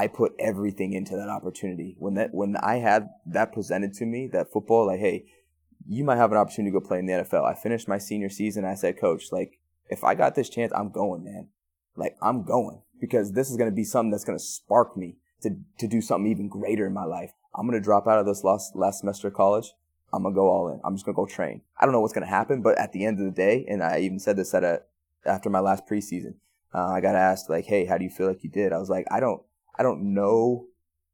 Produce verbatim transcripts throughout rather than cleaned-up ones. I put everything into that opportunity. When that, when I had that presented to me, that football, like, hey, you might have an opportunity to go play in the N F L. I finished my senior season. I said, Coach, like, if I got this chance, I'm going, man. Like, I'm going, because this is going to be something that's going to spark me to, to do something even greater in my life. I'm going to drop out of this last, last semester of college. I'm going to go all in. I'm just going to go train. I don't know what's going to happen, but at the end of the day, and I even said this at a, after my last preseason, uh, I got asked, like, hey, how do you feel like you did? I was like, I don't, I don't know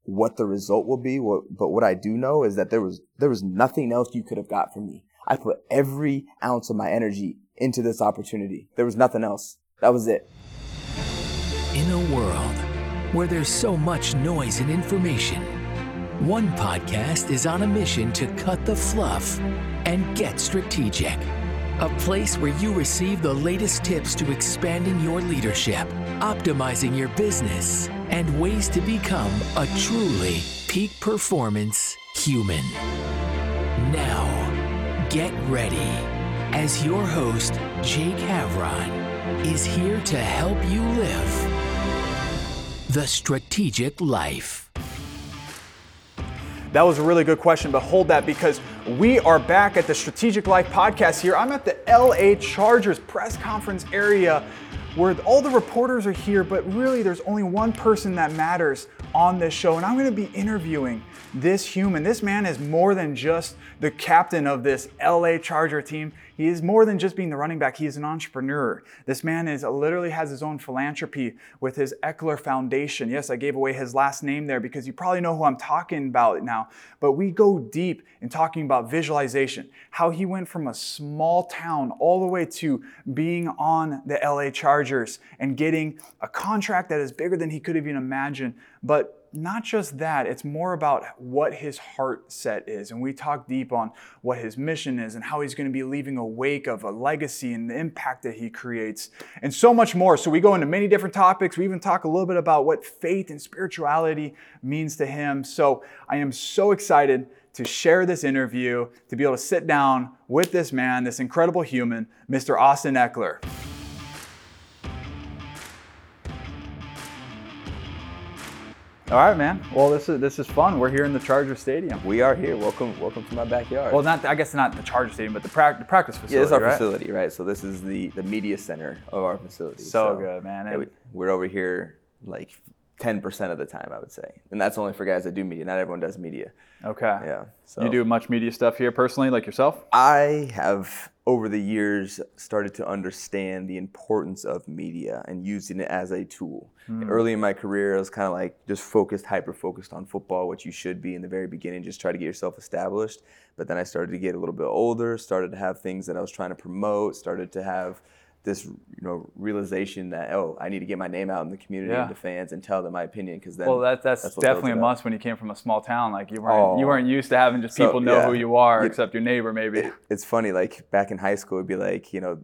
what the result will be, but what I do know is that there was, there was nothing else you could have got from me. I put every ounce of my energy into this opportunity. There was nothing else. That was it. In a world where there's so much noise and information, one podcast is on a mission to cut the fluff and get strategic. A place where you receive the latest tips to expanding your leadership, optimizing your business, and ways to become a truly peak performance human. Now, get ready, as your host, Jake Havron, is here to help you live the strategic life. That was a really good question, but hold that, because we are back at the Strategic Life podcast here. I'm at the L A Chargers press conference area where all the reporters are here, but really there's only one person that matters on this show, and I'm going to be interviewing this human. This man is more than just the captain of this L A Charger team. He is more than just being the running back. He is an entrepreneur. This man is literally has his own philanthropy with his Eckler Foundation. Yes, I gave away his last name there because you probably know who I'm talking about now. But we go deep in talking about visualization, how he went from a small town all the way to being on the L A Chargers and getting a contract that is bigger than he could have even imagined. But not just that, it's more about what his heart set is. And we talk deep on what his mission is and how he's going to be leaving a wake of a legacy and the impact that he creates and so much more. So we go into many different topics. We even talk a little bit about what faith and spirituality means to him. So I am so excited to share this interview, to be able to sit down with this man, this incredible human, Mister Austin Ekeler. All right, man. Well, this is this is fun. We're here in the Charger Stadium. We are here. Welcome, welcome to my backyard. Well, not I guess not the Charger Stadium, but the, pra- the practice facility. Yeah, it's our right? facility, right? So this is the, the media center of our facility. So, so good, man. Yeah, we, we're over here like ten percent of the time, I would say, and that's only for guys that do media. Not everyone does media. Okay. Yeah. So you do much media stuff here personally, like yourself? I have over the years started to understand the importance of media and using it as a tool. Mm. Early in my career, I was kind of like just focused, hyper-focused on football, which you should be in the very beginning, just try to get yourself established. But then I started to get a little bit older, started to have things that I was trying to promote, started to have this, you know, realization that, oh, I need to get my name out in the community, yeah. the fans, and tell them my opinion, because then well, that, that's, that's definitely a must when you came from a small town. Like you weren't, oh. you weren't used to having just people so, know yeah. who you are, yeah. except your neighbor maybe. It, it's funny, like back in high school, it'd be like, you know,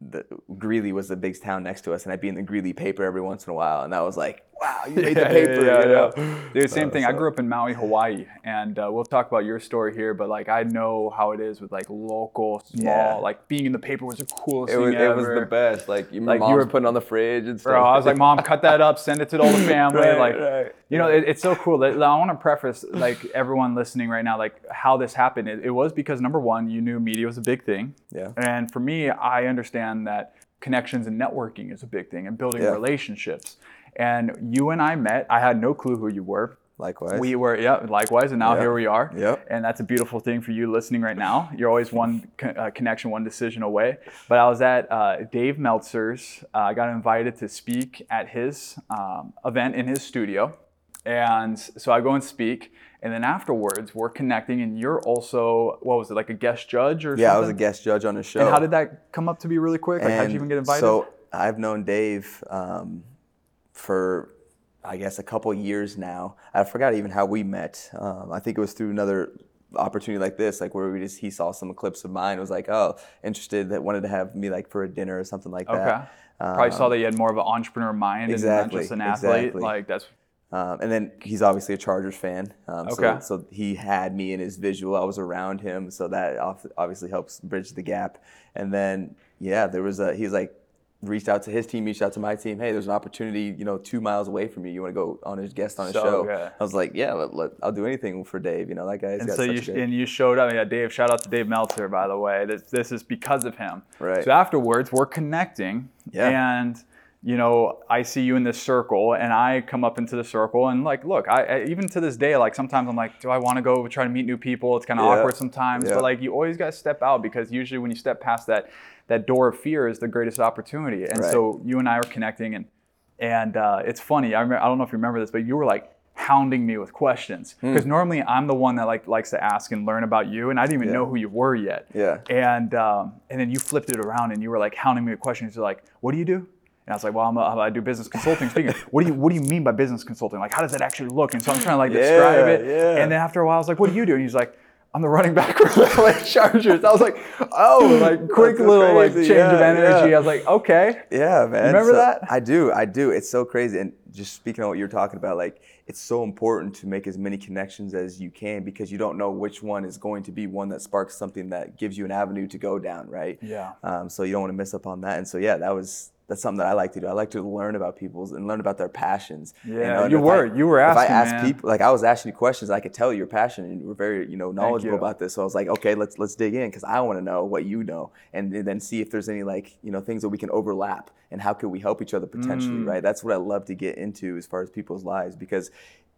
the, Greeley was the big town next to us, and I'd be in the Greeley paper every once in a while, and that was like, wow, you made yeah, the paper. Yeah, yeah, you know? yeah. Dude, same so, thing. So. I grew up in Maui, Hawaii, and uh, we'll talk about your story here, but like I know how it is with like local, small, yeah. like being in the paper was the coolest it was, thing ever. It was the best. Like, your like mom you were putting on the fridge and stuff. Bro, I was like, Mom, cut that up, send it to all the family. right, like, right. You know, it, it's so cool. I want to preface like everyone listening right now, like how this happened. It, it was because number one, you knew media was a big thing. Yeah. And for me, I understand that connections and networking is a big thing and building yeah. relationships. And you and I met. I had no clue who you were. Likewise. We were, yeah, likewise. And now yep. here we are. Yep. And that's a beautiful thing for you listening right now. You're always one con- uh, connection, one decision away. But I was at uh, Dave Meltzer's. Uh, I got invited to speak at his um, event in his studio. And so I go and speak. And then afterwards, we're connecting. And you're also, what was it, like a guest judge or yeah, something? Yeah, I was a guest judge on his show. And how did that come up to be really quick? Like, how did you even get invited? So I've known Dave Um, for I guess a couple years now. I forgot even how we met. Um, I think it was through another opportunity like this, like where we just he saw some clips of mine. It was like, oh, interested that wanted to have me like for a dinner or something like okay. that. Okay, probably um, saw that you had more of an entrepreneur mind exactly, and not just an athlete. Exactly. Like that's. Um, and then he's obviously a Chargers fan. Um, okay. So, so he had me in his visual. I was around him, so that obviously helps bridge the gap. And then yeah, there was a he's like. reached out to his team, reached out to my team. Hey, there's an opportunity, you know, two miles away from you. You want to go on his guest on his so, show? Yeah. I was like, yeah, let, let, I'll do anything for Dave. You know, that guy's and got so such you, a And you showed up. Yeah, Dave, shout out to Dave Meltzer, by the way. This, this is because of him. Right. So afterwards, we're connecting. Yeah. And, you know, I see you in this circle, and I come up into the circle, and like, look, I, I even to this day, like sometimes I'm like, do I want to go try to meet new people? It's kind of yeah. awkward sometimes, yeah. but like you always got to step out, because usually when you step past that, that door of fear is the greatest opportunity. And right. so you and I are connecting, and and uh, it's funny. I remember, I don't know if you remember this, but you were like hounding me with questions, because mm. normally I'm the one that like likes to ask and learn about you, and I didn't even yeah. know who you were yet. Yeah. And um, and then you flipped it around, and you were like hounding me with questions. You're like, what do you do? And I was like, well, I'm a, I do business consulting. Speaking, what do you what do you mean by business consulting? Like, how does that actually look? And so I'm trying to like yeah, describe it. Yeah. And then after a while, I was like, what do you do? And he's like, I'm the running back for the L A Chargers. I was like, oh, like quick little like change yeah, of energy. Yeah. I was like, okay. Yeah, man. Remember so, that? I do. I do. It's so crazy. And just speaking on what you're talking about, like, it's so important to make as many connections as you can, because you don't know which one is going to be one that sparks something that gives you an avenue to go down, right? Yeah. Um, so you don't want to miss up on that. And so, yeah, that was... That's something that I like to do. I like to learn about people's and learn about their passions. Yeah, you, know, you were I, you were asking. If I asked man. people, like I was asking you questions, I could tell you're passionate and you were very, you know, knowledgeable you. about this. So I was like, okay, let's let's dig in, because I want to know what you know, and, and then see if there's any like you know things that we can overlap, and how could we help each other potentially, mm. right? That's what I love to get into as far as people's lives, because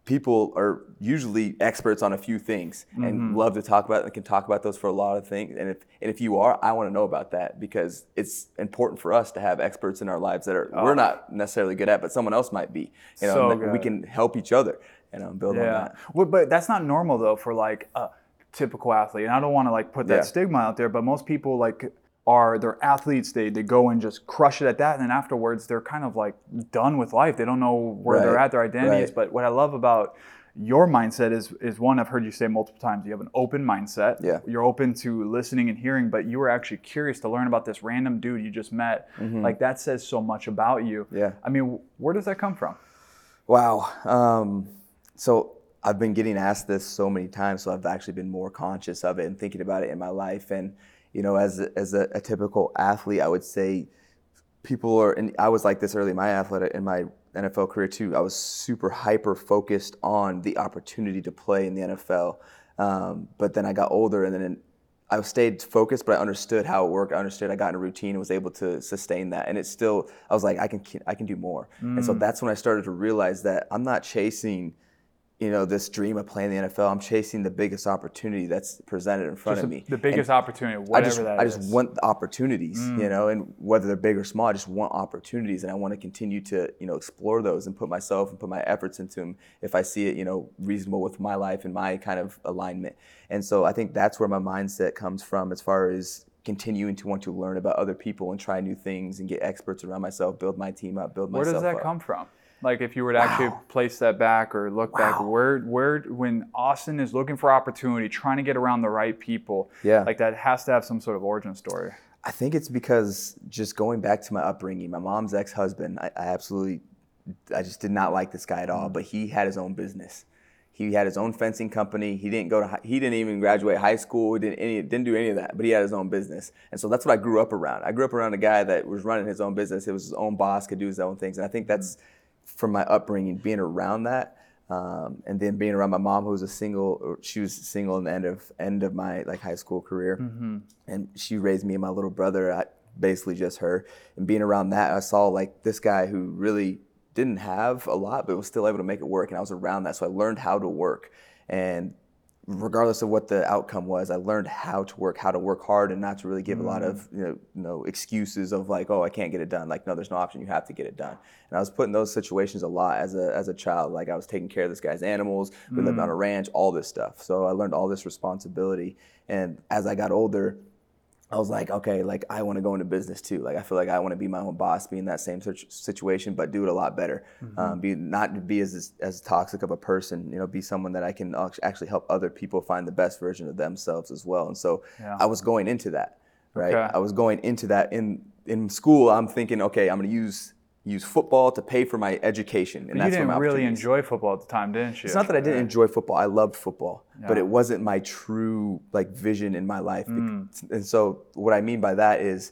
people are usually experts on a few things and mm-hmm. love to talk about and can talk about those for a lot of things. And if and if you are, I want to know about that, because it's important for us to have experts in our lives that are oh. we're not necessarily good at, but someone else might be. You know, so and we can help each other and um, build yeah. on that. Well, but that's not normal though for like a typical athlete. And I don't want to like put that yeah. stigma out there, but most people like are they're athletes, they they go and just crush it at that, and then afterwards they're kind of like done with life. They don't know where right. they're at, their identity is. Right. But what I love about your mindset is is one I've heard you say multiple times. You have an open mindset. Yeah. You're open to listening and hearing, but you were actually curious to learn about this random dude you just met. Mm-hmm. Like that says so much about you. Yeah. I mean, where does that come from? Wow. Um, so I've been getting asked this so many times, so I've actually been more conscious of it and thinking about it in my life. And you know, as a, as a, a typical athlete, I would say people are, and I was like this early in my athletic, in my N F L career too. I was super hyper focused on the opportunity to play in the N F L. Um, but then I got older, and then I stayed focused, but I understood how it worked. I understood, I got in a routine and was able to sustain that. And it's still, I was like, I can, I can do more. Mm. And so that's when I started to realize that I'm not chasing, you know, this dream of playing in the N F L. I'm chasing the biggest opportunity that's presented in front just of me. The biggest and opportunity, whatever I just, that I is. I just want the opportunities, mm. you know, and whether they're big or small, I just want opportunities, and I want to continue to, you know, explore those and put myself and put my efforts into them if I see it, you know, reasonable with my life and my kind of alignment. And so I think that's where my mindset comes from, as far as continuing to want to learn about other people and try new things and get experts around myself, build my team up, build myself up. Where does that up. come from? Like if you were to wow. actually place that back or look wow. back, where where when Austin is looking for opportunity, trying to get around the right people, yeah. like that has to have some sort of origin story. I think it's because just going back to my upbringing, my mom's ex-husband, I, I absolutely, I just did not like this guy at all, but he had his own business. He had his own fencing company. He didn't go to. He didn't even graduate high school. He didn't any, didn't do any of that. But he had his own business, and so that's what I grew up around. I grew up around a guy that was running his own business. He was his own boss, could do his own things, and I think that's from my upbringing, being around that, um, and then being around my mom, who was a single. She was single in the end of end of my like high school career, mm-hmm. and she raised me and my little brother. I, basically, just her, and being around that, I saw like this guy who really didn't have a lot, but was still able to make it work. And I was around that. So I learned how to work. And regardless of what the outcome was, I learned how to work, how to work hard, and not to really give mm-hmm. a lot of you know, you know excuses of like, oh, I can't get it done. Like, no, there's no option. You have to get it done. And I was put in those situations a lot as a as a child. Like I was taking care of this guy's animals. We mm-hmm. lived on a ranch, all this stuff. So I learned all this responsibility. And as I got older, I was like, okay, like I want to go into business too. Like I feel like I want to be my own boss, be in that same situation, but do it a lot better. Mm-hmm. Um, be not be as as toxic of a person, you know. Be someone that I can actually help other people find the best version of themselves as well. And so yeah. I was going into that, right? Okay. I was going into that in in school. I'm thinking, okay, I'm going to use. use football to pay for my education. And but that's you didn't really enjoy football at the time, didn't you? It's not that I didn't enjoy football. I loved football, yeah. but it wasn't my true like vision in my life. Mm. And so what I mean by that is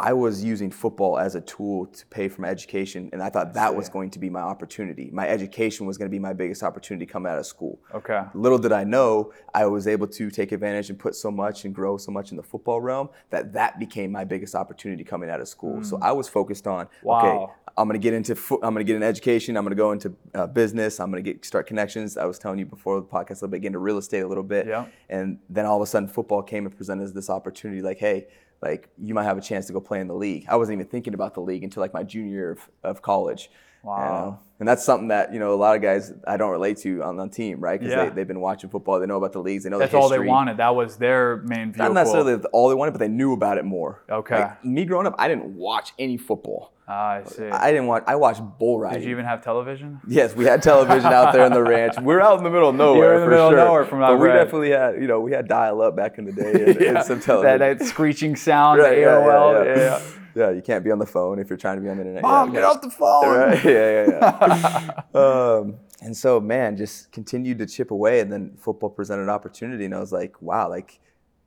I was using football as a tool to pay for my education, and I thought that was going to be my opportunity. My education was going to be my biggest opportunity coming out of school. Okay. Little did I know, I was able to take advantage and put so much and grow so much in the football realm that that became my biggest opportunity coming out of school. Mm. So I was focused on, wow. okay, I'm going to get into fo- I'm going to get an education. I'm going to go into uh, business. I'm going to get start connections. I was telling you before the podcast a little bit, get into real estate a little bit. Yeah. And then all of a sudden, football came and presented us this opportunity, like, hey, like you might have a chance to go play in the league. I wasn't even thinking about the league until like my junior year of, of college. Wow. Uh, and that's something that, you know, a lot of guys I don't relate to on the team, right? Because yeah. they, they've been watching football. They know about the leagues. They know that's the history. That's all they wanted. That was their main view. Not necessarily all they wanted, but they knew about it more. Okay. Like, me growing up, I didn't watch any football. Ah, I see. I didn't watch. I watched bull riding. Did you even have television? Yes, we had television out there on the ranch. We were out in the middle of nowhere. We were in the middle sure. of nowhere from out But we red. definitely had, you know, we had dial up back in the day and, yeah. and some television. That, that screeching sound. Right, yeah, A O L. Yeah, yeah. yeah. Yeah, you can't be on the phone if you're trying to be on the internet. Mom, yeah, get off the phone. Right? Yeah, yeah, yeah. um, and so, man, just continued to chip away, and then football presented an opportunity, and I was like, wow, like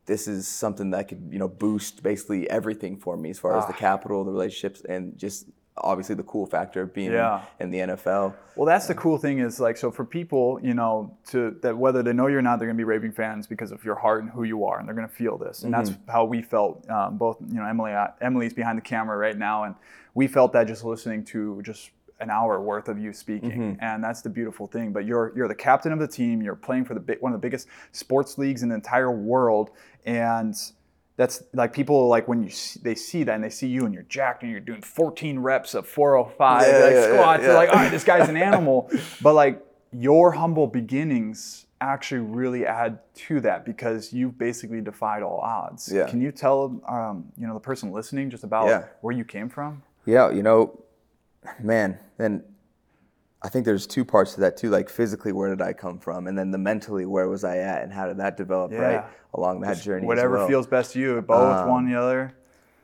this is something that could, you know, boost basically everything for me as far as ah. the capital, the relationships, and just obviously the cool factor of being yeah. in the N F L. Well, that's the cool thing is like, so for people, you know, to that whether they know you or not, they're going to be raving fans because of your heart and who you are, and they're going to feel this. And mm-hmm. that's how we felt. Um, both, you know, Emily, Emily's behind the camera right now, and we felt that just listening to just an hour worth of you speaking, mm-hmm. and that's the beautiful thing. But you're you're the captain of the team. You're playing for the big, one of the biggest sports leagues in the entire world, and that's like people like when you see, they see that and they see you and you're jacked and you're doing fourteen reps of four oh five yeah, like yeah, squats. Yeah, yeah. They're like, all right, this guy's an animal. But like your humble beginnings actually really add to that because you basically defied all odds. Yeah. Can you tell um, you know, the person listening just about yeah. where you came from? Yeah, you know, man, and I think there's two parts to that too. Like physically, where did I come from? And then the mentally, where was I at and how did that develop, yeah. right? Along that just journey. Whatever as well. feels best to you, both um, one, the other.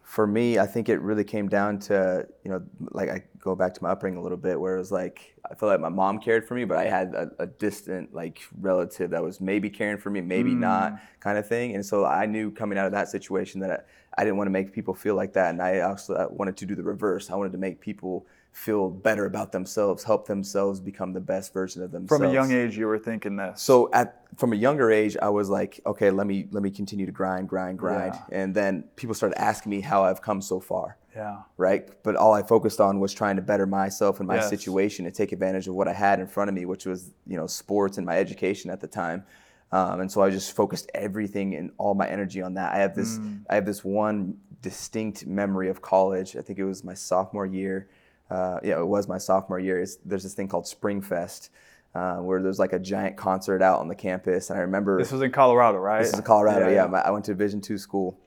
For me, I think it really came down to, you know, like I go back to my upbringing a little bit where it was like, I feel like my mom cared for me, but I had a, a distant like relative that was maybe caring for me, maybe mm. not kind of thing. And so I knew coming out of that situation that I, I didn't want to make people feel like that. And I also I wanted to do the reverse. I wanted to make people feel better about themselves, help themselves become the best version of themselves. From a young age, you were thinking this. So at from a younger age, I was like, okay, let me let me continue to grind, grind, grind. Yeah. And then people started asking me how I've come so far. Yeah. Right? But all I focused on was trying to better myself and my yes. situation and take advantage of what I had in front of me, which was, you know, sports and my education at the time. Um, and so I just focused everything and all my energy on that. I have this mm. I have this one distinct memory of college. I think it was my sophomore year. Uh, yeah, it was my sophomore year. It's, there's this thing called Spring Fest, uh, where there's like a giant concert out on the campus. And I remember this was in Colorado, right? This is in Colorado. Yeah, yeah. yeah. My, I went to a Division two school.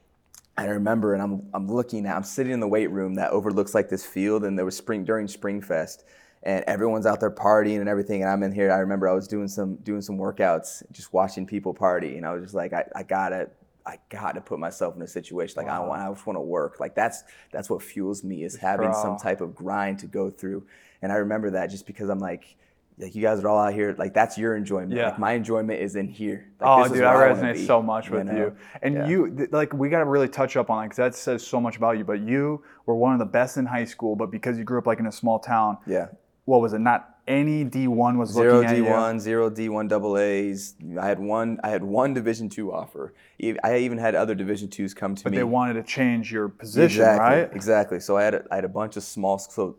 And I remember, and I'm I'm looking at, I'm sitting in the weight room that overlooks like this field, and there was spring during Spring Fest, and everyone's out there partying and everything, and I'm in here. I remember I was doing some doing some workouts, just watching people party, and I was just like, I, I gotta. I got to put myself in a situation like wow. I want. I just want to work. Like that's that's what fuels me is having Bro. some type of grind to go through. And I remember that just because I'm like, like you guys are all out here. Like that's your enjoyment. Yeah. Like my enjoyment is in here. Like, oh, this dude, is I resonate I so much with you. Know? you. And yeah. you, th- like, we got to really touch up on it because that says so much about you. But you were one of the best in high school, but because you grew up like in a small town. Yeah. What was it? Not any D one was zero looking D one, at you. Zero D one, zero D one double A's. I had one. I had one Division two offer. I even had other Division twos come to but me. But they wanted to change your position, exactly, right? Exactly. So I had a, I had a bunch of small. So,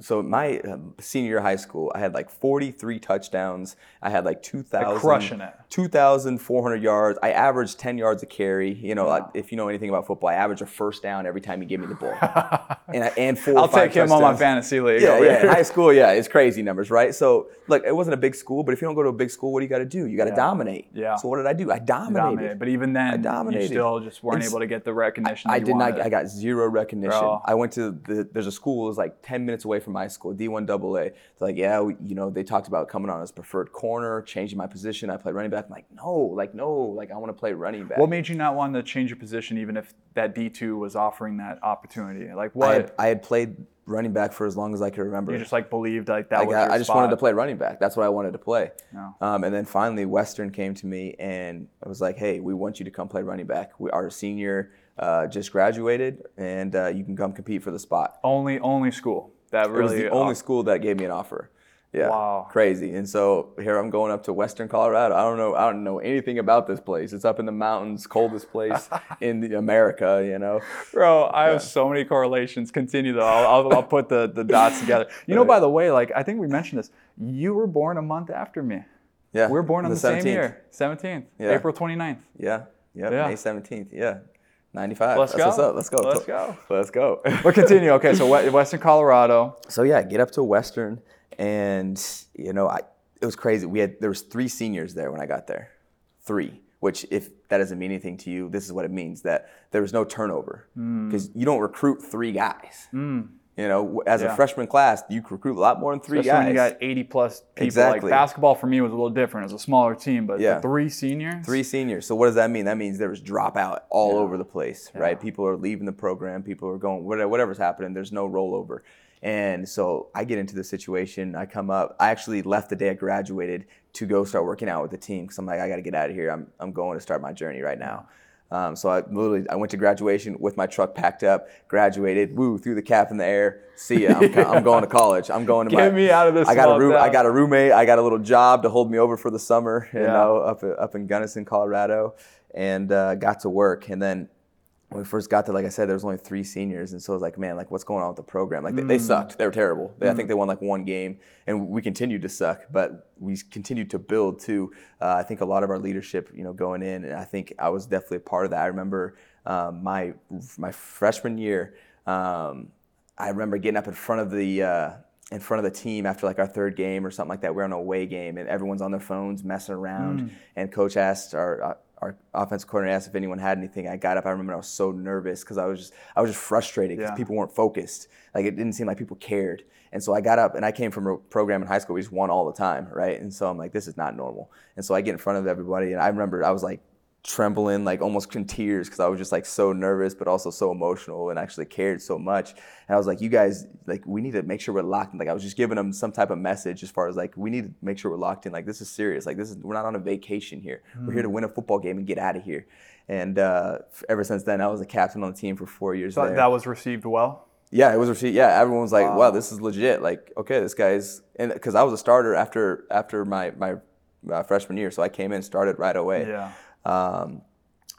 so my um, senior year of high school, I had like forty-three touchdowns. I had like two thousand. Crushing it. Two thousand four hundred yards. I averaged ten yards a carry. You know, yeah. I, if you know anything about football, I average a first down every time you give me the ball. And I, and four. I'll or five take him touchdowns. On my fantasy league. Yeah, yeah. In high school, yeah, it's crazy numbers, right? So, look, it wasn't a big school, but if you don't go to a big school, what do you got to do? You got to yeah. dominate. Yeah. So what did I do? I dominated. dominated. But even then, I dominated. You still just weren't it's, able to get the recognition. I, I you did wanted. not. I got zero recognition. Bro. I went to the. There's a school that was like ten minutes away from my school, D one double A. It's like, yeah, we, you know, they talked about coming on as preferred corner, changing my position. I played running back. I'm like, no, like no, like I want to play running back. What made you not want to change your position, even if that D two was offering that opportunity? Like what? I had, I had played running back for as long as I could remember. You just like believed like that like was I, your I just spot. wanted to play running back. That's what I wanted to play. Yeah. Um, and then finally Western came to me and I was like, hey, we want you to come play running back. We are a senior. uh, just graduated, and uh, you can come compete for the spot. Only, only school that really. It was the only off- school that gave me an offer. Yeah, wow. Crazy. And so here I'm going up to Western Colorado. I don't know. I don't know anything about this place. It's up in the mountains, coldest place in the America. You know, bro. I yeah. have so many correlations. Continue though. I'll, I'll, I'll put the, the dots together. You know, by the way, like I think we mentioned this. You were born a month after me. Yeah, we were born on the, the same year, seventeenth, yeah. April twenty-ninth. Yeah, yep. yeah, May seventeenth. Yeah, ninety-five. Let's That's go. What's up. Let's go. Let's go. Let's go. We'll continue. Okay, so Western Colorado. So yeah, get up to Western. And, you know, I, it was crazy. We had, there was three seniors there when I got there, three, which if that doesn't mean anything to you, this is what it means, that there was no turnover because mm. you don't recruit three guys, mm. you know, as yeah. a freshman class, you recruit a lot more than three Especially guys. When you got eighty plus people. Exactly. Like basketball for me was a little different. It was a smaller team, but yeah. three seniors, three seniors. So what does that mean? That means there was dropout all yeah. over the place, yeah. right? People are leaving the program. People are going, whatever's happening. There's no rollover. And so I get into the situation. I come up. I actually left the day I graduated to go start working out with the team because I'm like, I got to get out of here. I'm I'm going to start my journey right now. Um, so I literally I went to graduation with my truck packed up, graduated, woo, threw the cap in the air. See ya. I'm, yeah. I'm going to college. I'm going to get my. Get me out of this. I got a room. I got a roommate. I got a little job to hold me over for the summer. You yeah. know, up up in Gunnison, Colorado, and uh, got to work. And then. When we first got there, like I said, there was only three seniors. And so I was like, man, like what's going on with the program? Like they, mm. they sucked. They were terrible. They, mm. I think they won like one game and we continued to suck, but we continued to build too. Uh, I think a lot of our leadership, you know, going in, and I think I was definitely a part of that. I remember um, my my freshman year, um, I remember getting up in front of the uh, in front of the team after like our third game or something like that. We're on a away game and everyone's on their phones messing around. Mm. And coach asked our Our offensive coordinator asked if anyone had anything. I got up. I remember I was so nervous because I was just I was just frustrated because yeah. people weren't focused. Like it didn't seem like people cared. And so I got up, and I came from a program in high school. We just won all the time, right? And so I'm like, this is not normal. And so I get in front of everybody, and I remember I was like trembling, like almost in tears because I was just like so nervous, but also so emotional and actually cared so much. And I was like, you guys, like we need to make sure we're locked in. Like I was just giving them some type of message as far as like, we need to make sure we're locked in. Like this is serious. Like this is, we're not on a vacation here. Mm. We're here to win a football game and get out of here. And uh, ever since then, I was a captain on the team for four years. So there. That was received well? Yeah, it was received. Yeah, everyone was like, wow, wow this is legit. Like, okay, this guy's, and because I was a starter after after my, my uh, freshman year. So I came in, started right away. Yeah. Um,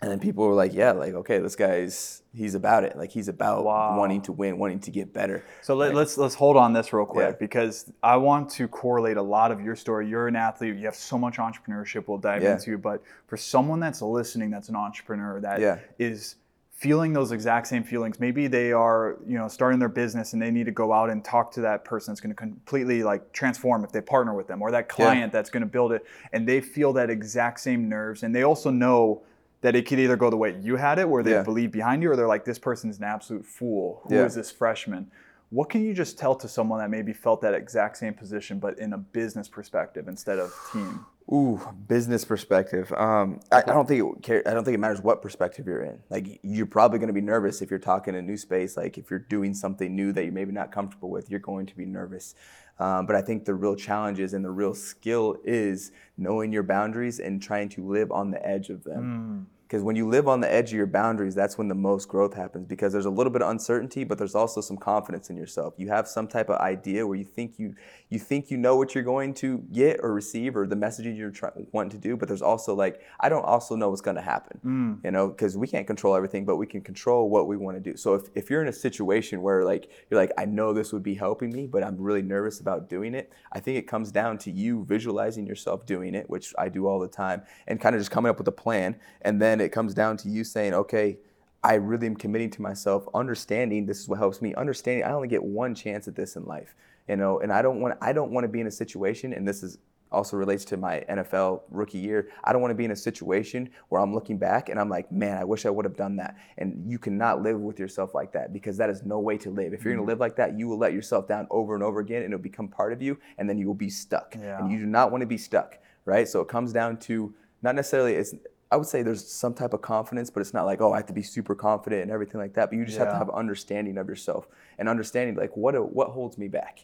and then people were like, yeah, like, okay, this guy's, he's about it. Like he's about wow. wanting to win, wanting to get better. So let, like, let's, let's hold on this real quick yeah. because I want to correlate a lot of your story. You're an athlete. You have so much entrepreneurship we'll dive yeah. into, but for someone that's listening, that's an entrepreneur that yeah. is feeling those exact same feelings. Maybe they are, you know, starting their business and they need to go out and talk to that person that's going to completely like transform if they partner with them, or that client yeah. that's going to build it. And they feel that exact same nerves. And they also know that it could either go the way you had it, where they yeah. believe behind you, or they're like, this person's an absolute fool. Who yeah. is this freshman? What can you just tell to someone that maybe felt that exact same position, but in a business perspective instead of team? Ooh, business perspective. Um, I, I don't think it, I don't think it matters what perspective you're in. Like you're probably going to be nervous if you're talking in a new space. Like if you're doing something new that you're maybe not comfortable with, you're going to be nervous. Um, but I think the real challenge is, and the real skill is, knowing your boundaries and trying to live on the edge of them. Mm. Because when you live on the edge of your boundaries, that's when the most growth happens, because there's a little bit of uncertainty, but there's also some confidence in yourself. You have some type of idea where you think you you think you know what you're going to get or receive, or the messaging you're try- wanting to do, but there's also like, I don't also know what's going to happen, mm. you know, because we can't control everything, but we can control what we want to do. So if, if you're in a situation where like, you're like, I know this would be helping me, but I'm really nervous about doing it, I think it comes down to you visualizing yourself doing it, which I do all the time, and kind of just coming up with a plan. And then it comes down to you saying, okay, I really am committing to myself, understanding this is what helps me, understanding I only get one chance at this in life, you know, and I don't want I don't want to be in a situation, and this is also relates to my N F L rookie year, I don't want to be in a situation where I'm looking back and I'm like, man, I wish I would have done that. And you cannot live with yourself like that, because that is no way to live. If you're going to live like that, you will let yourself down over and over again, and it'll become part of you, and then you will be stuck. Yeah. And you do not want to be stuck, right? So it comes down to, not necessarily, it's, I would say there's some type of confidence, but it's not like, oh, I have to be super confident and everything like that. But you just yeah. have to have understanding of yourself, and understanding like what a, what holds me back,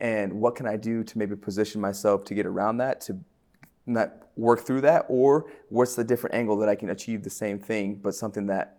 and what can I do to maybe position myself to get around that, to not work through that, or what's the different angle that I can achieve the same thing, but something that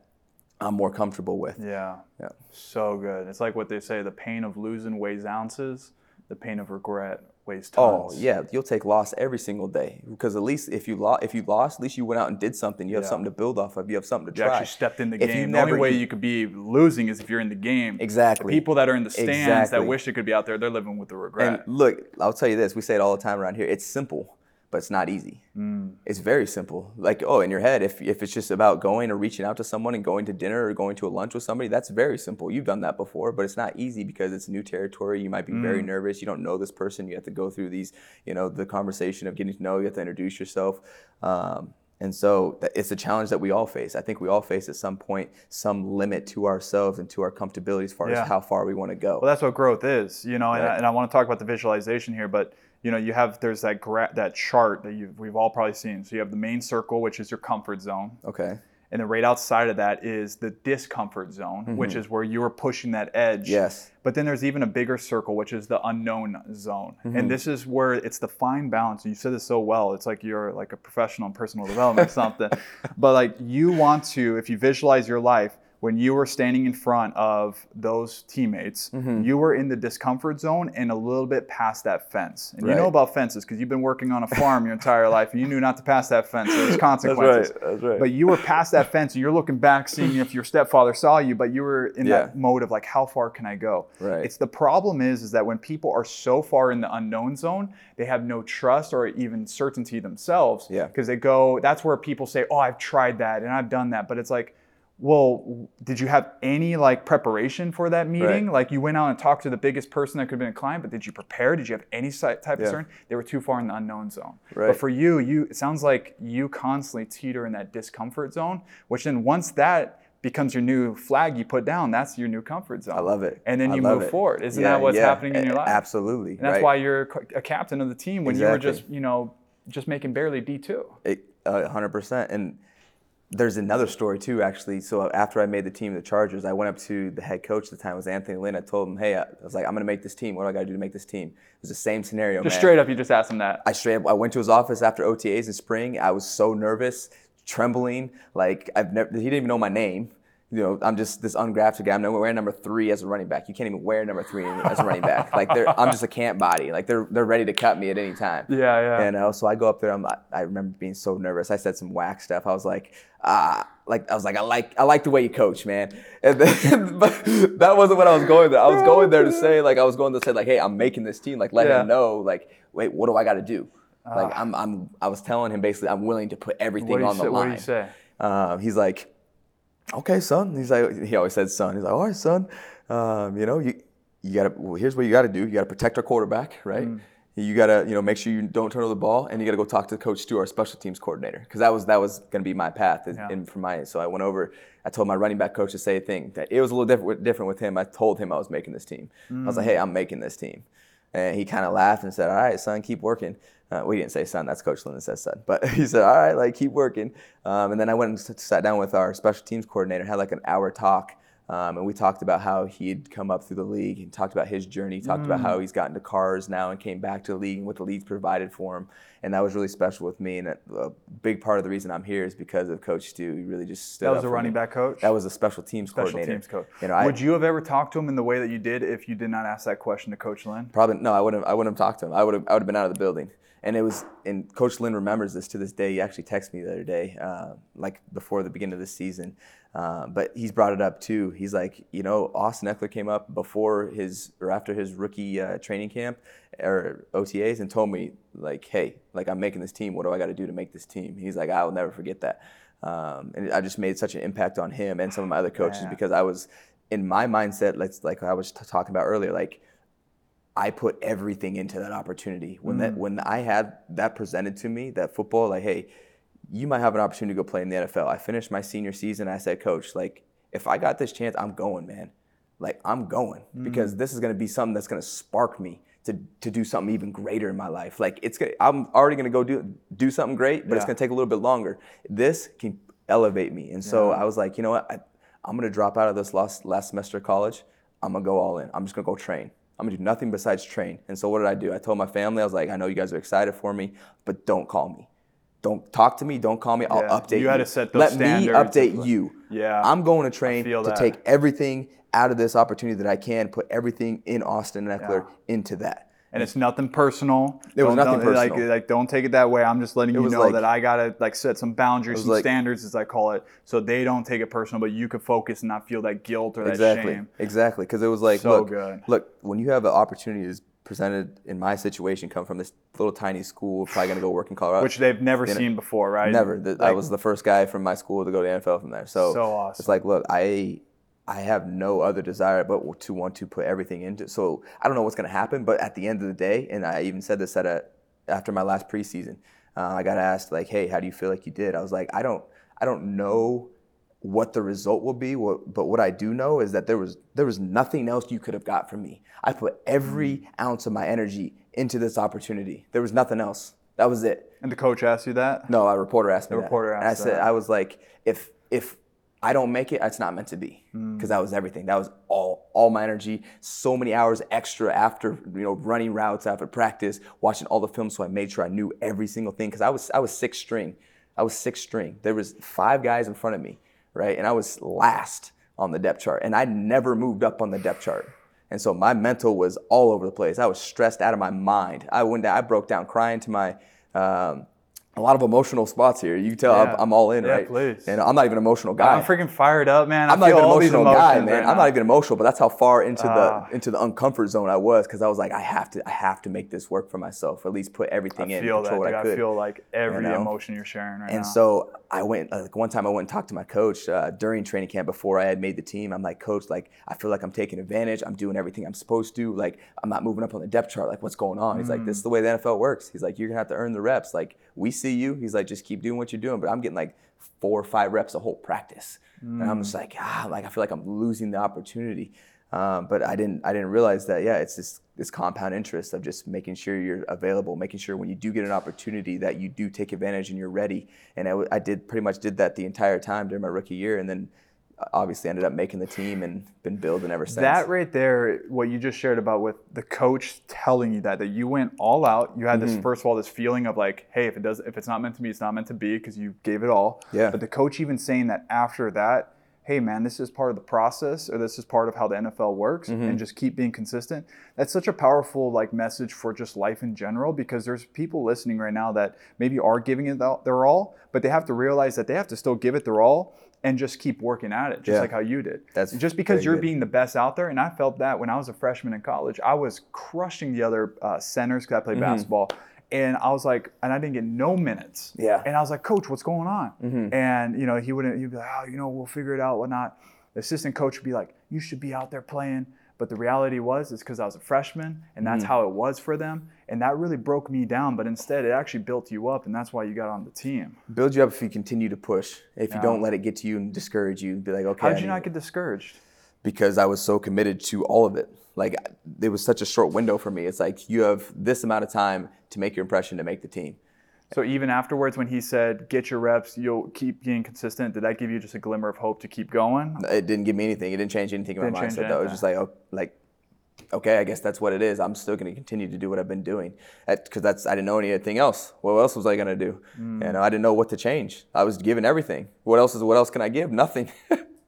I'm more comfortable with. Yeah. Yeah. So good. It's like what they say, the pain of losing weighs ounces, the pain of regret weighs tons. Oh, yeah. You'll take loss every single day, because at least if you lost, if you lost, at least you went out and did something. You have yeah. something to build off of. You have something to you try. You actually stepped in the if game. The only way you could be losing is if you're in the game. Exactly. The people that are in the stands exactly. that wish they could be out there, they're living with the regret. And look, I'll tell you this. We say it all the time around here. It's simple, but it's not easy. Mm. It's very simple. Like, oh, in your head, if if it's just about going or reaching out to someone and going to dinner or going to a lunch with somebody, that's very simple. You've done that before, but it's not easy because it's new territory. You might be mm. very nervous. You don't know this person. You have to go through these, you know, the conversation of getting to know. You have to introduce yourself. Um, and so it's a challenge that we all face. I think we all face at some point some limit to ourselves and to our comfortability as far yeah. as how far we want to go. Well, that's what growth is, you know, right. and, I, and I want to talk about the visualization here, but you know, you have, there's that gra- that chart that you've, we've all probably seen. So you have the main circle, which is your comfort zone. Okay. And then right outside of that is the discomfort zone, mm-hmm. which is where you are pushing that edge. Yes. But then there's even a bigger circle, which is the unknown zone. Mm-hmm. And this is where it's the fine balance. You said this so well. It's like you're like a professional in personal development or something. But like you want to, if you visualize your life, when you were standing in front of those teammates, mm-hmm. you were in the discomfort zone and a little bit past that fence. And right. you know about fences because you've been working on a farm your entire life and you knew not to pass that fence. So there's consequences. That's right. That's right. But you were past that fence and you're looking back, seeing if your stepfather saw you, but you were in yeah. that mode of like, how far can I go? Right. It's the problem is, is that when people are so far in the unknown zone, they have no trust or even certainty themselves. Yeah. Because they go, that's where people say, oh, I've tried that and I've done that. But it's like, well, did you have any like preparation for that meeting? Right. Like you went out and talked to the biggest person that could have been a client, but did you prepare? Did you have any type yeah. of concern? They were too far in the unknown zone. Right. But for you, you it sounds like you constantly teeter in that discomfort zone, which then once that becomes your new flag you put down, that's your new comfort zone. I love it. And then you move it. forward. Isn't yeah, that what's yeah. happening in your life? Absolutely. And that's right. why you're a captain of the team when exactly. you were just, you know, just making barely D two. It, uh, one hundred percent. And there's another story too, actually. So after I made the team of the Chargers, I went up to the head coach at the time, it was Anthony Lynn. I told him, hey, I was like, I'm going to make this team. What do I got to do to make this team? It was the same scenario, Just man. straight up, you just asked him that. I straight up, I went to his office after O T As in spring. I was so nervous, trembling. Like, I've never, he didn't even know my name. You know, I'm just this ungrafted guy. I'm wearing number three as a running back. You can't even wear number three as a running back. Like, they're, I'm just a camp body. Like, they're they're ready to cut me at any time. Yeah, yeah. You know, so I go up there. I'm, I remember being so nervous. I said some whack stuff. I was like, ah, like I was like, I like I like the way you coach, man. And then, but that wasn't what I was going there. I was going there to say, like, I was going to say, like, hey, I'm making this team. Like, let yeah. him know. Like, wait, what do I got to do? Uh, like, I'm I'm I was telling him basically, I'm willing to put everything on the say, line. What do you say? Uh, he's like, okay, son. He's like, he always said, son. He's like, all right, son. Um, you know, you you gotta. Well, here's what you gotta do. You gotta protect our quarterback, right? Mm. You gotta, you know, make sure you don't turn over the ball, and you gotta go talk to Coach Stewart, our special teams coordinator, because that was that was gonna be my path in, yeah. in for my. So I went over. I told my running back coach the same thing. That it was a little different different with him. I told him I was making this team. Mm. I was like, hey, I'm making this team, and he kind of laughed and said, all right, son, keep working. Uh, we didn't say son, that's Coach Lynn that says son. But he said, all right, like keep working. Um, and then I went and sat down with our special teams coordinator, had like an hour talk. Um, and we talked about how he had come up through the league and talked about his journey, talked mm. about how he's gotten to cars now and came back to the league and what the league's provided for him. And that was really special with me. And a, a big part of the reason I'm here is because of Coach Stu. He really just stood up. That was a running back coach? That was a special teams special coordinator. Special teams coach. You know, I, Would you have ever talked to him in the way that you did if you did not ask that question to Coach Lynn? Probably, no, I wouldn't I wouldn't have talked to him. I would have I would have been out of the building. And it was, and Coach Lynn remembers this to this day. He actually texted me the other day, uh, like before the beginning of the season. Uh, but he's brought it up too. He's like, you know, Austin Ekeler came up before his or after his rookie uh, training camp or O T As and told me like, hey, like I'm making this team. What do I got to do to make this team? He's like, I'll never forget that. Um, and I just made such an impact on him and some of my other coaches yeah. because I was in my mindset. Let's like I was t- talking about earlier, like. I put everything into that opportunity. When mm. that when I had that presented to me, that football, like, hey, you might have an opportunity to go play in the N F L. I finished my senior season. I said, Coach, like, if I got this chance, I'm going, man. Like, I'm going mm. because this is going to be something that's going to spark me to to do something even greater in my life. Like, it's gonna, I'm already going to go do do something great, but yeah. it's going to take a little bit longer. This can elevate me. And so yeah. I was like, you know what? I, I'm going to drop out of this last, last semester of college. I'm going to go all in. I'm just going to go train. I'm gonna do nothing besides train. And so what did I do? I told my family, I was like, I know you guys are excited for me, but don't call me. Don't talk to me. Don't call me. I'll yeah. update you. You had to set those Let standards. Let me update like, you. Yeah. I'm going to train to that. take everything out of this opportunity that I can, put everything in Austin Eckler yeah. into that. And it's nothing personal. It was don't, nothing don't, personal. Like, like, don't take it that way. I'm just letting it you know like, that I got to like set some boundaries, some like, standards, as I call it, so they don't take it personal, but you could focus and not feel that guilt or exactly, that shame. Exactly. Because it was like, so look, good. look, when you have an opportunity to presented in my situation, come from this little tiny school, probably going to go work in Colorado. Which they've never you know, seen before, right? Never. Like, I was the first guy from my school to go to N F L from there. So, so awesome. It's like, look, I I have no other desire but to want to put everything into it. So I don't know what's going to happen, but at the end of the day, and I even said this at a, after my last preseason, uh, I got asked, like, hey, how do you feel like you did? I was like, I don't, I don't know what the result will be, what, but what I do know is that there was there was nothing else you could have got from me. I put every ounce of my energy into this opportunity. There was nothing else. That was it. And the coach asked you that? No, a reporter asked me that. The reporter asked that. And I said, I was like, if if I don't make it, it's not meant to be, because mm. that was everything. That was all all my energy. So many hours extra after, you know, running routes after practice, watching all the films. So I made sure I knew every single thing, because I was I was sixth string. I was sixth string. There was five guys in front of me. Right, and I was last on the depth chart, and I never moved up on the depth chart, and so my mental was all over the place. I was stressed out of my mind. I went down, I broke down crying to my, um, a lot of emotional spots here. You can tell yeah. I'm, I'm all in, yeah, right? Please. And I'm not even an emotional guy. I'm freaking fired up, man. I'm I feel not even an emotional guy, man. Right I'm not even emotional, but that's how far into uh, the into the uncomfort zone I was, because I was like, I have to, I have to make this work for myself. Or at least put everything I in, feel control that, what dude. I could. I feel like every you know? emotion you're sharing right and now. And so. I went, like one time I went and talked to my coach uh, during training camp before I had made the team. I'm like, coach, like, I feel like I'm taking advantage. I'm doing everything I'm supposed to. Like, I'm not moving up on the depth chart. Like, what's going on? He's mm. like, this is the way the N F L works. He's like, you're going to have to earn the reps. Like, we see you. He's like, just keep doing what you're doing. But I'm getting like four or five reps a whole practice. Mm. And I'm just like, ah, like, I feel like I'm losing the opportunity. Um, but I didn't I didn't realize that, yeah, it's this, this compound interest of just making sure you're available, making sure when you do get an opportunity that you do take advantage and you're ready. And I, I did pretty much did that the entire time during my rookie year, and then obviously ended up making the team and been building ever since. That right there, what you just shared about with the coach telling you that, that you went all out. You had mm-hmm. this, first of all, this feeling of like, hey, if it does, if it's not meant to be, it's not meant to be, because you gave it all. Yeah. But the coach even saying that after that, hey man, this is part of the process, or this is part of how the N F L works, mm-hmm. and just keep being consistent. That's such a powerful like message for just life in general, because there's people listening right now that maybe are giving it their all, but they have to realize that they have to still give it their all and just keep working at it, just yeah. like how you did. That's just because you're good. being the best out there, and I felt that when I was a freshman in college, I was crushing the other uh, centers, because I played mm-hmm. basketball. And I was like, and I didn't get no minutes. Yeah. And I was like, coach, what's going on? Mm-hmm. And, you know, he wouldn't, he'd be like, oh, you know, we'll figure it out, whatnot. The assistant coach would be like, you should be out there playing. But the reality was, it's because I was a freshman, and that's mm-hmm. how it was for them. And that really broke me down. But instead, it actually built you up, and that's why you got on the team. Build you up if you continue to push. If yeah. you don't let it get to you and discourage you, be like, okay. How did you not get discouraged? Because I was so committed to all of it. Like, it was such a short window for me. It's like, you have this amount of time to make your impression, to make the team. So even afterwards, when he said, get your reps, you'll keep being consistent, did that give you just a glimmer of hope to keep going? It didn't give me anything. It didn't change anything in my mindset, though. It was just like, oh, like, okay, I guess that's what it is. I'm still going to continue to do what I've been doing, because that's I didn't know anything else. What else was I going to do? Mm. And I didn't know what to change. I was given everything. What else is? What else can I give? Nothing.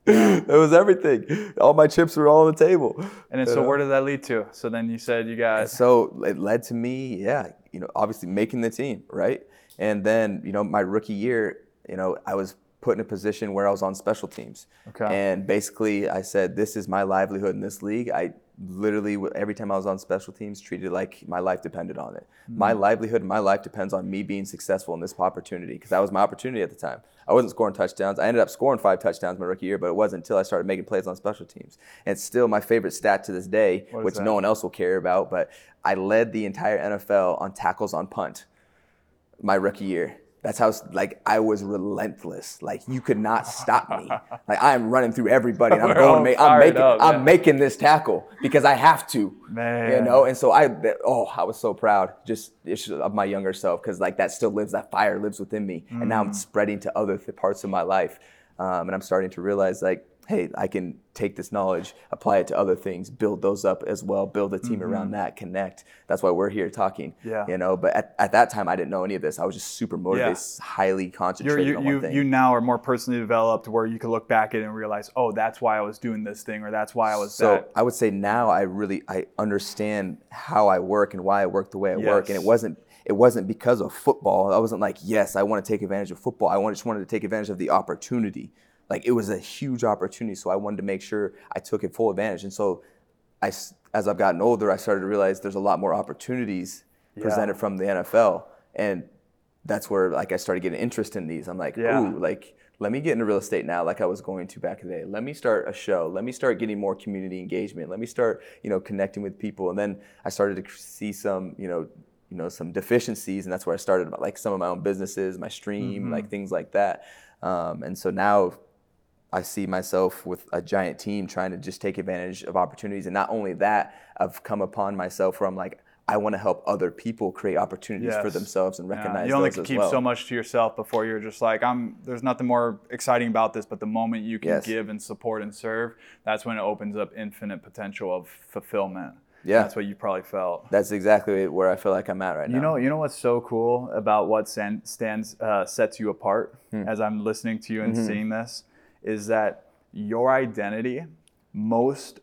It was everything. All my chips were all on the table. And then, so where did that lead to? So then you said you guys. So it led to me, yeah, you know, obviously making the team, right? And then, you know, my rookie year, you know, I was put in a position where I was on special teams. Okay. And basically I said, this is my livelihood in this league. I literally, every time I was on special teams, treated it like my life depended on it. Mm-hmm. My livelihood and my life depends on me being successful in this opportunity, because that was my opportunity at the time. I wasn't scoring touchdowns. I ended up scoring five touchdowns my rookie year, but it wasn't until I started making plays on special teams. And it's still my favorite stat to this day, which that? no one else will care about, but I led the entire N F L on tackles on punt my rookie year. That's how, like, I was relentless. Like, you could not stop me. Like, I am running through everybody, and I'm going to make, I'm making, up, I'm making this tackle because I have to, man. You know? And so I, oh, I was so proud just of my younger self, because like that still lives, that fire lives within me. Mm. And now I'm spreading to other parts of my life. Um, and I'm starting to realize, like, hey, I can take this knowledge, apply it to other things, build those up as well, build a team mm-hmm. around that, connect. That's why we're here talking, yeah. you know, but at, at that time, I didn't know any of this. I was just super motivated, yeah. highly concentrated You're, you, on one you, thing. You now are more personally developed where you can look back at it and realize, oh, that's why I was doing this thing or that's why I was so that. I would say now I really, I understand how I work and why I work the way I yes. work. And it wasn't, It wasn't because of football. I wasn't like, yes, I want to take advantage of football. I just wanted to take advantage of the opportunity. Like, it was a huge opportunity, so I wanted to make sure I took it full advantage. And so I, as I've gotten older, I started to realize there's a lot more opportunities yeah. presented from the N F L. And that's where, like, I started getting interest in these. I'm like, yeah. ooh, like, let me get into real estate now like I was going to back in the day. Let me start a show. Let me start getting more community engagement. Let me start, you know, connecting with people. And then I started to see some, you know, you know, some deficiencies, and that's where I started, like, some of my own businesses, my stream, mm-hmm. like things like that. Um, and so now I see myself with a giant team trying to just take advantage of opportunities. And not only that, I've come upon myself where I'm like, I want to help other people create opportunities yes. for themselves and recognize yeah. you only those can as keep well. So much to yourself before you're just like, I'm, there's nothing more exciting about this, but the moment you can yes. give and support and serve, that's when it opens up infinite potential of fulfillment. Yeah, and that's what you probably felt. That's exactly where I feel like I'm at right now. You know, you know what's so cool about what stands uh, sets you apart mm. as I'm listening to you and mm-hmm. seeing this is that your identity, most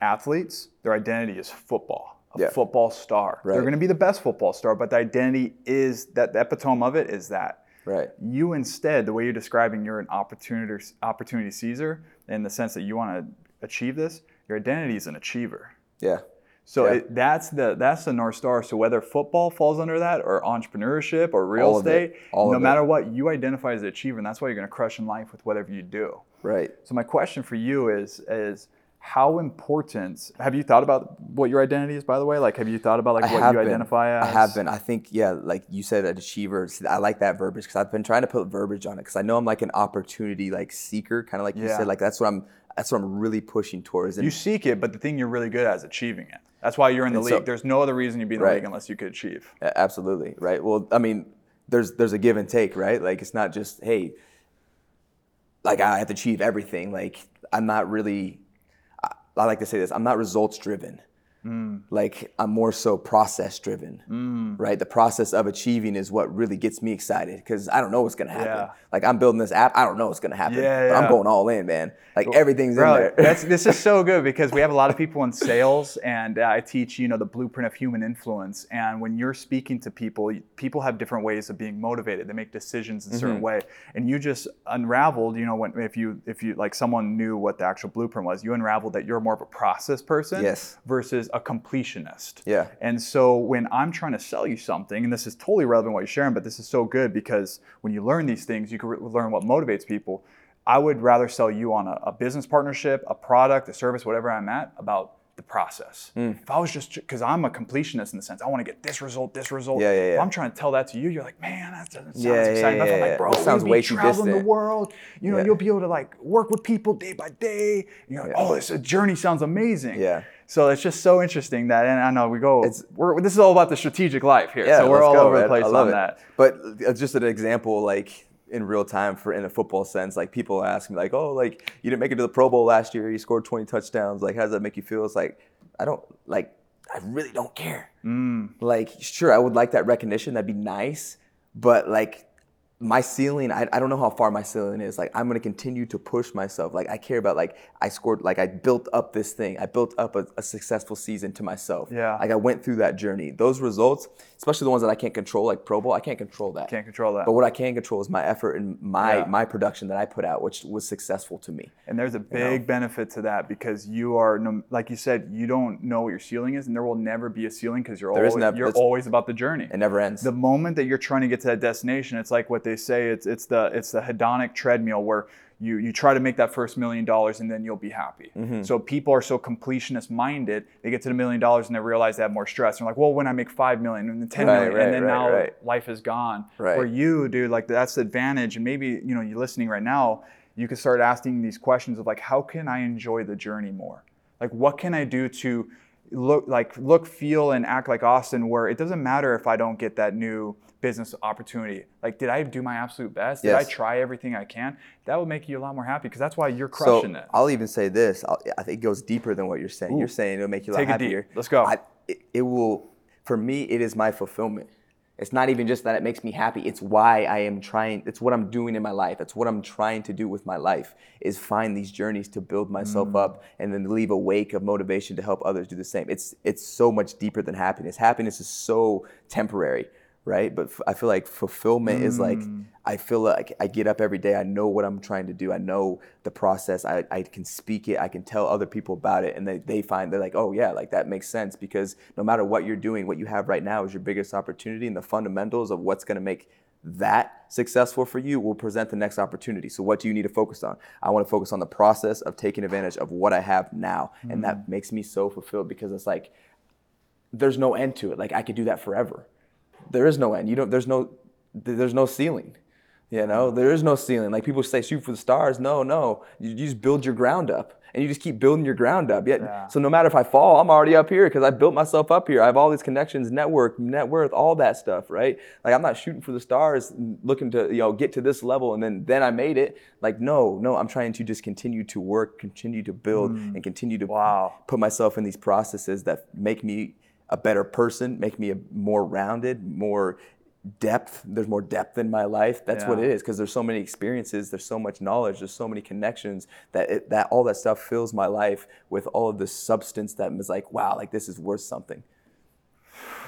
athletes, their identity is football, a yeah. football star. Right. They're going to be the best football star, but the identity is that the epitome of it is that. Right. You instead, the way you're describing, you're an opportunity opportunity seizer in the sense that you want to achieve this. Your identity is an achiever. Yeah. So yeah. it, that's the that's the North Star. So whether football falls under that or entrepreneurship or real estate, no matter what, you identify as an achiever, and that's why you're going to crush in life with whatever you do. Right. So my question for you is is how important have you thought about what your identity is, by the way? Like, have you thought about like what you identify as? I have been. I think, yeah, like you said, an achiever. I like that verbiage because I've been trying to put verbiage on it because I know I'm like an opportunity like seeker, kind of like you yeah. said. Like that's what I'm. That's what I'm really pushing towards. And you seek it, but the thing you're really good at is achieving it. That's why you're in the and league. So, there's no other reason you'd be in the right. league unless you could achieve. Absolutely, right? Well, I mean, there's there's a give and take, right? Like, it's not just, hey, like, I have to achieve everything. Like, I'm not really, I, I like to say this, I'm not results driven. Mm. Like, I'm more so process driven, mm. right? The process of achieving is what really gets me excited because I don't know what's going to happen. Yeah. Like, I'm building this app. I don't know what's going to happen, yeah, but yeah. I'm going all in, man. Like, everything's Bro, in there. That's, this is so good because we have a lot of people in sales and uh, I teach, you know, the blueprint of human influence. And when you're speaking to people, people have different ways of being motivated. They make decisions in a mm-hmm. certain way. And you just unraveled, you know, when, if you, if you like someone knew what the actual blueprint was, you unraveled that you're more of a process person yes. versus a completionist. Yeah. And so when I'm trying to sell you something, and this is totally relevant what you're sharing, but this is so good because when you learn these things, you can re- learn what motivates people. I would rather sell you on a, a business partnership, a product, a service, whatever I'm at, about the process. Mm. If I was just, because I'm a completionist in the sense, I want to get this result, this result. Yeah, yeah, yeah. If I'm trying to tell that to you, you're like, man, that doesn't sound yeah, exciting. Yeah, yeah, I'm like, bro, that sounds way too distant. You'll be traveling the world. You know, yeah. you'll be able to like work with people day by day. You're like, yeah. oh, this journey sounds amazing. Yeah. So it's just so interesting that, and I know we go, it's, we're, this is all about the strategic life here. Yeah, so we're all go, over man. the place on it. that. But just an example, like in real time for in a football sense, like people ask me like, oh, like you didn't make it to the Pro Bowl last year. You scored twenty touchdowns. Like, how does that make you feel? It's like, I don't like, I really don't care. Mm. Like, sure, I would like that recognition. That'd be nice. But like my ceiling, I, I don't know how far my ceiling is. Like, I'm going to continue to push myself. Like, I care about like I scored, like I built up this thing. I built up a, a successful season to myself. Yeah. Like I went through that journey. Those results, especially the ones that I can't control, like Pro Bowl, I can't control that. Can't control that. But what I can control is my effort and my yeah. my production that I put out, which was successful to me. And there's a big you know? benefit to that because you are, like you said, you don't know what your ceiling is, and there will never be a ceiling because you're there always never, you're always about the journey. It never ends. The moment that you're trying to get to that destination, it's like what they say, it's it's the it's the hedonic treadmill where You you try to make that first million dollars and then you'll be happy. Mm-hmm. So people are so completionist minded, they get to the million dollars and they realize they have more stress. They're like, well, when I make five million and then ten right, million, right, and then right, now right. life is gone. Right. Where you, dude, like that's the advantage. And maybe you know you're listening right now. You can start asking these questions of like, how can I enjoy the journey more? Like, what can I do to look, like look, feel, and act like Austin, where it doesn't matter if I don't get that new business opportunity. Like, did I do my absolute best? Did yes. I try everything I can? That would make you a lot more happy, because that's why you're crushing so, it. I'll even say this. I'll, I think it goes deeper than what you're saying. Ooh. You're saying it'll make you a lot Take happier. It deep. Let's go. I, it, it will, for me, it is my fulfillment. It's not even just that it makes me happy. It's why I am trying. It's what I'm doing in my life. It's what I'm trying to do with my life, is find these journeys to build myself mm. up and then leave a wake of motivation to help others do the same. It's it's so much deeper than happiness. Happiness is so temporary, right? But I feel like fulfillment mm. is like, I feel like I get up every day. I know what I'm trying to do. I know the process. I, I can speak it. I can tell other people about it. And they, they find, they're like, oh yeah, like that makes sense, because no matter what you're doing, what you have right now is your biggest opportunity, and the fundamentals of what's going to make that successful for you will present the next opportunity. So what do you need to focus on? I want to focus on the process of taking advantage of what I have now. Mm. And that makes me so fulfilled, because it's like, there's no end to it. Like, I could do that forever. There is no end. You don't. There's no. There's no ceiling. You know. There is no ceiling. Like, people say, shoot for the stars. No, no. You, you just build your ground up, and you just keep building your ground up. Yet, yeah. So no matter if I fall, I'm already up here, because I built myself up here. I have all these connections, network, net worth, all that stuff, right? Like, I'm not shooting for the stars, looking to, you know, get to this level and then then I made it. Like, no, no. I'm trying to just continue to work, continue to build, mm. and continue to wow. put myself in these processes that make me a better person, make me a more rounded, more depth. There's more depth in my life. That's yeah. what it is, because there's so many experiences, there's so much knowledge, there's so many connections that it, that all that stuff fills my life with all of this substance that is like, wow, like this is worth something.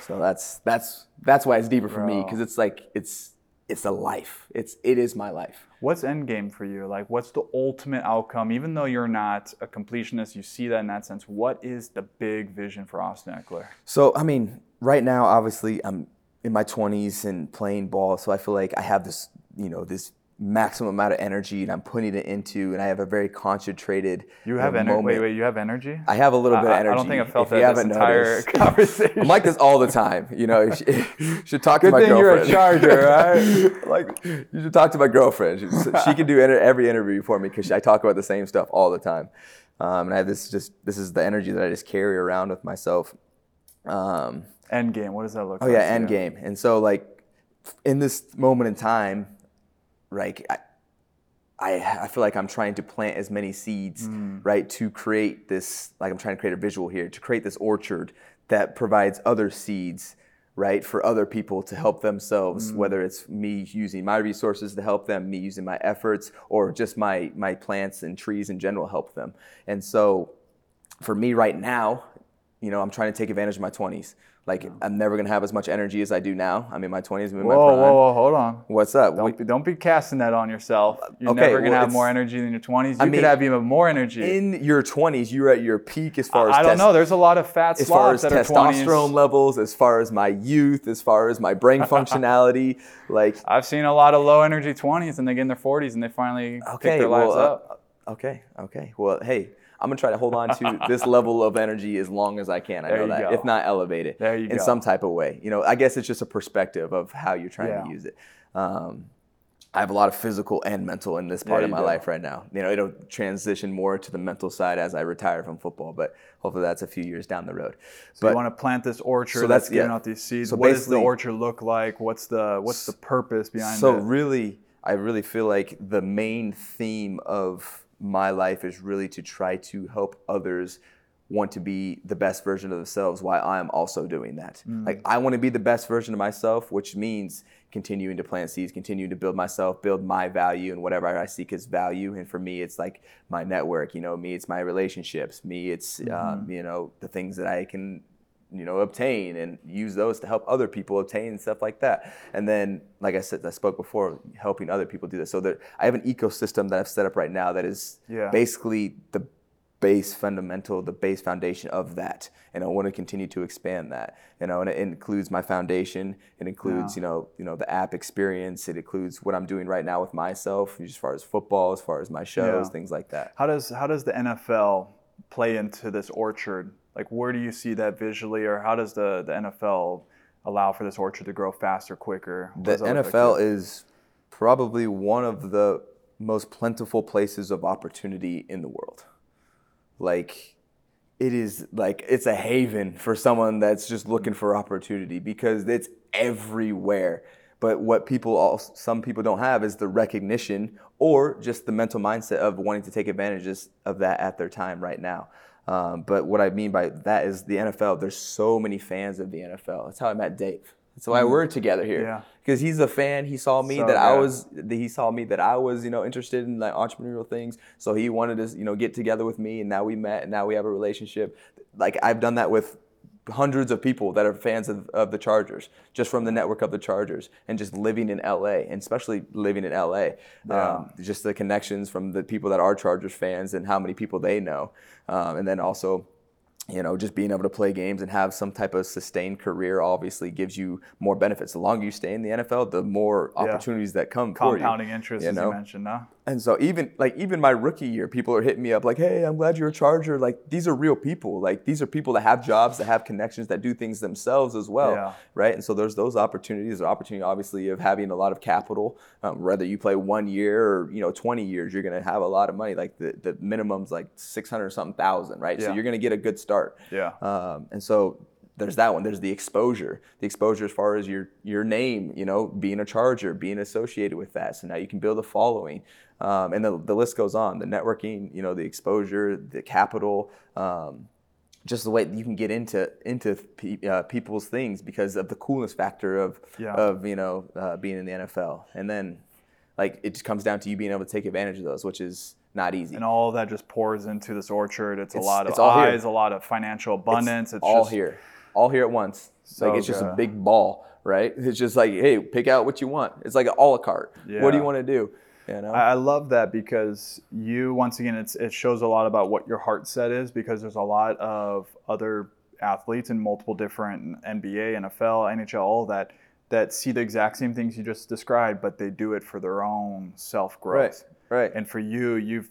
So that's that's that's why it's deeper for Bro. me, because it's like it's it's a life. It's it is my life. What's end game for you? Like, what's the ultimate outcome? Even though you're not a completionist, you see that in that sense. What is the big vision for Austin Ekeler? So, I mean, right now, obviously, I'm in my twenties and playing ball, so I feel like I have this, you know, this maximum amount of energy, and I'm putting it into, and I have a very concentrated. You have energy. Wait, wait, you have energy? I have a little I, bit of energy. I don't think I felt if that this entire noticed. Conversation. I'm like this all the time. You know, you should, you should talk Good to my girlfriend. Good thing you're a Charger, right? Like, you should talk to my girlfriend. She, she can do every interview for me, because I talk about the same stuff all the time. Um, and I have this just, this is the energy that I just carry around with myself. Um, end game, what does that look oh, like? Oh yeah, end game. And so, like, in this moment in time, like, I, I, I feel like I'm trying to plant as many seeds, mm. right, to create this, like, I'm trying to create a visual here, to create this orchard that provides other seeds, right, for other people to help themselves, mm. whether it's me using my resources to help them, me using my efforts, or just my, my plants and trees in general help them. And so for me right now, you know, I'm trying to take advantage of my twenties. Like, I'm never going to have as much energy as I do now. I'm in my twenties. I'm in whoa, my prime. Whoa, whoa, hold on. What's up? Don't, we, be, don't be casting that on yourself. You're okay, never going to well, have more energy than your twenties. You I could mean, have even more energy. In your twenties, you're at your peak as far as... I, I don't test, know. There's a lot of fat slots that are twenties. As far as testosterone levels, as far as my youth, as far as my brain functionality. Like, I've seen a lot of low-energy twenties, and they get in their forties, and they finally okay, pick their well, lives up. Uh, okay, okay. Well, hey... I'm going to try to hold on to this level of energy as long as I can. I there know that. Go. If not, elevate it there you in go. Some type of way. You know, I guess it's just a perspective of how you're trying yeah. to use it. Um, I have a lot of physical and mental in this part there of my go. Life right now. You know, it'll transition more to the mental side as I retire from football, but hopefully that's a few years down the road. So but, you want to plant this orchard so that's, that's giving yeah. out these seeds. So what does the orchard look like? What's the what's the purpose behind so it? So really, I really feel like the main theme of my life is really to try to help others want to be the best version of themselves while I'm also doing that. Mm. Like, I want to be the best version of myself, which means continuing to plant seeds, continuing to build myself, build my value and whatever I seek as value. And for me, it's like my network, you know, me, it's my relationships, me, it's, mm-hmm. um, you know, the things that I can, you know, obtain and use those to help other people obtain and stuff like that. And then, like I said, I spoke before, helping other people do this. So that I have an ecosystem that I've set up right now that is yeah. basically the base fundamental, the base foundation of that. And I want to continue to expand that, you know, and it includes my foundation. It includes, yeah. you know, you know, the app experience. It includes what I'm doing right now with myself, as far as football, as far as my shows, yeah. things like that. How does, how does the N F L play into this orchard? Like, where do you see that visually, or how does the, the N F L allow for this orchard to grow faster, quicker? The N F L is probably one of the most plentiful places of opportunity in the world. Like, it is like, it's a haven for someone that's just looking for opportunity, because it's everywhere. But what people, also, some people don't have is the recognition or just the mental mindset of wanting to take advantage of that at their time right now. Um, but what I mean by that is the N F L, there's so many fans of the N F L. That's how I met Dave. That's why mm. we're together here. Yeah. Because he's a fan. He saw me so that good. I was, he saw me that I was, you know, interested in like entrepreneurial things. So he wanted to, you know, get together with me, and now we met, and now we have a relationship. Like, I've done that with hundreds of people that are fans of, of the Chargers, just from the network of the Chargers, and just living in L A, and especially living in L A. Yeah. Um, just the connections from the people that are Chargers fans and how many people they know. Um, and then also, you know, just being able to play games and have some type of sustained career obviously gives you more benefits. The longer you stay in the N F L, the more yeah. opportunities that come for you. Compounding interest, you know? As you mentioned, huh? And so even like even my rookie year, people are hitting me up like, hey, I'm glad you're a Charger. Like, these are real people. Like, these are people that have jobs, that have connections, that do things themselves as well, yeah. right? And so there's those opportunities. The opportunity, obviously, of having a lot of capital. Um, whether you play one year or, you know, twenty years, you're going to have a lot of money. Like, the, the minimum's like six hundred something thousand, right? Yeah. So you're going to get a good start. Yeah. Um, and so there's that one. There's the exposure. The exposure as far as your your name, you know, being a Charger, being associated with that. So now you can build a following. Um, and the, the list goes on. The networking, you know, the exposure, the capital, um, just the way you can get into into pe- uh, people's things because of the coolness factor of, yeah. of you know, uh, being in the N F L. And then, like, it just comes down to you being able to take advantage of those, which is not easy. And all of that just pours into this orchard. It's, it's a lot of eyes, here. A lot of financial abundance. It's, it's all just, here. All here at once. So like, it's good. Just a big ball, right? It's just like, hey, pick out what you want. It's like an a la carte. Yeah. What do you want to do? You know? I love that, because you, once again, it's, it shows a lot about what your heart set is, because there's a lot of other athletes in multiple different N B A, N F L, N H L, all that, that see the exact same things you just described, but they do it for their own self-growth. Right, right. And for you, you've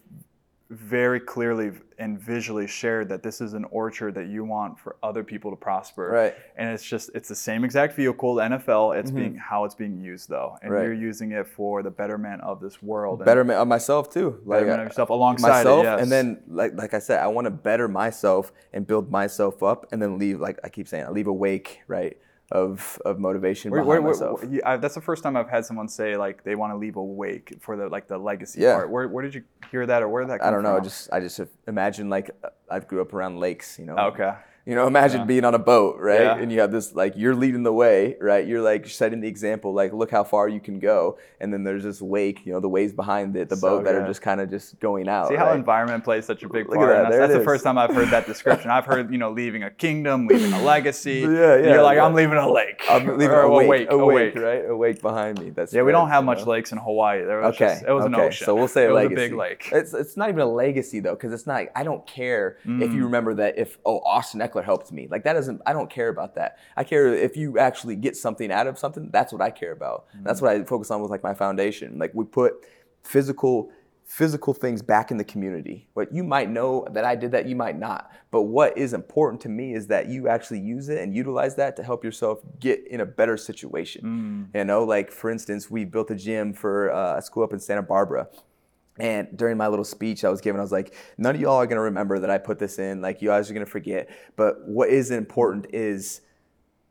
very clearly and visually shared that this is an orchard that you want for other people to prosper. Right. And it's just, it's the same exact vehicle, the N F L. It's mm-hmm. being, how it's being used though. And right. you're using it for the betterment of this world. And betterment of myself too. Like, betterment of yourself alongside myself, it, yes. And then like, like I said, I want to better myself and build myself up, and then leave, like I keep saying, I leave a wake, right? Of of motivation behind where, where, myself. Where, yeah, that's the first time I've had someone say like they want to leave a wake for the like the legacy yeah. part. Where where did you hear that, or where did that come from? I don't know. From? I just I just imagine, like, I grew up around lakes, you know. Okay. You know, imagine yeah. being on a boat, right? Yeah. And you have this, like, you're leading the way, right? You're, like, setting the example, like, look how far you can go. And then there's this wake, you know, the waves behind it, the so boat good. That are just kind of just going out. See how right? environment plays such a big look part. That. That's, that's the first time I've heard that description. I've heard, you know, leaving a kingdom, leaving a legacy. yeah, yeah. And you're like, yeah. I'm leaving a lake. I'm leaving or a wake, wake, a wake, right? A wake behind me. That's yeah, correct, we don't have much know? Lakes in Hawaii. There was okay. just, it was okay. an ocean. So we'll say a legacy. It was a big lake. It's, it's not even a legacy, though, because it's not, I don't care mm. if you remember that if, oh, Austin Ekeler helped me. Like, that doesn't, I don't care about that. I care if you actually get something out of something. That's what I care about. Mm-hmm. That's what I focus on with, like, my foundation. Like, we put physical physical things back in the community. What you might know that I did that, you might not. But what is important to me is that you actually use it and utilize that to help yourself get in a better situation. Mm. You know, like, for instance, we built a gym for uh, a school up in Santa Barbara. And during my little speech I was giving, I was like, none of y'all are going to remember that I put this in. Like, you guys are going to forget. But what is important is,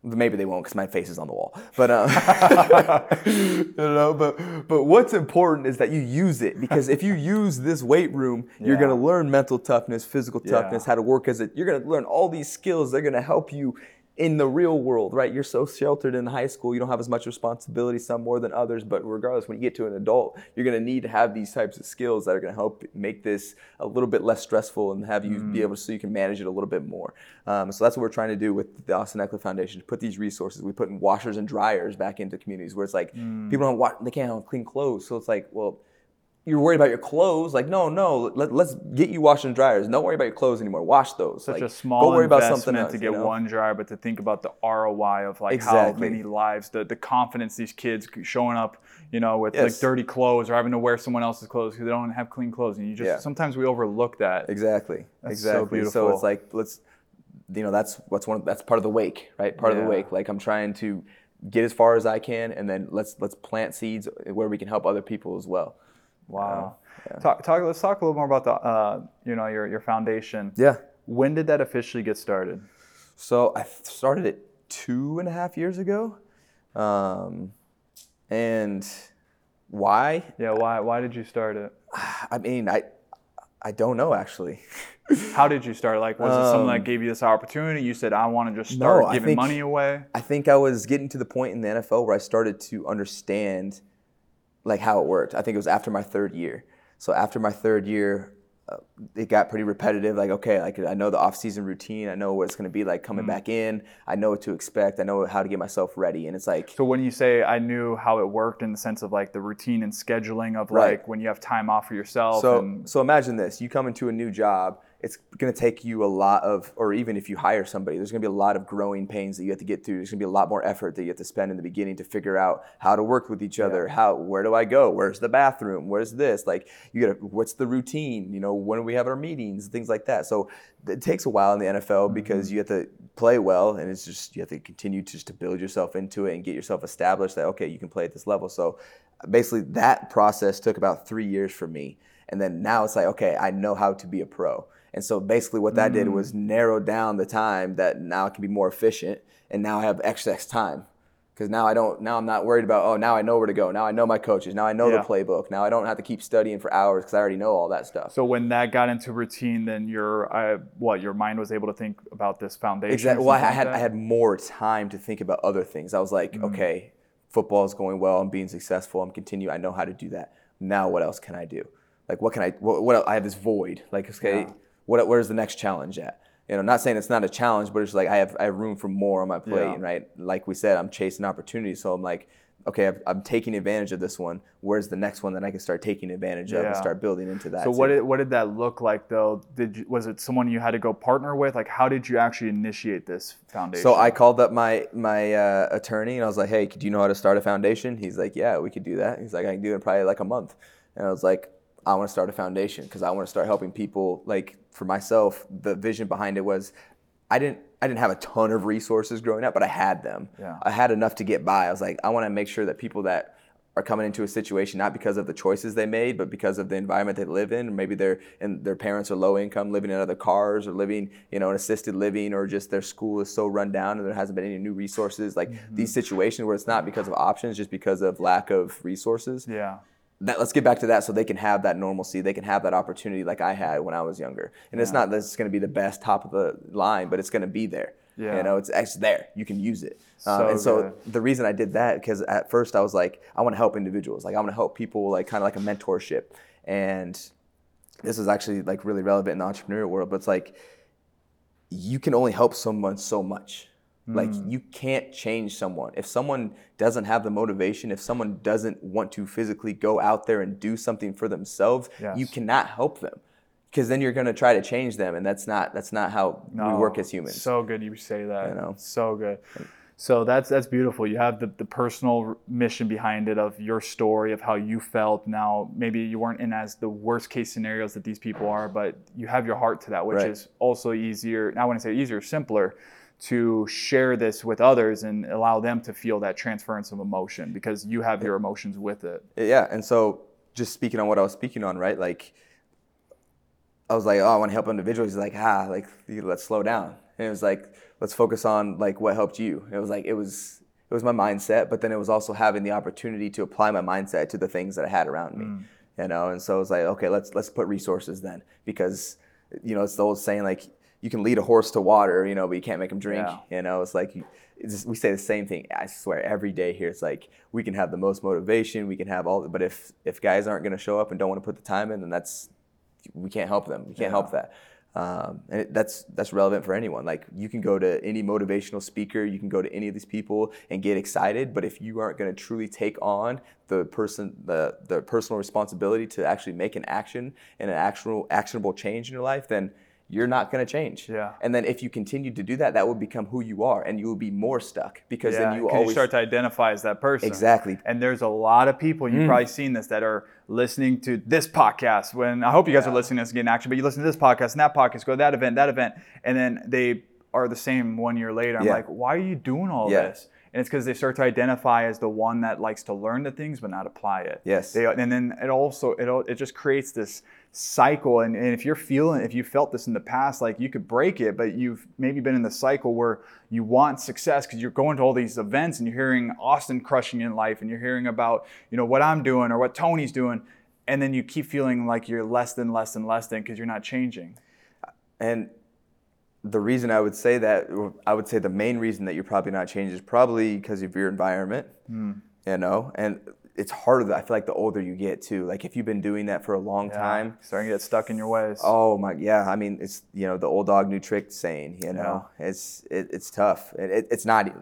maybe they won't because my face is on the wall. But um, you know, but but what's important is that you use it, because if you use this weight room, yeah. you're going to learn mental toughness, physical toughness, yeah. how to work as a. You're going to learn all these skills. They're going to help you in the real world, right? You're so sheltered in high school. You don't have as much responsibility, some more than others. But regardless, when you get to an adult, you're going to need to have these types of skills that are going to help make this a little bit less stressful and have you mm. be able to, so you can manage it a little bit more. Um, so that's what we're trying to do with the Austin Ekeler Foundation, to put these resources. We put in washers and dryers back into communities where it's like mm. people don't wash, they can't have clean clothes. So it's like, well, you're worried about your clothes. Like, no, no, let, let's get you washers and dryers. Don't worry about your clothes anymore. Wash those. Such like, a small go worry investment about something else, to get you know? One dryer, but to think about the R O I of like exactly. how many lives, the, the confidence these kids showing up, you know, with yes. like dirty clothes or having to wear someone else's clothes because they don't have clean clothes. And you just, yeah. sometimes we overlook that. Exactly. That's exactly. So beautiful. So it's like, let's, you know, that's what's one, that's part of the wake, right? Part yeah. of the wake. Like, I'm trying to get as far as I can, and then let's, let's plant seeds where we can help other people as well. Wow. Yeah. Talk, talk. Let's talk a little more about the, uh, you know, your your foundation. Yeah. When did that officially get started? So I started it two and a half years ago. Um, and why? Yeah, why Why did you start it? I mean, I I don't know, actually. How did you start? Like, was um, it something that gave you this opportunity? You said, I want to just start no, giving think, money away? I think I was getting to the point in the N F L where I started to understand, like, how it worked. I think it was after my third year. So after my third year, uh, it got pretty repetitive. Like, okay, like I know the off-season routine. I know what it's going to be like coming mm-hmm. back in. I know what to expect. I know how to get myself ready. And it's like... So when you say I knew how it worked in the sense of like the routine and scheduling of right. like when you have time off for yourself. So, and... so imagine this. You come into a new job. It's going to take you a lot of, or even if you hire somebody, there's going to be a lot of growing pains that you have to get through. There's going to be a lot more effort that you have to spend in the beginning to figure out how to work with each other. Yeah. How, where do I go? Where's the bathroom? Where's this? Like, you got to, what's the routine? You know, when do we have our meetings? Things like that. So it takes a while in the N F L mm-hmm. because you have to play well, and it's just, you have to continue just to build yourself into it and get yourself established that, okay, you can play at this level. So basically that process took about three years for me. And then now it's like, okay, I know how to be a pro. And so basically what that mm. did was narrow down the time that now I can be more efficient, and now I have excess time. Because now I don't, now I'm not worried about, oh, now I know where to go. Now I know my coaches. Now I know yeah. the playbook. Now I don't have to keep studying for hours because I already know all that stuff. So when that got into routine, then your, I, what, your mind was able to think about this foundation? Exactly. Well, I had, like I had more time to think about other things. I was like, mm. okay, football is going well. I'm being successful. I'm continuing. I know how to do that. Now what else can I do? Like, what can I, what, what I have this void. Like, okay. Yeah. What, where's the next challenge at? You know, I'm not saying it's not a challenge, but it's like I have I have room for more on my plate, yeah. right? Like we said, I'm chasing opportunities, so I'm like, okay, I've, I'm taking advantage of this one. Where's the next one that I can start taking advantage yeah. of and start building into that? So what did, what did that look like though? Did you, was it someone you had to go partner with? Like, how did you actually initiate this foundation? So I called up my my uh, attorney and I was like, hey, do you know how to start a foundation? He's like, yeah, we could do that. He's like, I can do it in probably like a month, and I was like, I want to start a foundation because I want to start helping people. Like, for myself, the vision behind it was I didn't I didn't have a ton of resources growing up, but I had them. Yeah. I had enough to get by. I was like, I want to make sure that people that are coming into a situation, not because of the choices they made, but because of the environment they live in. Maybe they're and their parents are low income, living in other cars, or living, you know, in assisted living, or just their school is so run down and there hasn't been any new resources. Like mm-hmm. these situations where it's not because of options, just because of lack of resources. Yeah. That, let's get back to that so they can have that normalcy. They can have that opportunity like I had when I was younger. And yeah. it's not that it's going to be the best top of the line, but it's going to be there. Yeah. You know, it's actually there. You can use it. Um, so and so good. The reason I did that, because at first I was like, I want to help individuals. Like, I want to help people, like kind of like a mentorship. And this is actually like really relevant in the entrepreneurial world, but it's like you can only help someone so much. Like, you can't change someone. If someone doesn't have the motivation, if someone doesn't want to physically go out there and do something for themselves, yes. you cannot help them, because then you're going to try to change them, and that's not that's not how no. we work as humans. So good you say that. You know? So good. So that's that's beautiful. You have the, the personal mission behind it of your story, of how you felt. Now, maybe you weren't in as the worst case scenarios that these people are, but you have your heart to that, which right. is also easier. I wouldn't say easier, simpler, to share this with others and allow them to feel that transference of emotion, because you have your emotions with it. Yeah, and so just speaking on what I was speaking on, right? Like, I was like, oh, I want to help individuals. He's like, ah, like, let's slow down. And it was like, let's focus on like what helped you. And it was like, it was it was my mindset, but then it was also having the opportunity to apply my mindset to the things that I had around me, mm. you know? And so it was like, okay, let's let's put resources then, because, you know, it's the old saying, like, you can lead a horse to water, you know, but you can't make him drink. Yeah. You know, it's like, it's just, we say the same thing, I swear, every day here. It's like, we can have the most motivation, we can have all, but if if guys aren't going to show up and don't want to put the time in, then that's, we can't help them. We can't yeah. help that. Um, and it, that's that's relevant for anyone. Like, you can go to any motivational speaker, you can go to any of these people and get excited, but if you aren't going to truly take on the person, the the personal responsibility to actually make an action and an actual actionable change in your life, then you're not going to change. Yeah. And then if you continue to do that, that will become who you are, and you will be more stuck, because yeah, then you always you start to identify as that person. Exactly. And there's a lot of people, you've mm. probably seen this, that are listening to this podcast. When I hope you guys yeah. are listening to this, get in action, but you listen to this podcast and that podcast, go to that event, that event. And then they are the same one year later. I'm yeah. like, why are you doing all yeah. this? And it's because they start to identify as the one that likes to learn the things but not apply it. Yes. They, and then it also, it it just creates this cycle. And, and if you're feeling, if you felt this in the past, like you could break it, but you've maybe been in the cycle where you want success because you're going to all these events and you're hearing Austin crushing in life and you're hearing about, you know, what I'm doing or what Tony's doing. And then you keep feeling like you're less than, less than, less than because you're not changing. And the reason I would say that, I would say the main reason that you're probably not changing is probably because of your environment, mm. you know? And it's harder, I feel like, the older you get, too. Like, if you've been doing that for a long yeah. time. Starting to get stuck in your ways. Oh, my, yeah. I mean, it's, you know, the old dog, new trick saying, you know? Yeah. It's it, it's tough. It, it, it's not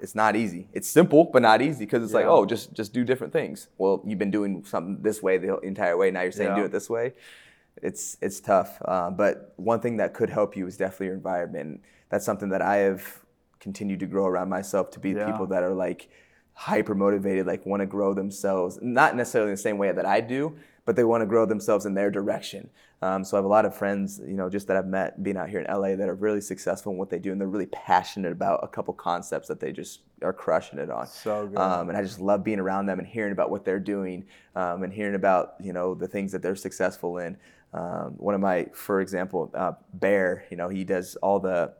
it's not easy. It's simple, but not easy, because it's yeah. like, oh, just, just do different things. Well, you've been doing something this way the entire way. Now you're saying yeah. do it this way. It's it's tough, uh, but one thing that could help you is definitely your environment. That's something that I have continued to grow around myself, to be yeah. people that are like hyper motivated, like want to grow themselves, not necessarily in the same way that I do, but they want to grow themselves in their direction. Um, so I have a lot of friends, you know, just that I've met being out here in L A that are really successful in what they do, and they're really passionate about a couple concepts that they just are crushing it on. So good. Um, and I just love being around them and hearing about what they're doing, um, and hearing about, you know, the things that they're successful in. Um, one of my, for example, uh, Bear, you know, he does all the,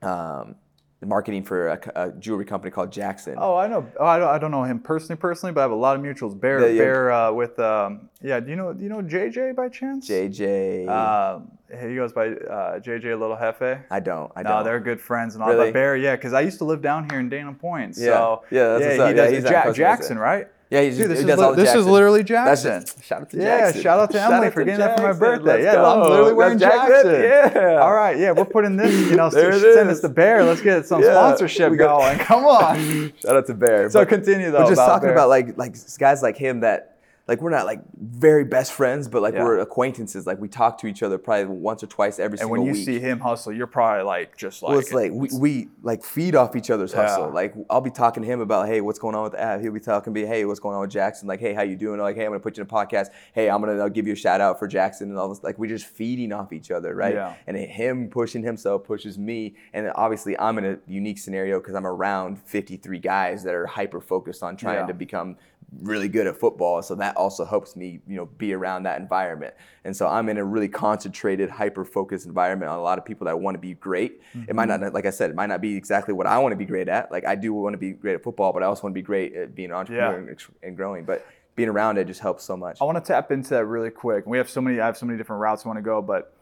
um, the marketing for a, a jewelry company called Jackson. Oh, I know. Oh, I, don't, I don't know him personally, personally, but I have a lot of mutuals. Bear, the, yeah. Bear uh, with, um, yeah. Do you know, do you know J J by chance? J J. Um, he goes by uh, J J Little Jefe. I don't. I don't. No, they're good friends and all. Really? But Bear, yeah, because I used to live down here in Dana Point. So yeah, yeah, that's yeah, what's up. He does yeah, he's ja- Jackson, right? Yeah, he's Dude, this, he does is, all the this is literally Jackson. Just, shout out to Jackson. Yeah, shout out to Emily out for to getting Jackson. That for my birthday. Let's yeah, go. I'm literally wearing Jackson. Jackson. Yeah. All right, yeah, we're putting this, you know, send us the Bear. Let's get some yeah. sponsorship got, going. Come on. Shout out to Bear. So continue though. We're just about talking Bear. About like like guys like him that like we're not like very best friends, but like yeah. we're acquaintances. Like we talk to each other probably once or twice every and single week. And when you week. See him hustle, you're probably like just like. Well, it's like we, we like feed off each other's yeah. hustle. Like I'll be talking to him about, hey, what's going on with the app? He'll be talking to me, hey, what's going on with Jackson? Like, hey, how you doing? Like, hey, I'm gonna put you in a podcast. Hey, I'm gonna I'll give you a shout out for Jackson and all this. Like we're just feeding off each other, right? Yeah. And him pushing himself pushes me, and obviously I'm in a unique scenario because I'm around fifty-three guys that are hyper focused on trying yeah. to become really good at football, so that also helps me, you know, be around that environment. And so I'm in a really concentrated, hyper-focused environment on a lot of people that want to be great. Mm-hmm. It might not, like I said, it might not be exactly what I want to be great at. Like I do want to be great at football, but I also want to be great at being an entrepreneur yeah. and growing. But being around it just helps so much. I want to tap into that really quick. We have so many, I have so many different routes I want to go, but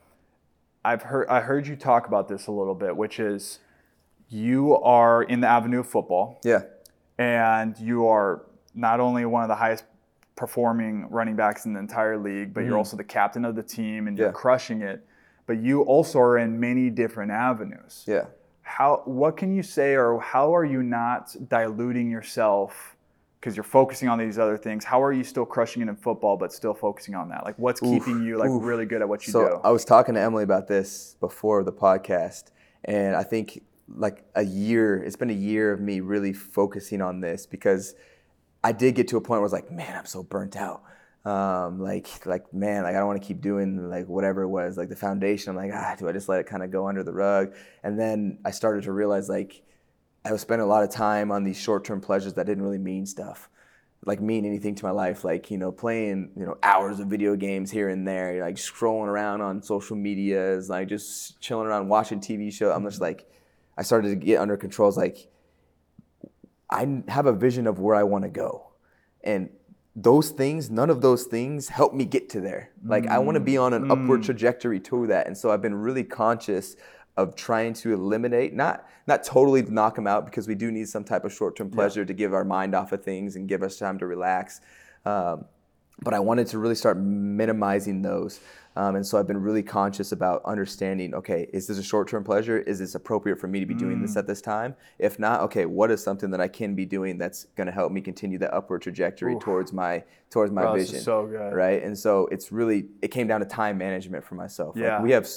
I've heard, I heard you talk about this a little bit, which is you are in the avenue of football. Yeah. And you are not only one of the highest performing running backs in the entire league, but mm-hmm. you're also the captain of the team and yeah. you're crushing it, but you also are in many different avenues. Yeah. How, what can you say, or how are you not diluting yourself because you're focusing on these other things? How are you still crushing it in football, but still focusing on that? Like what's oof, keeping you like oof. really good at what you so do? I was talking to Emily about this before the podcast, and I think like a year, it's been a year of me really focusing on this, because I did get to a point where I was like, man, I'm so burnt out. Um, like, like, man, like I don't want to keep doing like whatever it was, like the foundation. I'm like, ah, do I just let it kind of go under the rug? And then I started to realize like I was spending a lot of time on these short-term pleasures that didn't really mean stuff, like mean anything to my life. Like, you know, playing, you know, hours of video games here and there, like scrolling around on social medias, like just chilling around, watching T V shows. I'm just like, I started to get under control. It's like, I have a vision of where I want to go, and those things, none of those things help me get to there. Like mm. I want to be on an mm. upward trajectory to that. And so I've been really conscious of trying to eliminate, not not totally knock them out, because we do need some type of short-term pleasure yeah. to give our mind off of things and give us time to relax. Um, but I wanted to really start minimizing those. Um, and so I've been really conscious about understanding, okay, is this a short-term pleasure? Is this appropriate for me to be doing mm. this at this time? If not, okay, what is something that I can be doing that's going to help me continue the upward trajectory Ooh. towards my towards my Bro, vision? This is so good. Right? And so it's really, it came down to time management for myself. Yeah. Like we have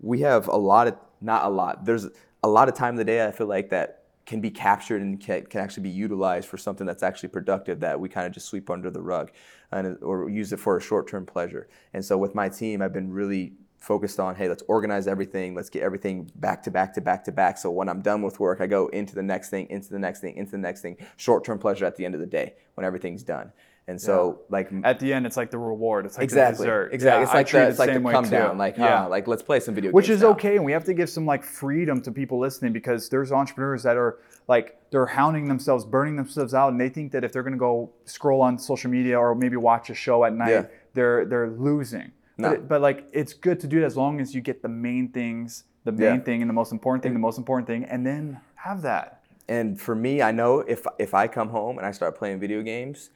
we have a lot of, not a lot, there's a lot of time in the day I feel like that can be captured and can, can actually be utilized for something that's actually productive that we kind of just sweep under the rug and or use it for a short-term pleasure. And so with my team, I've been really focused on, hey, let's organize everything. Let's get everything back to back to back to back. So when I'm done with work, I go into the next thing, into the next thing, into the next thing. Short-term pleasure at the end of the day when everything's done. And so, yeah. like at the end, it's like the reward. It's like exactly, the dessert. Exactly, yeah, it's like the, it's the, like the come down. Too. Like, yeah. uh, like let's play some video games. Which is now. Okay, and we have to give some like freedom to people listening, because there's entrepreneurs that are like they're hounding themselves, burning themselves out, and they think that if they're going to go scroll on social media or maybe watch a show at night, yeah. they're they're losing. No. But, it, but like it's good to do it as long as you get the main things, the main yeah. thing, and the most important thing, the most important thing, and then have that. And for me, I know if if I come home and I start playing video games,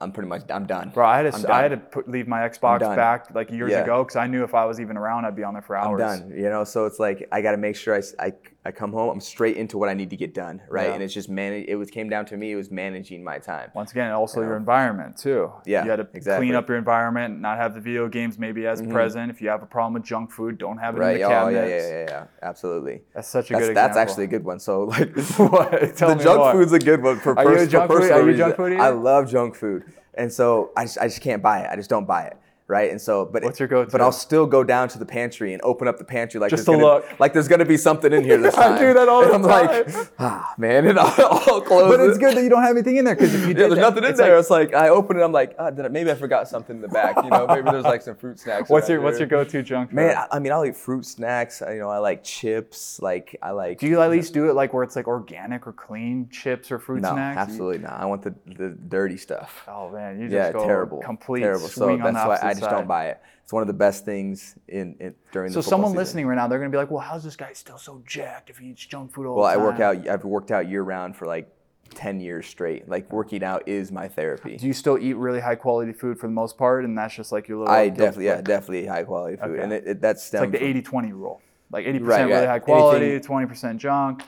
I'm pretty much, I'm done. Bro, I had to, I had to put, leave my Xbox back like years yeah. ago, because I knew if I was even around, I'd be on there for hours. I'm done, you know? So it's like, I got to make sure I, I, I come home, I'm straight into what I need to get done, right? Yeah. And it's just, manage. it was came down to me, it was managing my time. Once again, also you your know? environment too. Yeah, you had to exactly. clean up your environment, not have the video games maybe as mm-hmm. present. If you have a problem with junk food, don't have it right. in the oh, cabinets. Yeah, yeah, yeah, yeah, absolutely. That's such a that's, good that's example. That's actually a good one. So like, what? Tell the me junk what. food's a good one for, pers- for personal Are you a junk food eater? I love junk food. And so I just, I just can't buy it. I just don't buy it, right? And so, but what's your go-to? But I'll still go down to the pantry and open up the pantry like just to gonna, look, like there's gonna be something in here this time. I do that all and the I'm time. I'm like, ah, man, and I'll, I'll close. But it's it. good that you don't have anything in there, because if you did, yeah, there's nothing in it's there. Like, it's like I open it, I'm like, ah, oh, maybe I forgot something in the back. You know, maybe there's like some fruit snacks. What's your What's your go-to junk food? Man, I, I mean, I'll eat fruit snacks. I, you know, I like chips. Like I like. Do you at least do it like where it's like organic or clean chips or fruit no, snacks? No, absolutely not. I want the, the dirty stuff. Oh man, you just yeah, go terrible, complete terrible. Swing so on that's why I just don't buy it. It's one of the best things in, in during the so someone season. Listening right now, they're gonna be like, well, how's this guy still so jacked if he eats junk food all well, the time? Well, I work out. I've worked out year round for like ten years straight. Like working out is my therapy. Do you still eat really high quality food for the most part, and that's just like your little? I definitely, yeah, definitely high quality food, okay. and it, it that's it's like the eighty twenty rule. Like eighty percent right, really yeah. high quality, twenty percent junk.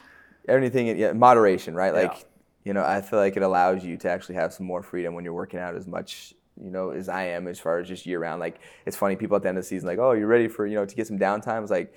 Everything, yeah, moderation, right? Like, yeah. you know, I feel like it allows you to actually have some more freedom when you're working out as much. You know, as I am, as far as just year round. Like, it's funny, people at the end of the season, like, oh, you're ready for, you know, to get some downtime. It's like,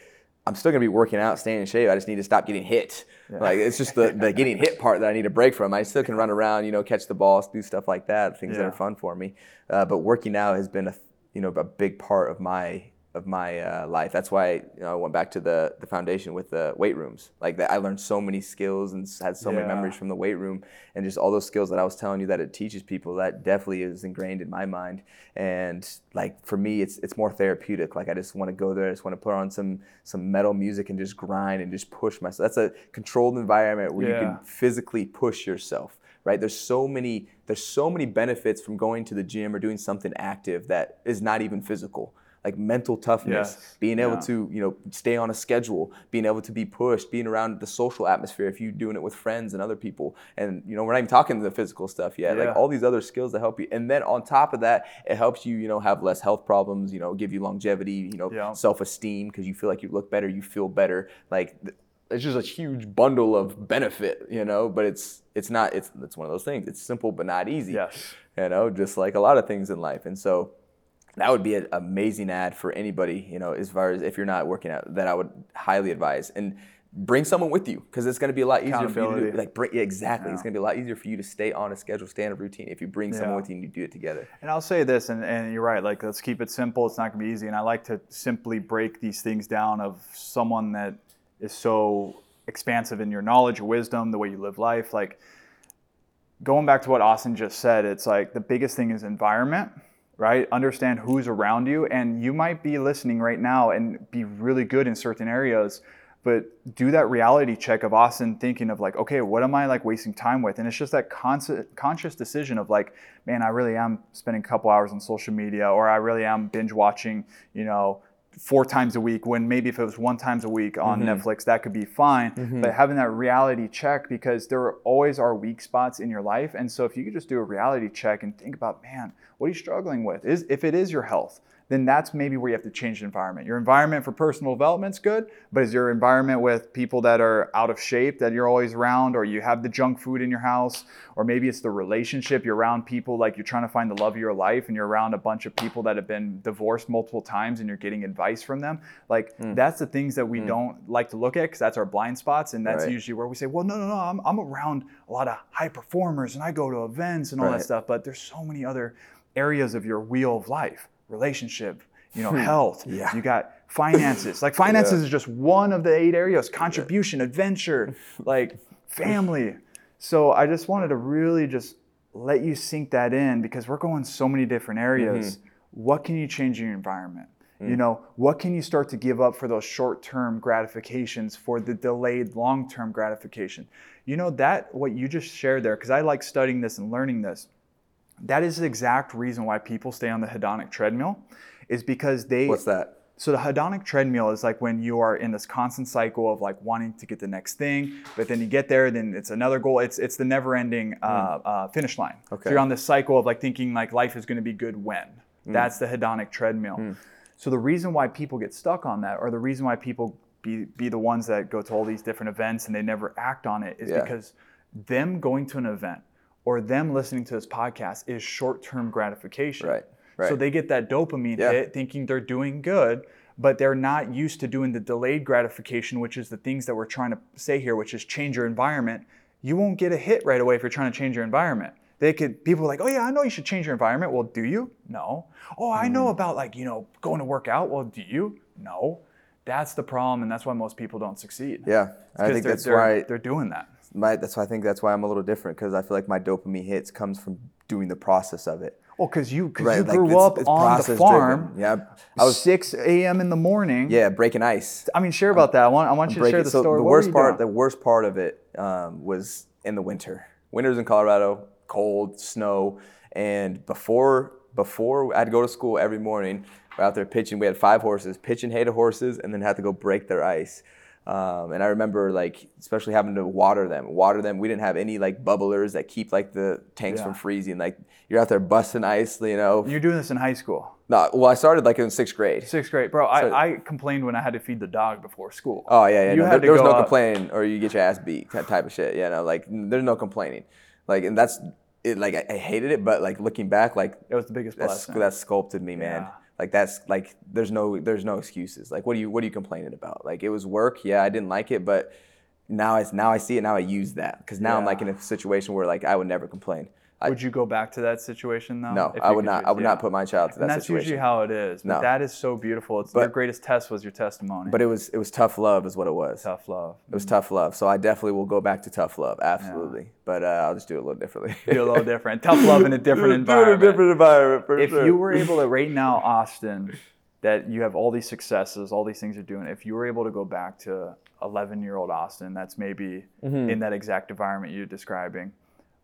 I'm still going to be working out, staying in shape. I just need to stop getting hit. Yeah. Like, it's just the, the getting hit part that I need a break from. I still can run around, you know, catch the balls, do stuff like that, things yeah. that are fun for me. Uh, but working out has been, a you know, a big part of my of my uh, life. That's why, you know, I went back to the, the foundation with the weight rooms. Like, that I learned so many skills and had so yeah. many memories from the weight room, and just all those skills that I was telling you that it teaches people, that definitely is ingrained in my mind. And like, for me, it's it's more therapeutic. Like, I just want to go there. I just want to put on some some metal music and just grind and just push myself. That's a controlled environment where yeah. you can physically push yourself. Right? There's so many there's so many benefits from going to the gym or doing something active that is not even physical. Like mental toughness, yes. being able yeah. to, you know, stay on a schedule, being able to be pushed, being around the social atmosphere if you're doing it with friends and other people. And, you know, we're not even talking the physical stuff yet, yeah. like all these other skills that help you. And then on top of that, it helps you, you know, have less health problems, you know, give you longevity, you know, yeah. self-esteem, because you feel like you look better, you feel better. Like, it's just a huge bundle of benefit, you know, but it's it's not, it's, it's one of those things. It's simple but not easy, yes. you know, just like a lot of things in life. And so, that would be an amazing ad for anybody, you know, as far as if you're not working out, that I would highly advise. And bring someone with you, because it's going to be a lot easier for you to do, like, bring, yeah, exactly. Yeah. It's going to be a lot easier for you to stay on a schedule, stay on a routine if you bring yeah. someone with you and you do it together. And I'll say this, and, and you're right, like, let's keep it simple. It's not going to be easy. And I like to simply break these things down of someone that is so expansive in your knowledge, your wisdom, the way you live life. Like, going back to what Austin just said, it's like the biggest thing is environment. Right? Understand who's around you, and you might be listening right now and be really good in certain areas, but do that reality check of Austin thinking of like, okay, what am I like wasting time with? And it's just that conscious, conscious decision of like, man, I really am spending a couple hours on social media, or I really am binge watching, you know, four times a week, when maybe if it was one times a week on mm-hmm. Netflix, that could be fine. Mm-hmm. But having that reality check, because there always are weak spots in your life. And so if you could just do a reality check and think about, man, what are you struggling with? Is if it is your health, then that's maybe where you have to change the environment. Your environment for personal development's good, but is your environment with people that are out of shape that you're always around, or you have the junk food in your house, or maybe it's the relationship you're around people, like you're trying to find the love of your life and you're around a bunch of people that have been divorced multiple times and you're getting advice from them. Like mm. that's the things that we mm. don't like to look at, because that's our blind spots, and that's right. usually where we say, well, no, no, no, I'm, I'm around a lot of high performers and I go to events and all right. that stuff, but there's so many other areas of your wheel of life. Relationship, you know, health, yeah. you got finances. Like finances yeah. is just one of the eight areas, contribution, yeah. adventure, like family. So I just wanted to really just let you sink that in, because we're going so many different areas. Mm-hmm. What can you change in your environment? Mm-hmm. You know, what can you start to give up for those short-term gratifications for the delayed long-term gratification? You know, that what you just shared there, because I like studying this and learning this. That is the exact reason why people stay on the hedonic treadmill, is because they... What's that? So the hedonic treadmill is like when you are in this constant cycle of like wanting to get the next thing, but then you get there, then it's another goal. It's it's the never-ending uh, mm. uh, finish line. Okay. So you're on this cycle of like thinking like life is going to be good when. Mm. That's the hedonic treadmill. Mm. So the reason why people get stuck on that, or the reason why people be, be the ones that go to all these different events and they never act on it, is yeah. because them going to an event or them listening to this podcast is short-term gratification. Right. Right. So they get that dopamine yeah. hit thinking they're doing good, but they're not used to doing the delayed gratification, which is the things that we're trying to say here, which is change your environment. You won't get a hit right away if you're trying to change your environment. They could, people are like, oh yeah, I know you should change your environment. Well, do you? No. Oh, I know about like, you know, going to work out. Well, do you? No. That's the problem. And that's why most people don't succeed. Yeah. I think that's why they're doing that. My, that's why I think that's why I'm a little different, because I feel like my dopamine hits comes from doing the process of it. Well, because you, cause right, you like grew it's, up it's on the farm, yeah, I was six a.m. in the morning. Yeah, breaking ice. I mean, share about I'm, that. I want I want I'm you to share the so story. The what worst part, doing? the worst part of it um, was in the winter. Winters in Colorado, cold, snow, and before before I'd go to school every morning. We're out there pitching. We had five horses, pitching hay to horses, and then had to go break their ice. Um, and I remember, like, especially having to water them, water them. We didn't have any like bubblers that keep like the tanks yeah. from freezing. Like you're out there busting ice, you know. You're doing this in high school. No, well, I started like in sixth grade. Sixth grade, bro. I, so, I complained when I had to feed the dog before school. Oh yeah, yeah. You no, had there, to there was go no up. complaining, or you get your ass beat, that type of shit. Yeah, no, like there's no complaining. Like, and that's it. Like I, I hated it, but like looking back, like it was the biggest blessing. That sculpted me, man. Yeah. Like that's like there's no there's no excuses. Like what are you what are you complaining about? Like it was work. Yeah, I didn't like it, but now I now I see it. Now I use that, because now yeah. I'm like in a situation where like I would never complain. Would I, you go back to that situation though? No, I would not. Use, I would yeah. not put my child to that and that's situation. That's usually how it is. But no. that is so beautiful. It's but, your greatest test was your testimony. But it was it was tough love is what it was. Tough love. It was mm-hmm. tough love. So I definitely will go back to tough love. Absolutely. Yeah. But uh, I'll just do it a little differently. do a little different. Tough love in a different environment. Do a different environment. For if sure. you were able to right now, Austin, that you have all these successes, all these things you're doing. If you were able to go back to eleven-year-old Austin, that's maybe mm-hmm. in that exact environment you're describing.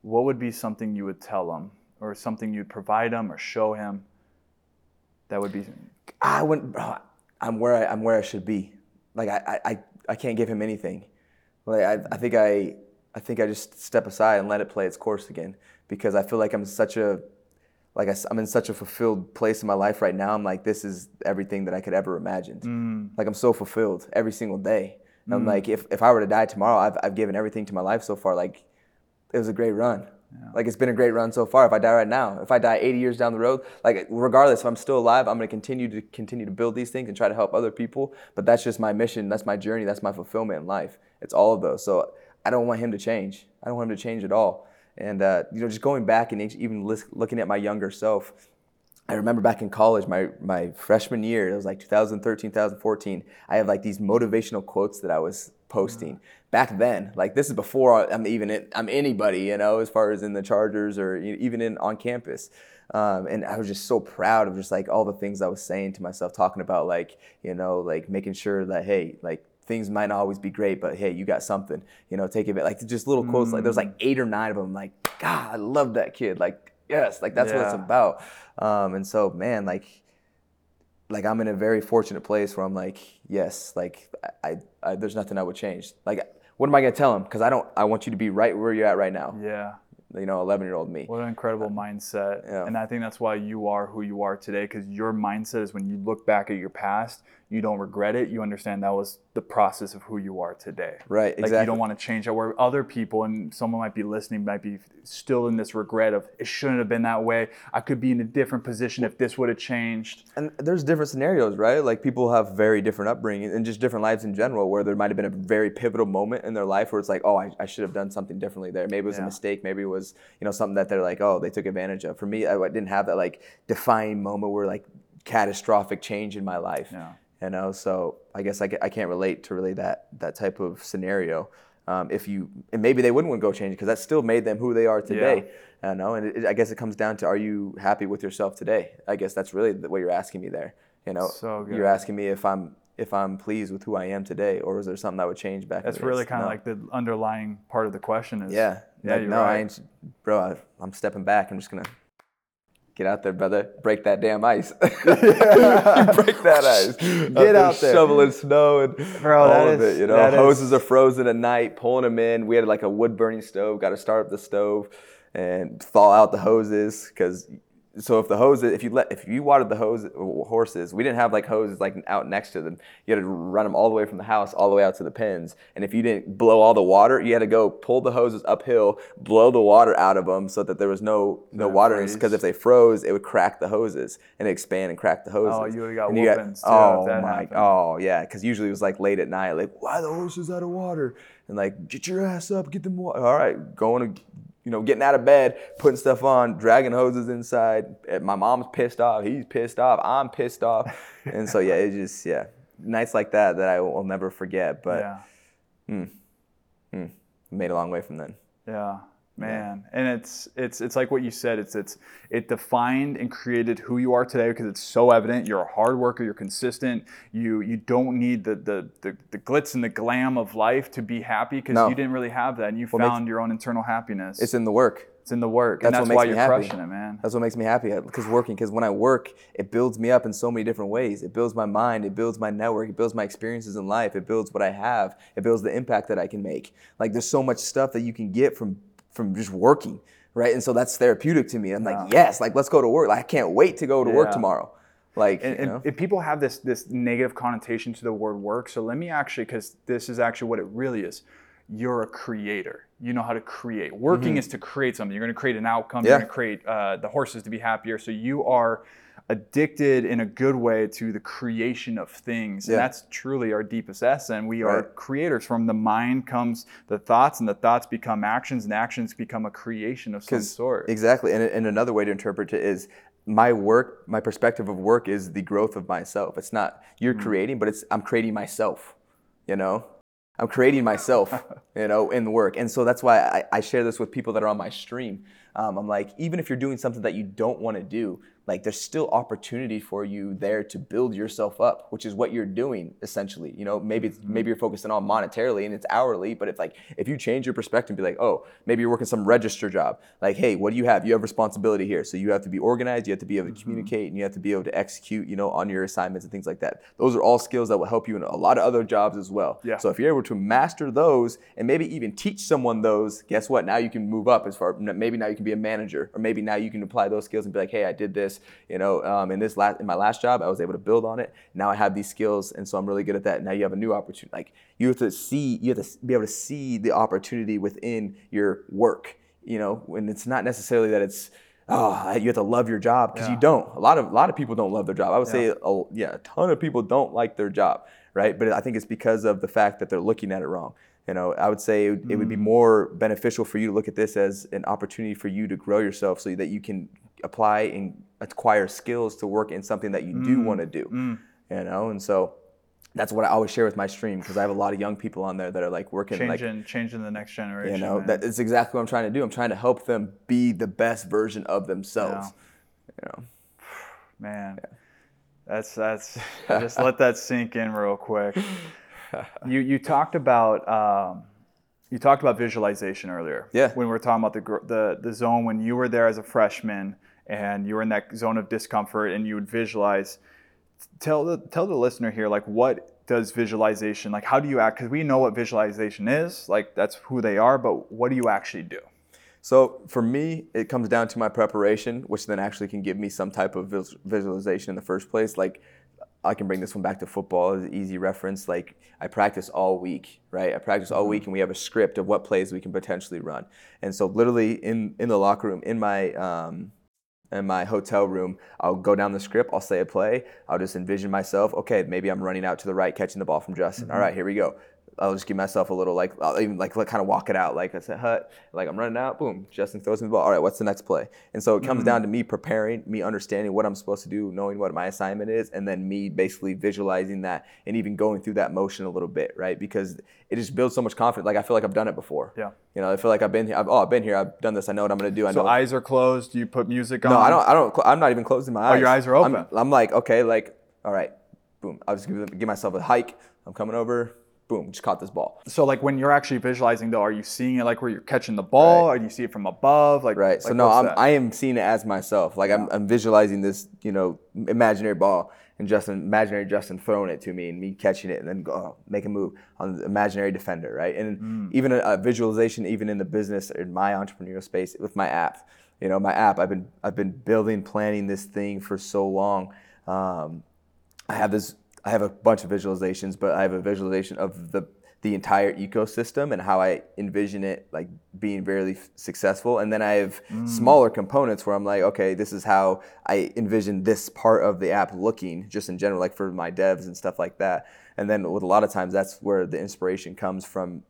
What would be something you would tell him, or something you'd provide him, or show him? That would be. I wouldn't. I'm where I, I'm where I should be. Like I, I, I can't give him anything. Like I, I think I, I think I just step aside and let it play its course again, because I feel like I'm such a, like I, I'm in such a fulfilled place in my life right now. I'm like, this is everything that I could ever imagine. Mm. Like I'm so fulfilled every single day. And mm. I'm like, if if I were to die tomorrow, I've I've given everything to my life so far. Like. It was a great run. Yeah. Like it's been a great run so far. If I die right now, if I die eighty years down the road, like regardless, if I'm still alive, I'm gonna continue to continue to build these things and try to help other people. But that's just my mission. That's my journey. That's my fulfillment in life. It's all of those. So I don't want him to change. I don't want him to change at all. And uh, you know, just going back and even looking at my younger self, I remember back in college, my my freshman year, it was like two thousand thirteen, two thousand fourteen. I have like these motivational quotes that I was posting back then. Like this is before I'm even in, I'm anybody, you know, as far as in the Chargers or even in on campus. Um, and I was just so proud of just like all the things I was saying to myself, talking about like, you know, like making sure that, hey, like things might not always be great, but hey, you got something, you know, take it back. Like just little quotes, mm. like there's like eight or nine of them. Like, God, I love that kid. Like, yes, like that's yeah. what it's about. Um, and so, man, like, Like I'm in a very fortunate place where I'm like, yes, like I, I there's nothing I would change. Like, what am I gonna tell him? Because I don't, I want you to be right where you're at right now. Yeah. You know, eleven-year-old me. What an incredible uh, mindset. Yeah. And I think that's why you are who you are today, because your mindset is when you look back at your past, you don't regret it. You understand that was the process of who you are today. Right, exactly. Like you don't want to change that, where other people, and someone might be listening, might be still in this regret of, it shouldn't have been that way. I could be in a different position if this would have changed. And there's different scenarios, right? Like people have very different upbringing and just different lives in general, where there might have been a very pivotal moment in their life where it's like, oh, I, I should have done something differently there. Maybe it was yeah. a mistake. Maybe it was you know, something that they're like, oh, they took advantage of. For me, I didn't have that like defining moment where like catastrophic change in my life. Yeah. You know, so I guess I, I can't relate to really that that type of scenario. Um, if you and maybe they wouldn't want to go change because that still made them who they are today. Yeah. You know, and it, I guess it comes down to, are you happy with yourself today? I guess that's really what you're asking me there. You know, so good. You're asking me if I'm if I'm pleased with who I am today, or is there something that would change back? That's really kind of no. like the underlying part of the question. Is yeah, yeah, you're no, right. I ain't, bro. I, I'm stepping back. I'm just gonna. Get out there, brother. Break that damn ice. Break that ice. Get out there. Shoveling snow and Bro, all that of is, it. You know, hoses is. are frozen at night, pulling them in. We had like a wood burning stove. Got to start up the stove and thaw out the hoses. Cause so if the hoses, if you let, if you watered the hose horses, we didn't have like hoses like out next to them. You had to run them all the way from the house, all the way out to the pens. And if you didn't blow all the water, you had to go pull the hoses uphill, blow the water out of them so that there was no no that water. Because if they froze, it would crack the hoses and expand and crack the hoses. Oh, you would have got whoopings too. Oh if that my, happened. Oh yeah, because usually it was like late at night, like why the hoses out of water? And like get your ass up, get them water. All right, going to. You know, getting out of bed, putting stuff on, dragging hoses inside. My mom's pissed off. He's pissed off. I'm pissed off. And so, yeah, it's just, yeah, nights like that that I will never forget. But, yeah. mm, mm, made a long way from then. Yeah, man. Yeah. And it's it's it's like what you said. It's it's it defined and created who you are today because it's so evident. You're a hard worker. You're consistent. You you don't need the the the, the glitz and the glam of life to be happy because no. you didn't really have that, and you what found makes, your own internal happiness. It's in the work. It's in the work. That's and that's what makes why me you're happy. Crushing it, man. That's what makes me happy because working. Because when I work, it builds me up in so many different ways. It builds my mind. It builds my network. It builds my experiences in life. It builds what I have. It builds the impact that I can make. Like there's so much stuff that you can get from. from just working, right? And so that's therapeutic to me. I'm like, wow. yes, like let's go to work. Like, I can't wait to go to yeah. work tomorrow. Like, and, you know? and, and people have this this negative connotation to the word work. So let me actually, because this is actually what it really is. You're a creator. You know how to create. Working mm-hmm. is to create something. You're going to create an outcome. Yeah. You're going to create uh, the horses to be happier. So you are addicted in a good way to the creation of things. Yeah. And that's truly our deepest essence. We are right. creators. From the mind comes the thoughts, and the thoughts become actions, and actions become a creation of some sort. Exactly. And, and another way to interpret it is my work, my perspective of work is the growth of myself. It's not you're mm-hmm. creating, but it's I'm creating myself, you know? I'm creating myself, you know, in the work. And so that's why I, I share this with people that are on my stream. Um, I'm like, even if you're doing something that you don't want to do, like there's still opportunity for you there to build yourself up, which is what you're doing essentially. You know, maybe it's, maybe you're focusing on monetarily and it's hourly, but if like if you change your perspective and be like, oh, maybe you're working some register job. Like, hey, what do you have? You have responsibility here. So you have to be organized, you have to be able to communicate, and you have to be able to execute, you know, on your assignments and things like that. Those are all skills that will help you in a lot of other jobs as well. Yeah. So if you're able to master those and maybe even teach someone those, guess what? Now you can move up as far, maybe now you can be a manager, or maybe now you can apply those skills and be like, hey, I did this. You know, um, in this last in my last job, I was able to build on it. Now I have these skills, and so I'm really good at that. Now you have a new opportunity. Like you have to see, you have to be able to see the opportunity within your work. You know, and it's not necessarily that it's oh you have to love your job because yeah. you don't. A lot of a lot of people don't love their job. I would yeah. say a, yeah, a ton of people don't like their job, right? But I think it's because of the fact that they're looking at it wrong. You know, I would say it would, mm. it would be more beneficial for you to look at this as an opportunity for you to grow yourself so that you can apply and acquire skills to work in something that you mm. do want to do, mm. you know? And so that's what I always share with my stream because I have a lot of young people on there that are like working. Changing, like, changing the next generation. You know, man. That is exactly what I'm trying to do. I'm trying to help them be the best version of themselves, yeah. you know? Man, yeah. that's, that's, just let that sink in real quick. You, you talked about, um, you talked about visualization earlier. Yeah. When we were talking about the, the the zone when you were there as a freshman and you were in that zone of discomfort and you would visualize. Tell the tell the listener here, like, what does visualization, like, how do you act? Because we know what visualization is, like, that's who they are, but what do you actually do? So for me, it comes down to my preparation, which then actually can give me some type of visualization in the first place, like. I can bring this one back to football as an easy reference. Like I practice all week, right? I practice all week and we have a script of what plays we can potentially run. And so literally in, in the locker room, in my um, in my hotel room, I'll go down the script, I'll say a play, I'll just envision myself, okay, maybe I'm running out to the right, catching the ball from Justin. Mm-hmm. All right, here we go. I'll just give myself a little, like, I'll even, like, kind of walk it out. Like, I said, hut, like, I'm running out, boom, Justin throws me the ball. All right, what's the next play? And so it comes mm-hmm. down to me preparing, me understanding what I'm supposed to do, knowing what my assignment is, and then me basically visualizing that and even going through that motion a little bit, right? Because it just builds so much confidence. Like, I feel like I've done it before. Yeah. You know, I feel like I've been here. I've, oh, I've been here. I've done this. I know what I'm going to do. I so know eyes are closed. You put music on? No, I don't. I don't. I'm not even closing my eyes. Oh, your eyes are open. I'm, I'm like, okay, like, all right, boom. I'll just give, give myself a hike. I'm coming over. Boom, just caught this ball. So like when you're actually visualizing though, are you seeing it like where you're catching the ball? Right. Or do you see it from above? Like Right. So like, no, I'm, I am seeing it as myself. Like yeah. I'm, I'm visualizing this, you know, imaginary ball and Justin, imaginary Justin throwing it to me and me catching it and then go, oh, make a move on the imaginary defender, right? And mm. even a, a visualization, even in the business or in my entrepreneurial space with my app, you know, my app, I've been, I've been building, planning this thing for so long. Um, I have this, I have a bunch of visualizations, but I have a visualization of the the entire ecosystem and how I envision it like being very successful. And then I have mm. smaller components where I'm like, okay, this is how I envision this part of the app looking just in general, like for my devs and stuff like that. And then with a lot of times that's where the inspiration comes from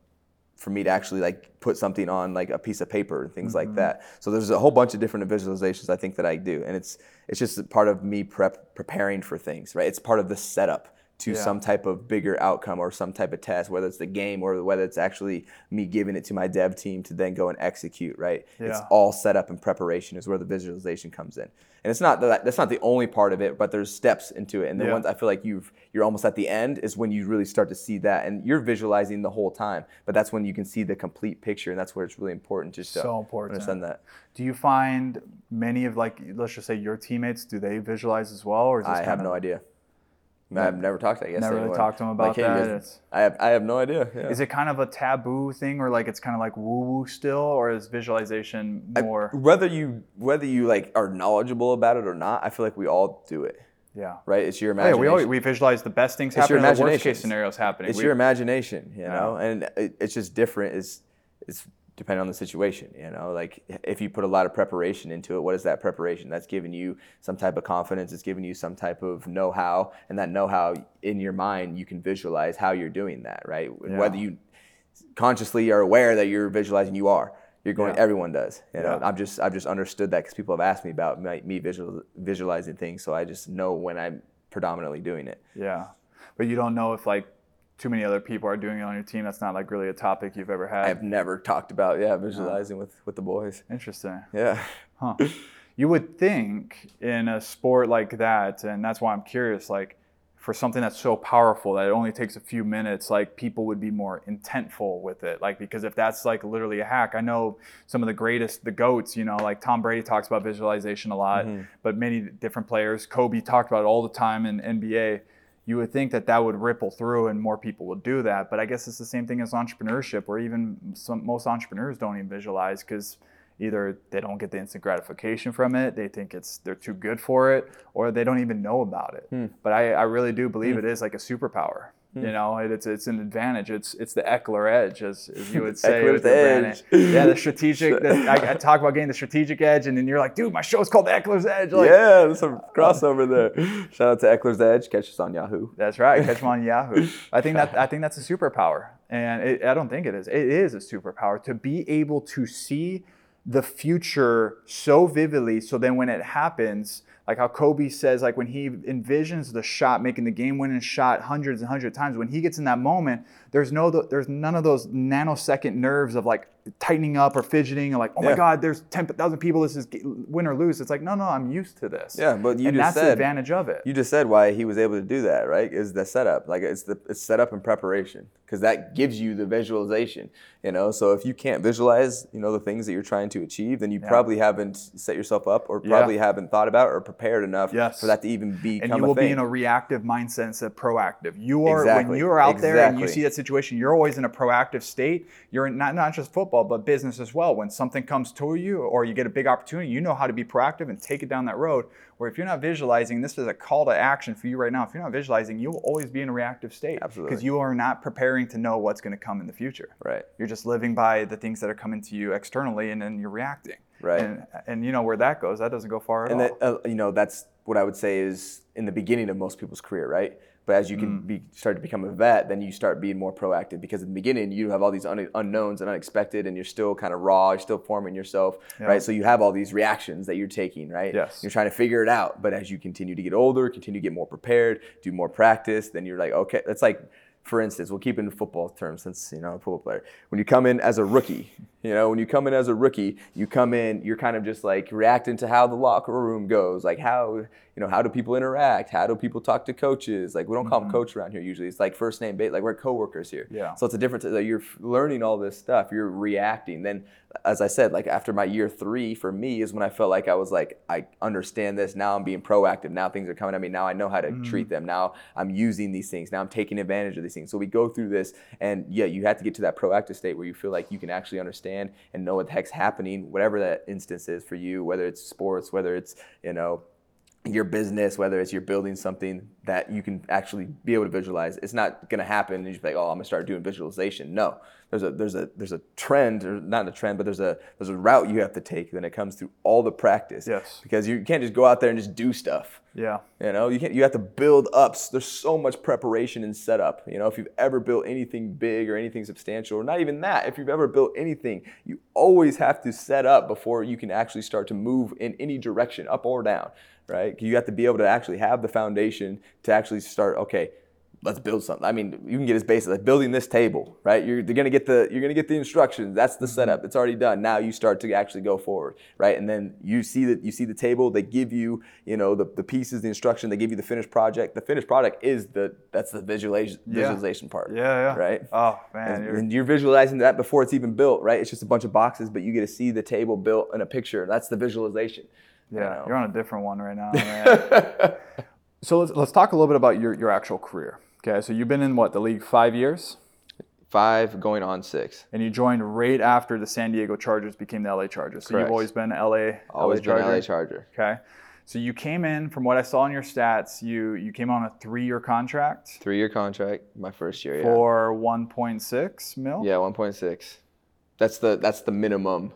for me to actually like put something on like a piece of paper and things mm-hmm. like that. So there's a whole bunch of different visualizations I think that I do. And it's it's just part of me prep preparing for things, right? It's part of the setup to yeah. some type of bigger outcome or some type of task, whether it's the game or whether it's actually me giving it to my dev team to then go and execute, right? Yeah. It's all set up and preparation is where the visualization comes in. And it's not that that's not the only part of it, but there's steps into it. And the yeah. ones I feel like you've you're almost at the end is when you really start to see that. And you're visualizing the whole time, but that's when you can see the complete picture. And that's where it's really important just to so important. understand that. Do you find many of like, let's just say your teammates, do they visualize as well? Or is this I have of- no idea. I've never talked to I guess never really talked to him about like, hey, that. I have I have no idea. Yeah. Is it kind of a taboo thing, or like it's kind of like woo-woo still, or is visualization more? I, whether you whether you like are knowledgeable about it or not, I feel like we all do it. Yeah. Right. It's your imagination. Yeah, we always, we visualize the best things happening, the worst case scenarios happening. It's we, your imagination, you know, yeah. and it, it's just different. It's it's. Depending on the situation, you know, like if you put a lot of preparation into it, what is that preparation? That's giving you some type of confidence. It's giving you some type of know-how, and that know-how in your mind, you can visualize how you're doing that, right? Yeah. Whether you consciously are aware that you're visualizing, you are. You're going. Yeah. Everyone does. You know, yeah. I've just I've just understood that because people have asked me about my, me visual, visualizing things, so I just know when I'm predominantly doing it. Yeah, but you don't know if like. Too many other people are doing it on your team. That's not like really a topic you've ever had. I've never talked about, yeah, visualizing with, with the boys. Interesting. Yeah. Huh. You would think in a sport like that, and that's why I'm curious, like for something that's so powerful that it only takes a few minutes, like people would be more intentful with it. Like, because if that's like literally a hack, I know some of the greatest, the GOATs, you know, like Tom Brady talks about visualization a lot, mm-hmm. but many different players, Kobe talked about it all the time in N B A. You would think that that would ripple through and more people would do that. But I guess it's the same thing as entrepreneurship, where even some, most entrepreneurs don't even visualize because either they don't get the instant gratification from it, they think it's they're too good for it, or they don't even know about it. Hmm. But I, I really do believe hmm. it is like a superpower. Hmm. You know, it, it's it's an advantage. It's it's the Eckler Edge, as, as you would say. Eckler's Edge. Yeah, the strategic, the, I, I talk about getting the strategic edge, and then you're like, dude, my show's called the Eckler's Edge. Like, yeah, there's some crossover there. Shout out to Eckler's Edge. Catch us on Yahoo. That's right, catch them on Yahoo. I think that I think that's a superpower, and it, I don't think it is. It is a superpower to be able to see the future so vividly, so then when it happens, like how Kobe says, like when he envisions the shot, making the game-winning shot hundreds and hundreds of times, when he gets in that moment, there's no, there's none of those nanosecond nerves of like tightening up or fidgeting and like, oh yeah. my God, there's ten thousand people, this is win or lose. It's like, no, no, I'm used to this. Yeah, but you and just that's said, the advantage of it. You just said why he was able to do that, right? Is the setup. Like it's the it's setup and preparation, because that gives you the visualization, you know? So if you can't visualize, you know, the things that you're trying to achieve, then you yeah. probably haven't set yourself up or probably yeah. haven't thought about or prepared enough yes. for that to even become a thing. And you will be in a reactive mindset instead of proactive. You are, exactly. when you're out exactly. there and you see that situation, you're always in a proactive state. You're in not, not just football, but business as well. When something comes to you or you get a big opportunity, you know how to be proactive and take it down that road. Where if you're not visualizing, this is a call to action for you right now. If you're not visualizing, you will always be in a reactive state. Absolutely. Because you are not preparing to know what's going to come in the future. Right. You're just living by the things that are coming to you externally, and then you're reacting. Right. And, and you know where that goes. That doesn't go far at and all. And uh, you know, that's what I would say is in the beginning of most people's career, right? But as you can mm. be, start to become a vet, then you start being more proactive, because in the beginning you have all these un- unknowns and unexpected, and you're still kind of raw, you're still forming yourself, yeah. right? So you have all these reactions that you're taking, right? Yes. You're trying to figure it out. But as you continue to get older, continue to get more prepared, do more practice, then you're like, okay, that's like, for instance, we'll keep it in football terms since, you know, I'm a football player. When you come in as a rookie, you know, when you come in as a rookie, you come in, you're kind of just like reacting to how the locker room goes. Like how, you know, how do people interact? How do people talk to coaches? Like we don't call mm-hmm. them coach around here usually. It's like first name, like we're coworkers here. Yeah. So it's a difference. Like you're learning all this stuff. You're reacting. Then, as I said, like after my year three for me is when I felt like I was like, I understand this. Now I'm being proactive. Now things are coming at me. Now I know how to mm-hmm. treat them. Now I'm using these things. Now I'm taking advantage of these things. So we go through this, and yeah, you have to get to that proactive state where you feel like you can actually understand and know what the heck's happening, whatever that instance is for you, whether it's sports, whether it's, you know, your business, whether it's you're building something that you can actually be able to visualize. It's not going to happen and you're just like, oh, I'm gonna start doing visualization. No, there's a there's a there's a trend, or not a trend, but there's a there's a route you have to take when it comes through all the practice. Yes. Because you can't just go out there and just do stuff. Yeah. You know, you can't. You have to build up. There's so much preparation and setup. You know, if you've ever built anything big or anything substantial, or not even that, if you've ever built anything, you always have to set up before you can actually start to move in any direction, up or down. Right? You have to be able to actually have the foundation to actually start, okay, let's build something. I mean, you can get as basic as like building this table, right? You're going to get the you're going to get the instructions. That's the setup. It's already done. Now you start to actually go forward, right? And then you see that you see the table. They give you, you know, the, the pieces, the instruction. They give you the finished project. The finished product is the that's the visualization yeah. visualization part. Yeah, yeah. Right? Oh man, and you're, and you're visualizing that before it's even built, right? It's just a bunch of boxes, but you get to see the table built in a picture. That's the visualization. Yeah, you're on a different one right now, man. So let's let's talk a little bit about your, your actual career. Okay, so you've been in what, the league five years? Five going on six. And you joined right after the San Diego Chargers became the L A Chargers. So correct. You've always been L A Always been L A Charger. Okay. So you came in, from what I saw in your stats, you you came on a three-year contract. Three-year contract, my first year, yeah. For one point six mil? Yeah, one point six. That's the that's the minimum.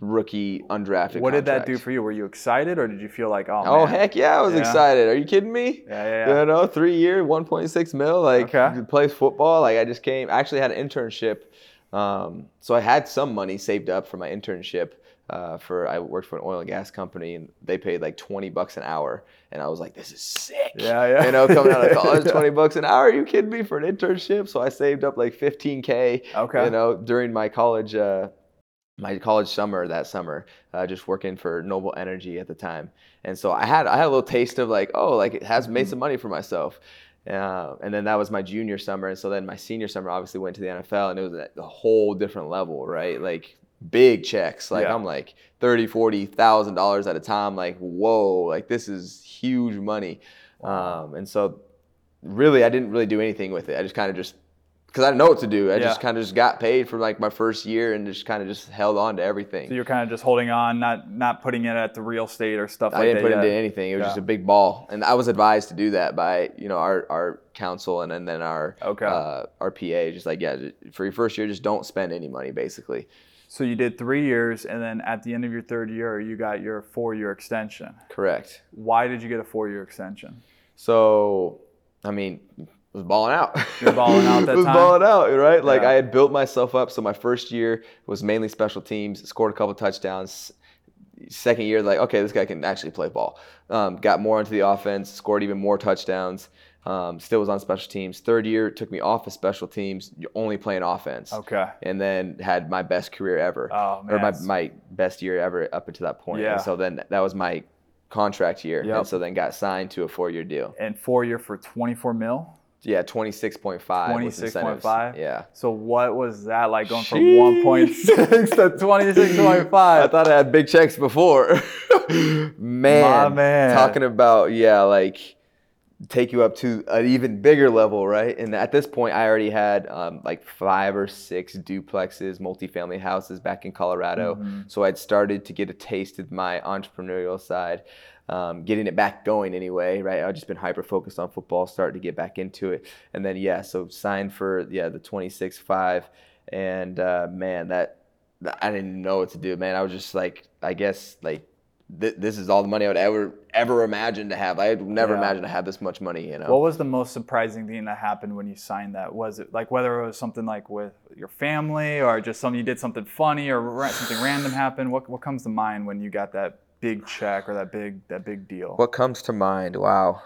Rookie undrafted. What contract. Did that do for you? Were you excited, or did you feel like, oh, man. Oh heck yeah, I was yeah. excited. Are you kidding me? Yeah, yeah. yeah. You know, three year, one point six mil. Like, okay. You play football. Like, I just came. I actually had an internship, um, so I had some money saved up for my internship. Uh, for I worked for an oil and gas company, and they paid like twenty bucks an hour, and I was like, this is sick. Yeah, yeah. You know, coming out of college, yeah. twenty bucks an hour. Are you kidding me for an internship? So I saved up like fifteen K. Okay. You know, during my college. Uh, My college summer that summer, uh, just working for Noble Energy at the time, and so I had I had a little taste of like, oh, like it has made some money for myself, uh, and then that was my junior summer, and so then my senior summer obviously went to the N F L, and it was a, a whole different level, right? Like big checks, like yeah. I'm like thirty, forty thousand dollars at a time, like whoa, like this is huge money, um, and so really I didn't really do anything with it. I just kind of just. Because I didn't know what to do. I yeah. just kind of just got paid for like my first year and just kind of just held on to everything. So you're kind of just holding on, not not putting it at the real estate or stuff I like that. I didn't put yet. Into anything. It was yeah. just a big ball. And I was advised to do that by, you know, our, our counsel and, and then our, okay. uh, our P A. Just like, yeah, for your first year, just don't spend any money basically. So you did three years, and then at the end of your third year, you got your four-year extension. Correct. Why did you get a four-year extension? So, I mean... was balling out. You're balling out that was time. Was balling out, right? Like yeah. I had built myself up. So my first year was mainly special teams. Scored a couple touchdowns. Second year, like okay, this guy can actually play ball. Um, got more into the offense. Scored even more touchdowns. Um, still was on special teams. Third year took me off of special teams. Only playing offense. Okay. And then had my best career ever. Oh man. Or my my best year ever up until that point. Yeah. And so then that was my contract year. Yep. And so then got signed to a four-year deal. And four-year for twenty-four mil. Yeah, twenty-six point five. twenty-six point five? Yeah. So what was that like going from one point six to twenty-six point five? I thought I had big checks before. Man, my man. Talking about, yeah, like take you up to an even bigger level, right? And at this point, I already had um, like five or six duplexes, multifamily houses back in Colorado. Mm-hmm. So I'd started to get a taste of my entrepreneurial side. Um, getting it back going anyway, right? I've just been hyper-focused on football, starting to get back into it. And then, yeah, so signed for, yeah, the twenty-six five. And, uh, man, that, I didn't know what to do, man. I was just like, I guess, like, th- this is all the money I would ever ever imagine to have. I would never yeah. imagine to have this much money, you know. What was the most surprising thing that happened when you signed that? Was it like whether it was something like with your family or just something you did something funny or something random happened? What what comes to mind when you got that big check or that big that big deal? What comes to mind? Wow.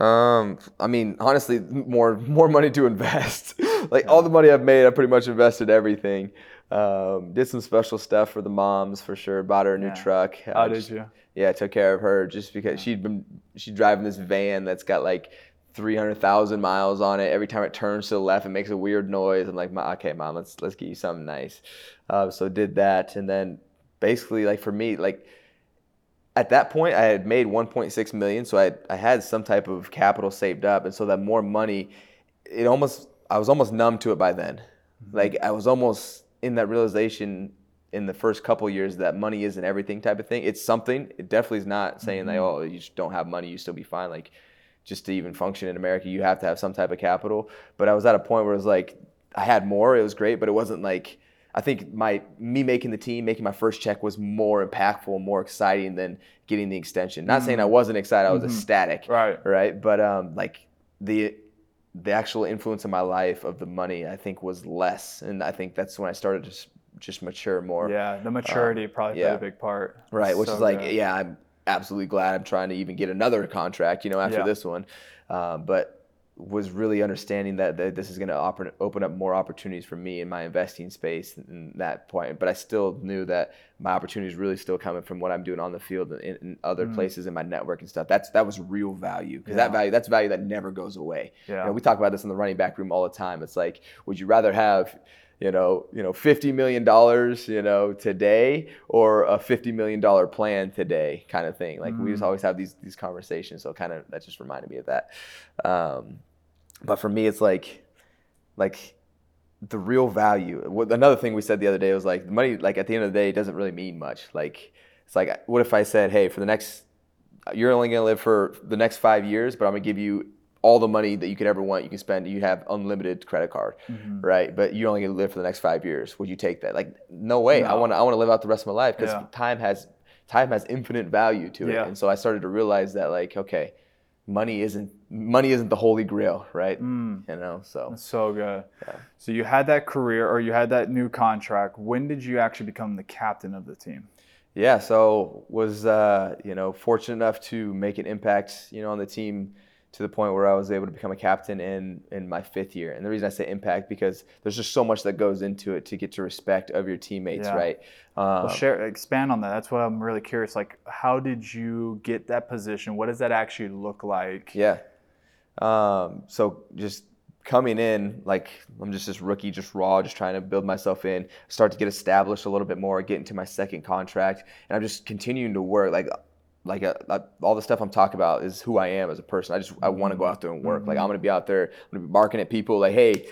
Um, I mean, honestly, more more money to invest. Like yeah. all the money I've made, I pretty much invested everything. Um, did some special stuff for the moms for sure. Bought her a new yeah. truck. I oh, just, did you? Yeah, I took care of her just because yeah. she'd been she's driving this van that's got like three hundred thousand miles on it. Every time it turns to the left, it makes a weird noise. I'm like, okay, mom, let's let's get you something nice. Uh, so did that, and then basically, like for me, like. At that point, I had made one point six million dollars, so I, I had some type of capital saved up, and so that more money, it almost I was almost numb to it by then. Mm-hmm. Like I was almost in that realization in the first couple of years that money isn't everything type of thing. It's something. It definitely is not saying mm-hmm. like, oh, you just don't have money, you still be fine. Like just to even function in America, you have to have some type of capital. But I was at a point where it was like I had more, it was great, but it wasn't like. I think my me making the team, making my first check was more impactful, more exciting than getting the extension. Not mm-hmm. saying I wasn't excited, I was mm-hmm. ecstatic. Right. Right. But um, like the the actual influence in my life of the money, I think, was less. And I think that's when I started to just, just mature more. Yeah, the maturity uh, probably yeah. played a big part. Right, that's which so is like, good. yeah, I'm absolutely glad I'm trying to even get another contract, you know, after yeah. this one. Uh, but was really understanding that, that this is going to oper- open up more opportunities for me in my investing space in that point. But I still knew that my opportunities really still coming from what I'm doing on the field and in, in other mm. places in my network and stuff. That's That was real value because yeah. that value, that's value that never goes away. Yeah. You know, we talk about this in the running back room all the time. It's like, would you rather have... You know, you know, fifty million dollars, you know, today or a fifty million dollars plan today kind of thing. Like mm. we just always have these these conversations. So kind of that just reminded me of that. Um, but for me, it's like like the real value. Another thing we said the other day was like the money, like at the end of the day, doesn't really mean much. Like it's like, what if I said, hey, for the next, you're only going to live for the next five years, but I'm going to give you all the money that you could ever want, you can spend. You have unlimited credit card, mm-hmm. right? But you only get to live for the next five years. Would you take that? Like, no way. No. I want to. I want to live out the rest of my life because yeah. time has time has infinite value to it. Yeah. And so I started to realize that, like, okay, money isn't money isn't the holy grail, right? Mm. You know, so that's so good. Yeah. So you had that career, or you had that new contract. When did you actually become the captain of the team? Yeah. So was uh, you know fortunate enough to make an impact, you know, on the team. To the point where I was able to become a captain in in my fifth year. And the reason I say impact, because there's just so much that goes into it to get to respect of your teammates, yeah. right? Um, well, share, expand on that. That's what I'm really curious. Like, how did you get that position? What does that actually look like? Yeah. Um, so just coming in, like, I'm just this rookie, just raw, just trying to build myself in, start to get established a little bit more, get into my second contract. And I'm just continuing to work. Like, Like a, a, all the stuff I'm talking about is who I am as a person. I just I want to go out there and work. Like I'm gonna be out there, I'm gonna be barking at people. Like, hey,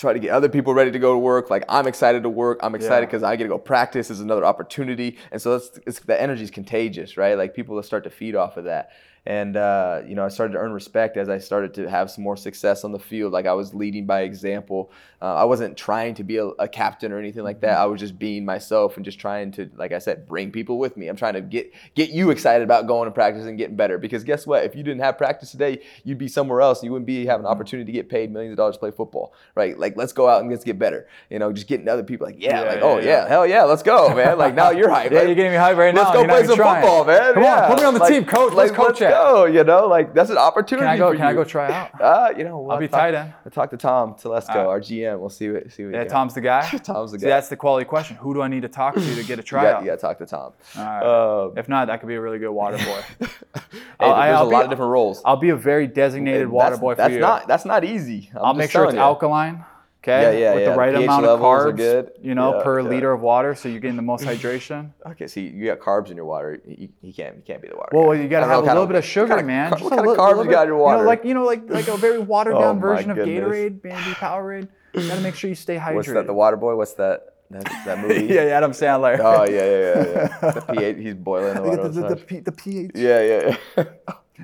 try to get other people ready to go to work. Like I'm excited to work. I'm excited because yeah. I get to go practice. It's another opportunity, and so that's it's, the energy is contagious, right? Like people will start to feed off of that. And uh, you know, I started to earn respect as I started to have some more success on the field. Like I was leading by example. Uh, I wasn't trying to be a, a captain or anything like that. I was just being myself and just trying to, like I said, bring people with me. I'm trying to get get you excited about going to practice and getting better. Because guess what? If you didn't have practice today, you'd be somewhere else. You wouldn't be having an opportunity to get paid millions of dollars to play football, right? Like let's go out and let's get better. You know, just getting other people like, yeah, yeah like yeah, oh yeah. yeah, hell yeah, let's go, man. Like now you're hyped. yeah, right? You're getting me hyped right now. Let's go play some trying. football, man. Come yeah. on, put me on the like, team, coach. Let's, let's coach check. Oh, you know, like that's an opportunity. Can I go? For can you. I go try out? Uh, you know, we'll I'll be tight end. I'll talk to Tom Telesco, right. our G M. We'll see what see what. Yeah, Tom's the guy. Tom's the guy. See, that's the quality question. Who do I need to talk to to get a tryout? Yeah, talk to Tom. All right. Um, if not, that could be a really good water boy. hey, I'll, there's I'll a be, lot of different roles. I'll be a very designated and water boy for that's you. That's not that's not easy. I'm I'll make sure it's you. alkaline. Okay, yeah, yeah, with yeah. the right the amount of carbs, good. you know, yeah, per yeah. liter of water, so you're getting the most hydration. Okay, so you got carbs in your water. You, you can't, you can't be the water. Well, guy. you got to have a little of, bit of sugar, kind of, man. What, what kind of carbs little, you got in your water? You know, like you know, like like a very watered down oh, version of goodness. Gatorade, Bambi Powerade. You got to make sure you stay hydrated. What's that? The Water Boy? What's that? That, that movie? yeah, yeah, Adam Sandler. Oh yeah, yeah, yeah. yeah. The pH, he's boiling the water. The, the, the, P, the pH. Yeah, yeah. yeah.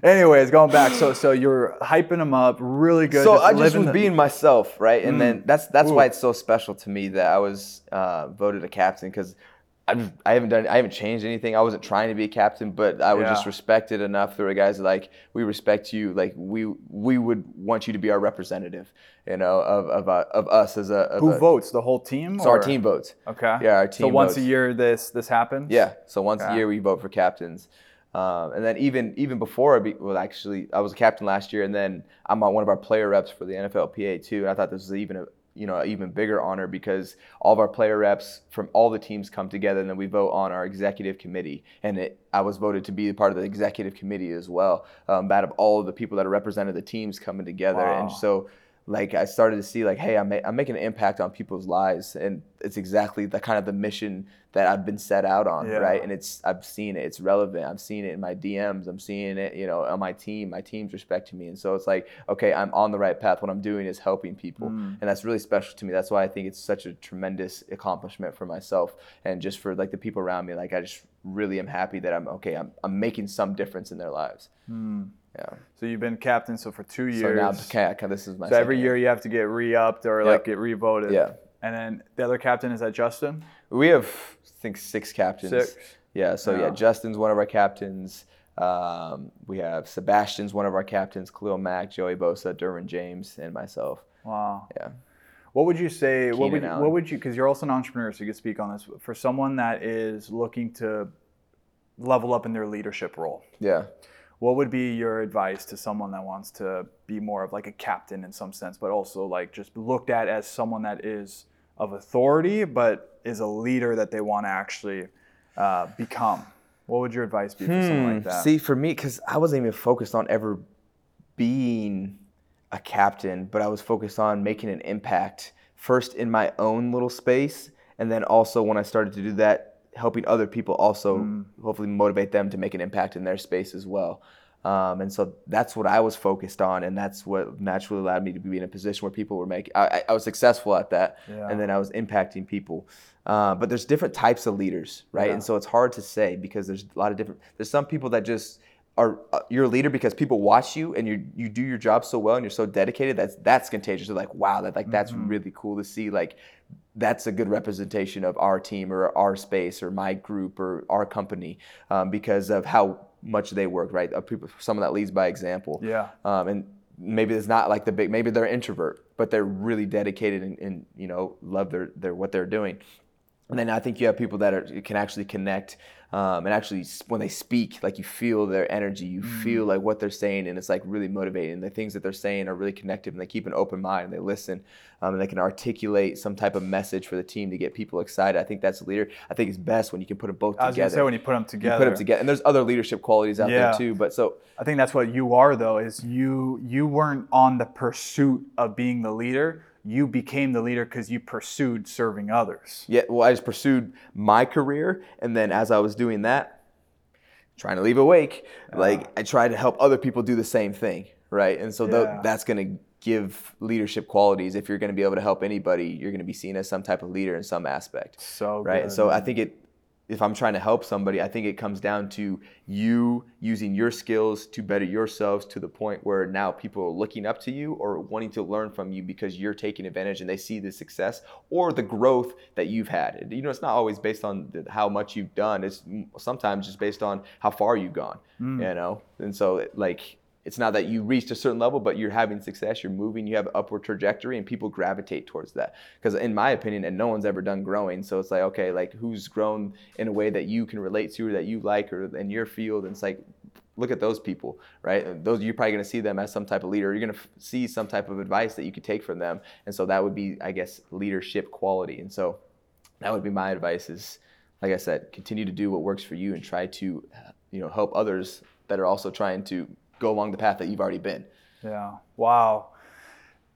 Anyways, going back, so so you're hyping them up, really good. So just I just was the... being myself, right? And mm. then that's that's Ooh. why it's so special to me that I was uh, voted a captain because I've, I haven't done, I haven't changed anything. I wasn't trying to be a captain, but I was yeah. just respected enough. There were guys like, we respect you. Like we, we would want you to be our representative, you know, of, of, uh, of us as a, of who a, votes the whole team. So our team votes. Okay. Yeah. Our team. So once votes. a year, this, this happens. Yeah. So once okay. a year we vote for captains. Um, and then even, even before I be, well, actually I was a captain last year, and then I'm on one of our player reps for the N F L P A too. And I thought this was even a, you know, even bigger honor, because all of our player reps from all the teams come together, and then we vote on our executive committee. And it, I was voted to be a part of the executive committee as well. Um, out of all of the people that are represented, the teams coming together. Wow. And so like, I started to see like, hey, I'm, ma- I'm making an impact on people's lives. And it's exactly the kind of the mission that I've been set out on. Yeah. Right. And it's, I've seen it, it's relevant. I've seen it in my D Ms. I'm seeing it, you know, on my team, my team's respecting me. And so it's like, okay, I'm on the right path. What I'm doing is helping people. Mm. And that's really special to me. That's why I think it's such a tremendous accomplishment for myself and just for like the people around me. Like, I just really am happy that I'm okay. I'm, I'm making some difference in their lives. Mm. Yeah. So you've been captain, so for two years. So now okay, this is my. So every year, year you have to get re-upped or yep. like get re-voted. Yeah. And then the other captain, is that Justin? We have, I think, six captains. Six. Yeah. So yeah, yeah Justin's one of our captains. Um, we have Sebastian's one of our captains, Khalil Mack, Joey Bosa, Derwin James, and myself. Wow. Yeah. What would you say? Keenan what would Allen. What would you? Because you're also an entrepreneur, so you could speak on this. For someone that is looking to level up in their leadership role. Yeah. What would be your advice to someone that wants to be more of like a captain in some sense, but also like just looked at as someone that is of authority, but is a leader that they want to actually uh, become? What would your advice be for hmm. someone like that? See, for me, because I wasn't even focused on ever being a captain, but I was focused on making an impact first in my own little space. And then also when I started to do that, helping other people also mm. hopefully motivate them to make an impact in their space as well. Um, and so that's what I was focused on. And that's what naturally allowed me to be in a position where people were making, I, I was successful at that. Yeah. And then I was impacting people. Uh, but there's different types of leaders, right? Yeah. And so it's hard to say, because there's a lot of different, there's some people that just are, uh, you're a leader because people watch you and you you do your job so well and you're so dedicated. That's, that's contagious. They're like, wow, that, like, that's mm-hmm. really cool to see. Like, that's a good representation of our team or our space or my group or our company, um, because of how much they work, right? Someone that leads by example. Yeah. Um, and maybe it's not like the big, maybe they're an introvert, but they're really dedicated and, and you know, love their, their, what they're doing. And then I think you have people that are, can actually connect um, and actually when they speak, like you feel their energy, you mm. feel like what they're saying, and it's like really motivating. The things that they're saying are really connective, and they keep an open mind and they listen um, and they can articulate some type of message for the team to get people excited. I think that's a leader. I think it's best when you can put them both together. I was going to say when you put them together. You put them together. And there's other leadership qualities out yeah. there too. But so I think that's what you are though, is you you weren't on the pursuit of being the leader. You became the leader because you pursued serving others. Yeah, well, I just pursued my career. And then as I was doing that, trying to leave awake, uh, like I tried to help other people do the same thing, right? And so yeah. th- that's going to give leadership qualities. If you're going to be able to help anybody, you're going to be seen as some type of leader in some aspect. So right? Good. And so I think it, if I'm trying to help somebody, I think it comes down to you using your skills to better yourselves to the point where now people are looking up to you or wanting to learn from you because you're taking advantage and they see the success or the growth that you've had. You know, it's not always based on the, how much you've done. It's sometimes just based on how far you've gone, mm. you know? And so it, like, it's not that you reached a certain level, but you're having success, you're moving, you have an upward trajectory, and people gravitate towards that. Because in my opinion, and no one's ever done growing, so it's like, okay, like who's grown in a way that you can relate to or that you like or in your field, and it's like, look at those people, right? Those, you're probably gonna see them as some type of leader. You're gonna f- see some type of advice that you could take from them. And so that would be, I guess, leadership quality. And so that would be my advice is, like I said, continue to do what works for you and try to, you know, help others that are also trying to go along the path that you've already been. Yeah. Wow.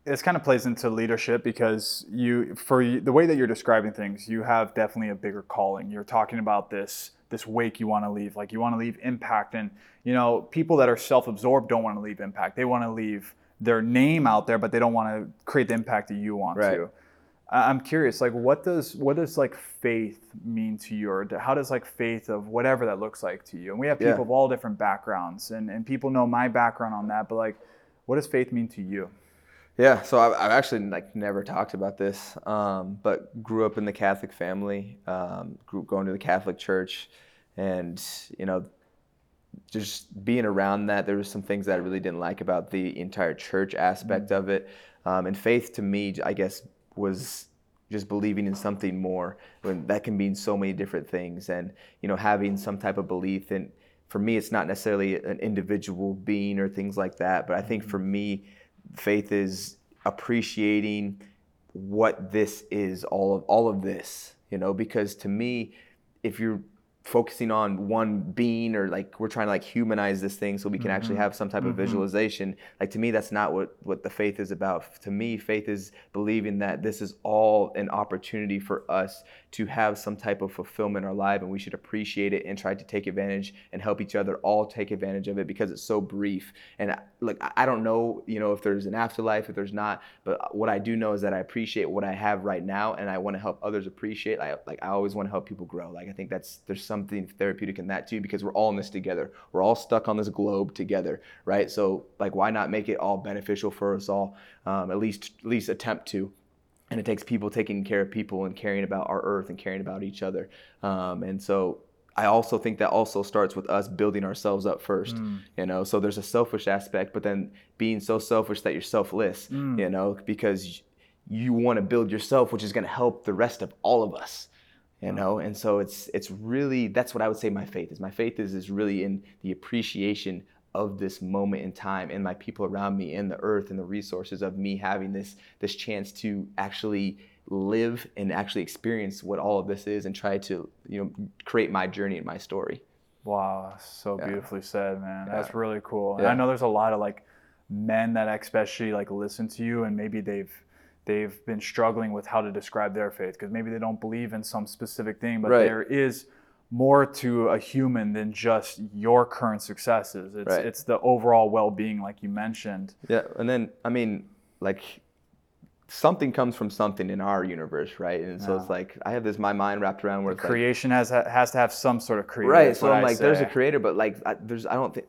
This kind of plays into leadership because you, for you, the way that you're describing things, you have definitely a bigger calling. You're talking about this, this wake you want to leave, like you want to leave impact. And, you know, people that are self-absorbed don't want to leave impact. They want to leave their name out there, but they don't want to create the impact that you want right. to. I'm curious, like, what does, what does like faith mean to you? Or how does like faith of whatever that looks like to you? And we have people yeah. of all different backgrounds and, and people know my background on that, but like, what does faith mean to you? Yeah, so I've, I've actually like never talked about this, um, but grew up in the Catholic family, um, grew, going to the Catholic church, and you know, just being around that, there were some things that I really didn't like about the entire church aspect mm-hmm. of it. Um, and faith to me, I guess, was just believing in something more. When that can mean so many different things, and you know, having some type of belief in. For me, it's not necessarily an individual being or things like that, but I think for me, faith is appreciating what this is, all of all of this, you know, because to me, if you're focusing on one being or like we're trying to like humanize this thing so we can mm-hmm. actually have some type mm-hmm. of visualization, like to me, that's not what, what the faith is about. To me, faith is believing that this is all an opportunity for us to have some type of fulfillment in our life, and we should appreciate it and try to take advantage and help each other all take advantage of it because it's so brief. And like, I don't know, you know, if there's an afterlife, if there's not, but what I do know is that I appreciate what I have right now, and I want to help others appreciate. I, like, I always want to help people grow. Like, I think that's, there's something therapeutic in that too, because we're all in this together. We're all stuck on this globe together, right? So like, why not make it all beneficial for us all? Um, at least, at least attempt to. And it takes people taking care of people and caring about our earth and caring about each other. Um, and so I also think that also starts with us building ourselves up first, mm. you know? So there's a selfish aspect, but then being so selfish that you're selfless, mm. you know, because you want to build yourself, which is going to help the rest of all of us. You know, and so it's it's really, that's what I would say my faith is. My faith is is really in the appreciation of this moment in time and my people around me and the earth and the resources of me having this this chance to actually live and actually experience what all of this is and try to, you know, create my journey and my story. Wow, so yeah. beautifully said, man. Yeah. That's really cool. And yeah. I know there's a lot of like men that especially like listen to you, and maybe they've they've been struggling with how to describe their faith because maybe they don't believe in some specific thing, but right. there is more to a human than just your current successes. It's right. it's the overall well-being, like you mentioned. Yeah, and then, I mean, like something comes from something in our universe, right? And so yeah. it's like, I have this, my mind wrapped around where the it's creation like, has has to have some sort of creator. Right, so I'm I like, say. There's a creator, but like, I, there's, I don't think,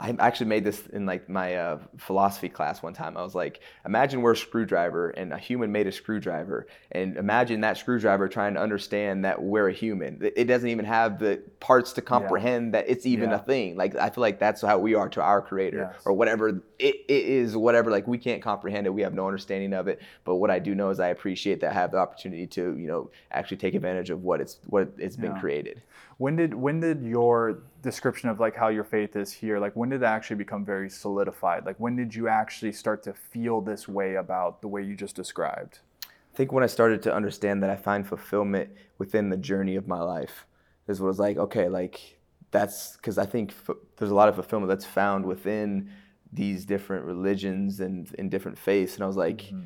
I actually made this in like my uh, philosophy class one time. I was like, imagine we're a screwdriver and a human made a screwdriver, and imagine that screwdriver trying to understand that we're a human. It doesn't even have the parts to comprehend yeah. that it's even yeah. a thing. Like, I feel like that's how we are to our creator yes. or whatever it, it is, whatever, like we can't comprehend it. We have no understanding of it. But what I do know is I appreciate that I have the opportunity to, you know, actually take advantage of what it's, what it's been yeah. created. When did, when did your description of like how your faith is here, like when did it actually become very solidified? Like when did you actually start to feel this way about the way you just described? I think when I started to understand that I find fulfillment within the journey of my life is what was like, okay, like that's, because I think f- there's a lot of fulfillment that's found within these different religions and in different faiths. And I was like, mm-hmm.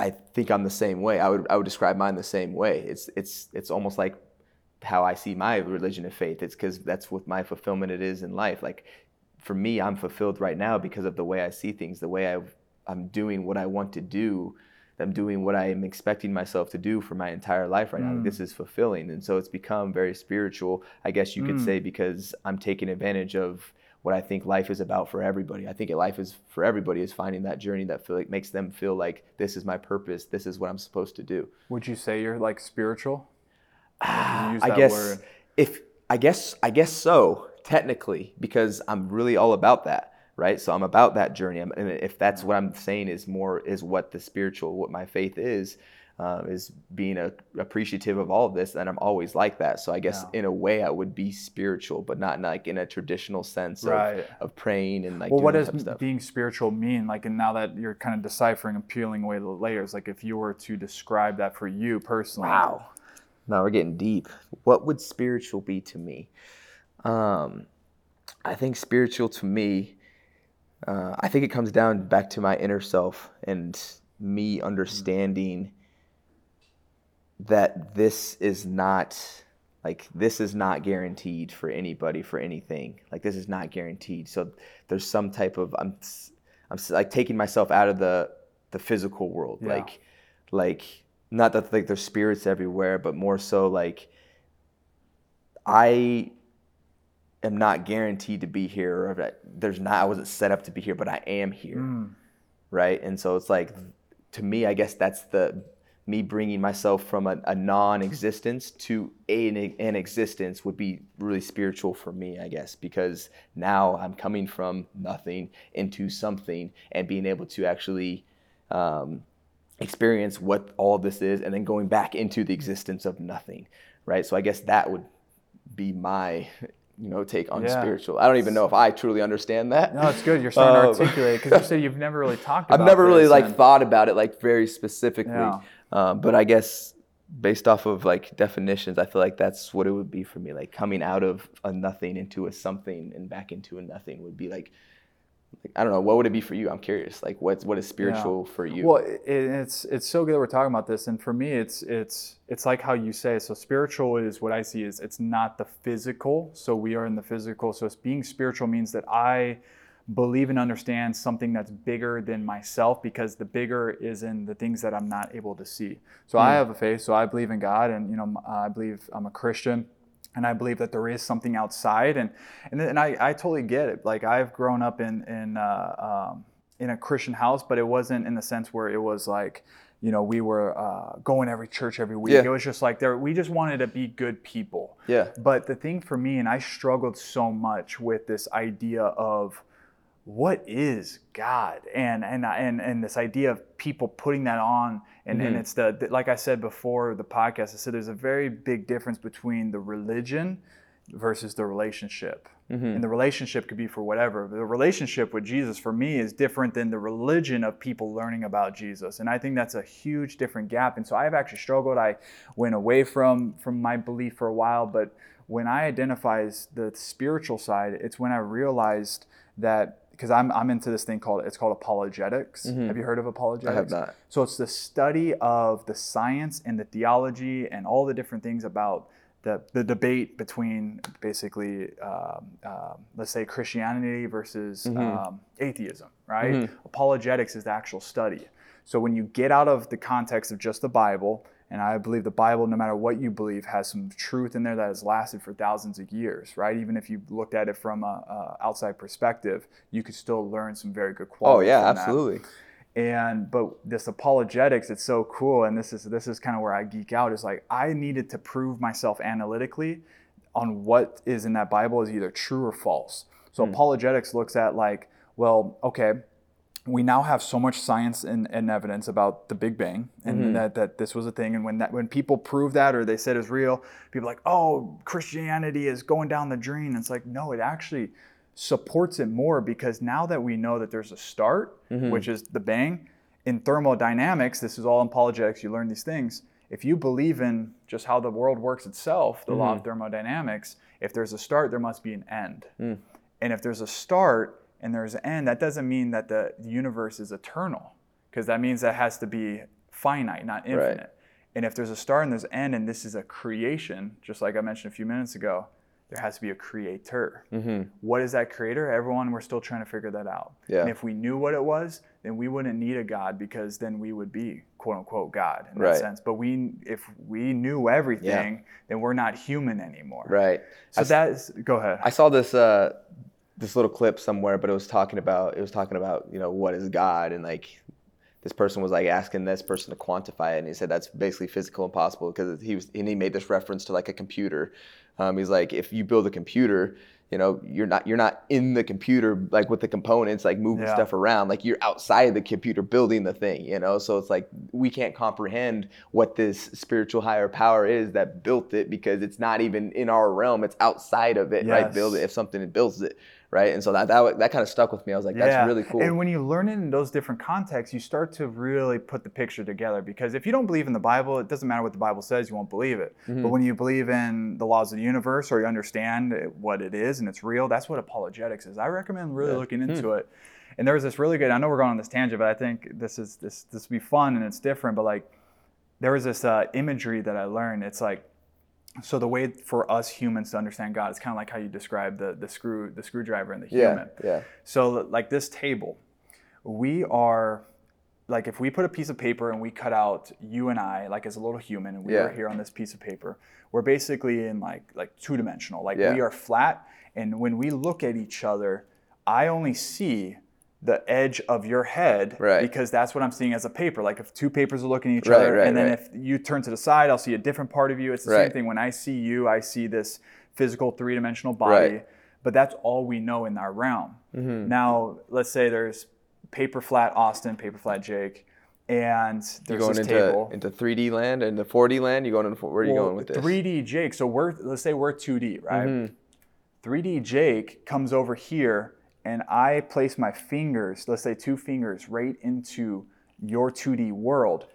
I think I'm the same way. I would I would describe mine the same way. It's it's it's almost like how I see my religion and faith. It's because that's what my fulfillment it is in life. Like for me, I'm fulfilled right now because of the way I see things, the way I, I'm doing what I want to do. I'm doing what I am expecting myself to do for my entire life right now. Mm. Like, this is fulfilling. And so it's become very spiritual, I guess you could mm. say, because I'm taking advantage of what I think life is about for everybody. I think life is for everybody is finding that journey that feel like, makes them feel like this is my purpose. This is what I'm supposed to do. Would you say you're like spiritual? I guess word. if I guess I guess so technically, because I'm really all about that, right? So I'm about that journey, I'm, and if that's what I'm saying is more is what the spiritual, what my faith is, uh, is being a, appreciative of all of this, and I'm always like that. So I guess yeah. in a way I would be spiritual, but not in like in a traditional sense right. of, of praying and like. Well, doing what does that type of stuff. Being spiritual mean? Like, and now that you're kind of deciphering and peeling away the layers, like if you were to describe that for you personally. Wow. Now we're getting deep. What would spiritual be to me? Um, I think spiritual to me, uh, I think it comes down back to my inner self and me understanding that this is not, like this is not guaranteed for anybody, for anything. Like this is not guaranteed. So there's some type of, I'm, I'm like taking myself out of the, the physical world. Yeah. Like, like. Not that like there's spirits everywhere, but more so like I am not guaranteed to be here, or that there's not I wasn't set up to be here, but I am here. Mm. right? And so it's like, to me, I guess that's the me bringing myself from a, a non-existence to a, an existence would be really spiritual for me, I guess, because now I'm coming from nothing into something and being able to actually um, experience what all this is and then going back into the existence of nothing, right? So I guess that would be my... you know, take on yeah. spiritual. I don't even know if I truly understand that. No, it's good. You're starting um, to articulate it because you said you've never really talked about it. I've never really like and... thought about it like very specifically. Yeah. Um, but I guess based off of like definitions, I feel like that's what it would be for me. Like coming out of a nothing into a something and back into a nothing would be like, like I don't know. What would it be for you? I'm curious. Like what's, what is spiritual yeah. for you? Well, it, it's, it's so good that we're talking about this. And for me, it's, it's, it's like how you say, so spiritual is what I see is it's not the physical. So we are in the physical. So it's being spiritual means that I believe and understand something that's bigger than myself, because the bigger is in the things that I'm not able to see. So mm. I have a faith. So I believe in God, and, you know, I believe I'm a Christian. And I believe that there is something outside, and and, and I, I totally get it. Like I've grown up in in uh, um, in a Christian house, but it wasn't in the sense where it was like, you know, we were uh, going every church every week. Yeah. It was just like there. We just wanted to be good people. Yeah. But the thing for me, and I struggled so much with this idea of what is God, and and and and this idea of people putting that on. And, mm-hmm. and it's the, the, like I said before the podcast, I said there's a very big difference between the religion versus the relationship. Mm-hmm. And the relationship could be for whatever. The relationship with Jesus for me is different than the religion of people learning about Jesus. And I think that's a huge different gap. And so I've actually struggled. I went away from, from my belief for a while. But when I identify as the spiritual side, it's when I realized that, because I'm I'm into this thing called, it's called apologetics. Mm-hmm. Have you heard of apologetics? I have not. So it's the study of the science and the theology and all the different things about the, the debate between basically, um, uh, let's say Christianity versus mm-hmm. um, atheism, right? Mm-hmm. Apologetics is the actual study. So when you get out of the context of just the Bible, and I believe the Bible, no matter what you believe, has some truth in there that has lasted for thousands of years, right? Even if you looked at it from a, a outside perspective, you could still learn some very good qualities. Oh yeah, from absolutely. That. And but this apologetics, it's so cool, and this is this is kind of where I geek out. Is like I needed to prove myself analytically on what is in that Bible is either true or false. So mm. apologetics looks at like, well, okay. We now have so much science and, and evidence about the Big Bang, and mm-hmm. that, that this was a thing. And when that when people prove that or they said it's real, people are like, oh, Christianity is going down the drain. And it's like, no, it actually supports it more, because now that we know that there's a start, mm-hmm. which is the bang, in thermodynamics, this is all in apologetics, you learn these things. If you believe in just how the world works itself, the mm-hmm. law of thermodynamics, if there's a start, there must be an end. Mm. And if there's a start, and there's an end, that doesn't mean that the universe is eternal, because that means that has to be finite, not infinite. Right. And if there's a start and there's an end, and this is a creation, just like I mentioned a few minutes ago, there has to be a creator. Mm-hmm. What is that creator? Everyone, we're still trying to figure that out. Yeah. And if we knew what it was, then we wouldn't need a God, because then we would be quote unquote God in that right. sense. But we, if we knew everything, yeah. then we're not human anymore. Right. So I that is, go ahead. I saw this, uh, this little clip somewhere, but it was talking about, it was talking about, you know, what is God? And like, this person was like asking this person to quantify it. And he said, that's basically physical impossible, because he was, and he made this reference to like a computer. Um, he's like, if you build a computer, you know, you're not, you're not in the computer, like with the components, like moving yeah. stuff around, like you're outside the computer building the thing, you know? So it's like, we can't comprehend what this spiritual higher power is that built it, because it's not even in our realm. It's outside of it, yes. right? Build it. If something, it builds it. Right. And so that, that that kind of stuck with me. I was like, that's yeah. really cool. And when you learn it in those different contexts, you start to really put the picture together, because if you don't believe in the Bible, it doesn't matter what the Bible says, you won't believe it. Mm-hmm. But when you believe in the laws of the universe, or you understand what it is and it's real, that's what apologetics is. I recommend really yeah. looking into mm-hmm. it. And there was this really good, I know we're going on this tangent, but I think this is this this will be fun and it's different. But like there was this uh, imagery that I learned. It's like, so the way for us humans to understand God is kind of like how you describe the the screw the screwdriver and the human. Yeah, yeah. So like this table, we are like, if we put a piece of paper and we cut out you and I, like as a little human, and we yeah. are here on this piece of paper, we're basically in like like two dimensional. Like yeah. we are flat, and when we look at each other, I only see the edge of your head, right, because that's what I'm seeing as a paper. Like if two papers are looking at each right, other right, and then right. if you turn to the side, I'll see a different part of you. It's the right. same thing. When I see you, I see this physical three-dimensional body, right. but that's all we know in our realm. Mm-hmm. Now, let's say there's paper flat Austin, paper flat Jake, and there's going this into, table. Into three D land and the four D land? You're going into, where are you well, going with this? three D Jake. So we're let's say we're two D, right? Mm-hmm. three D Jake comes over here, and I place my fingers, let's say two fingers, right into your two D world.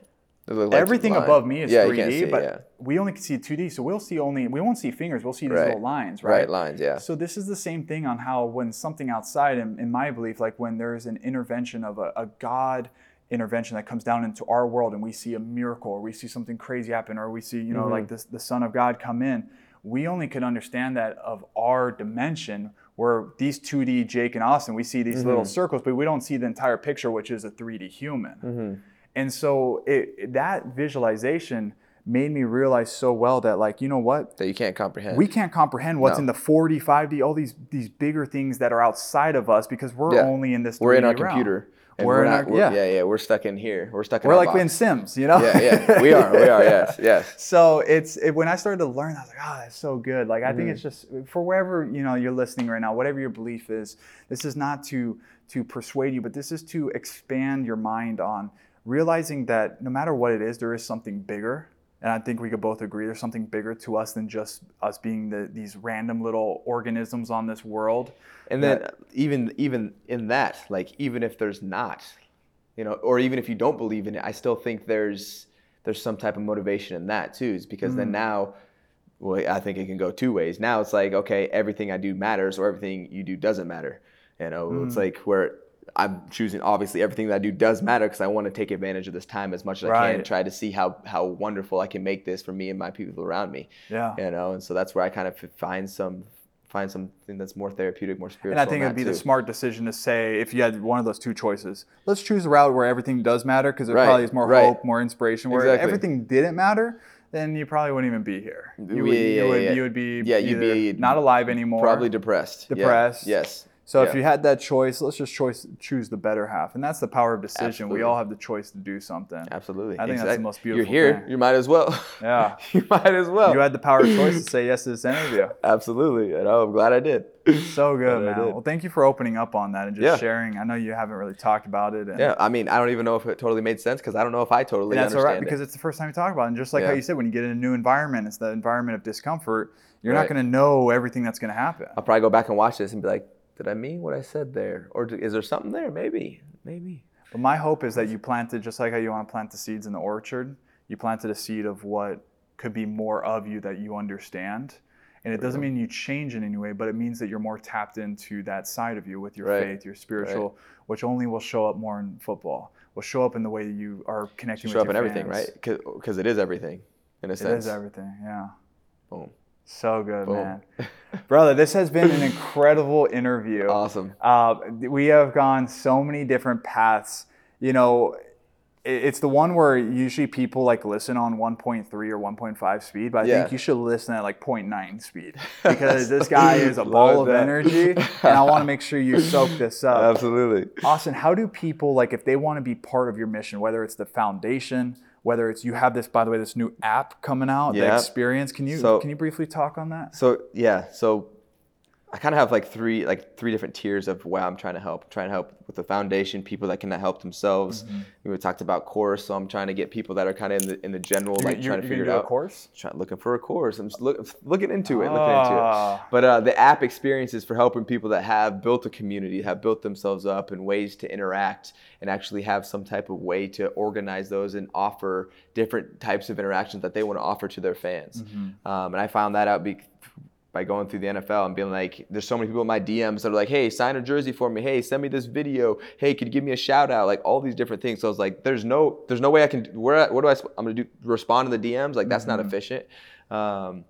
Like everything above me is yeah, three D, see, but yeah. we only can see two D, so we'll see only, we won't see fingers, we'll see these right. little lines, right? Right, lines, yeah. So this is the same thing on how when something outside, in, in my belief, like when there's an intervention of a, a God intervention that comes down into our world and we see a miracle, or we see something crazy happen, or we see, you know, mm-hmm. like this, the Son of God come in, we only could understand that of our dimension, where these two D Jake and Austin, we see these mm-hmm. little circles, but we don't see the entire picture, which is a three D human. Mm-hmm. And so it, that visualization made me realize so well that, like, you know what? That you can't comprehend. We can't comprehend what's no. in the four D, five D, all these these bigger things that are outside of us, because we're yeah. only in this three D. We're in our realm. Computer. And we're, we're in our, we're, yeah. yeah, yeah, we're stuck in here. We're stuck in We're like box. In Sims, you know? Yeah, yeah, we are, we are, yes, yes. So it's, it, when I started to learn, I was like, oh, that's so good. Like, I mm-hmm. think it's just, for wherever, you know, you're listening right now, whatever your belief is, this is not to to persuade you, but this is to expand your mind on realizing that no matter what it is, there is something bigger. And I think we could both agree there's something bigger to us than just us being the, these random little organisms on this world. And then that, even even in that, like even if there's not, you know, or even if you don't believe in it, I still think there's there's some type of motivation in that too. Is because mm-hmm. then now, well, I think it can go two ways. Now it's like, okay, everything I do matters, or everything you do doesn't matter. You know, mm-hmm. it's like where I'm choosing, obviously everything that I do does matter, because I want to take advantage of this time as much as right. I can, try to see how how wonderful I can make this for me and my people around me. Yeah, you know, and so that's where I kind of find some find something that's more therapeutic, more spiritual. And I think it'd be too. The smart decision to say, if you had one of those two choices, let's choose a route where everything does matter, because it right. probably is more right. hope, more inspiration. Where exactly. everything didn't matter, then you probably wouldn't even be here. You yeah, would, yeah, you, would, yeah. you would be yeah, you'd be not alive anymore. Probably depressed. Depressed. Yeah. Yes. So yeah. if you had that choice, let's just choice, choose the better half. And that's the power of decision. Absolutely. We all have the choice to do something. Absolutely. I think exactly. that's the most beautiful thing. You're here. Thing. You might as well. Yeah. You might as well. You had the power of choice to say yes to this interview. Absolutely. And I'm glad I did. So good, man. Well, thank you for opening up on that and just yeah. sharing. I know you haven't really talked about it. And yeah, I mean, I don't even know if it totally made sense, because I don't know if I totally and that's understand all right, because it. It's the first time you talk about it. And just like yeah. how you said, when you get in a new environment, it's the environment of discomfort. You're right. not going to know everything that's going to happen. I'll probably go back and watch this and be like, did I mean what I said there? Or is there something there? Maybe, maybe. But my hope is that you planted, just like how you want to plant the seeds in the orchard, you planted a seed of what could be more of you that you understand. And it doesn't mean you change in any way, but it means that you're more tapped into that side of you with your right. faith, your spiritual, right. which only will show up more in football, will show up in the way that you are connecting show with your fans. Show up in everything, right? Because it is everything, in a sense. It is everything, yeah. Boom. So good, Boom. Man. Brother, this has been an incredible interview. Awesome. Uh, we have gone so many different paths. You know, it's the one where usually people like listen on one point three or one point five speed, but I yeah. think you should listen at like zero point nine speed, because this guy is a ball of that. Energy, and I want to make sure you soak this up. Absolutely. Austin, how do people, like if they want to be part of your mission, whether it's the foundation, whether it's, you have this, by the way, this new app coming out, yeah. the Experience. Can you so, can you briefly talk on that? So yeah, so I kind of have like three like three different tiers of wow, I'm trying to help. I'm trying to help with the foundation, people that cannot help themselves. Mm-hmm. We talked about course, so I'm trying to get people that are kind of in the in the general, like you're, trying to figure it out. A course? Trying, looking for a course. I'm just look, looking into it, oh. looking into it. But uh, the app Experience is for helping people that have built a community, have built themselves up, and ways to interact, and actually have some type of way to organize those and offer different types of interactions that they want to offer to their fans. Mm-hmm. Um, and I found that out be, by going through the N F L and being like, there's so many people in my D Ms that are like, hey, sign a jersey for me. Hey, send me this video. Hey, could you give me a shout out? Like all these different things. So I was like, there's no there's no way I can, where, what do I, I'm going to do, respond to the D Ms? Like that's mm-hmm. not efficient. Um,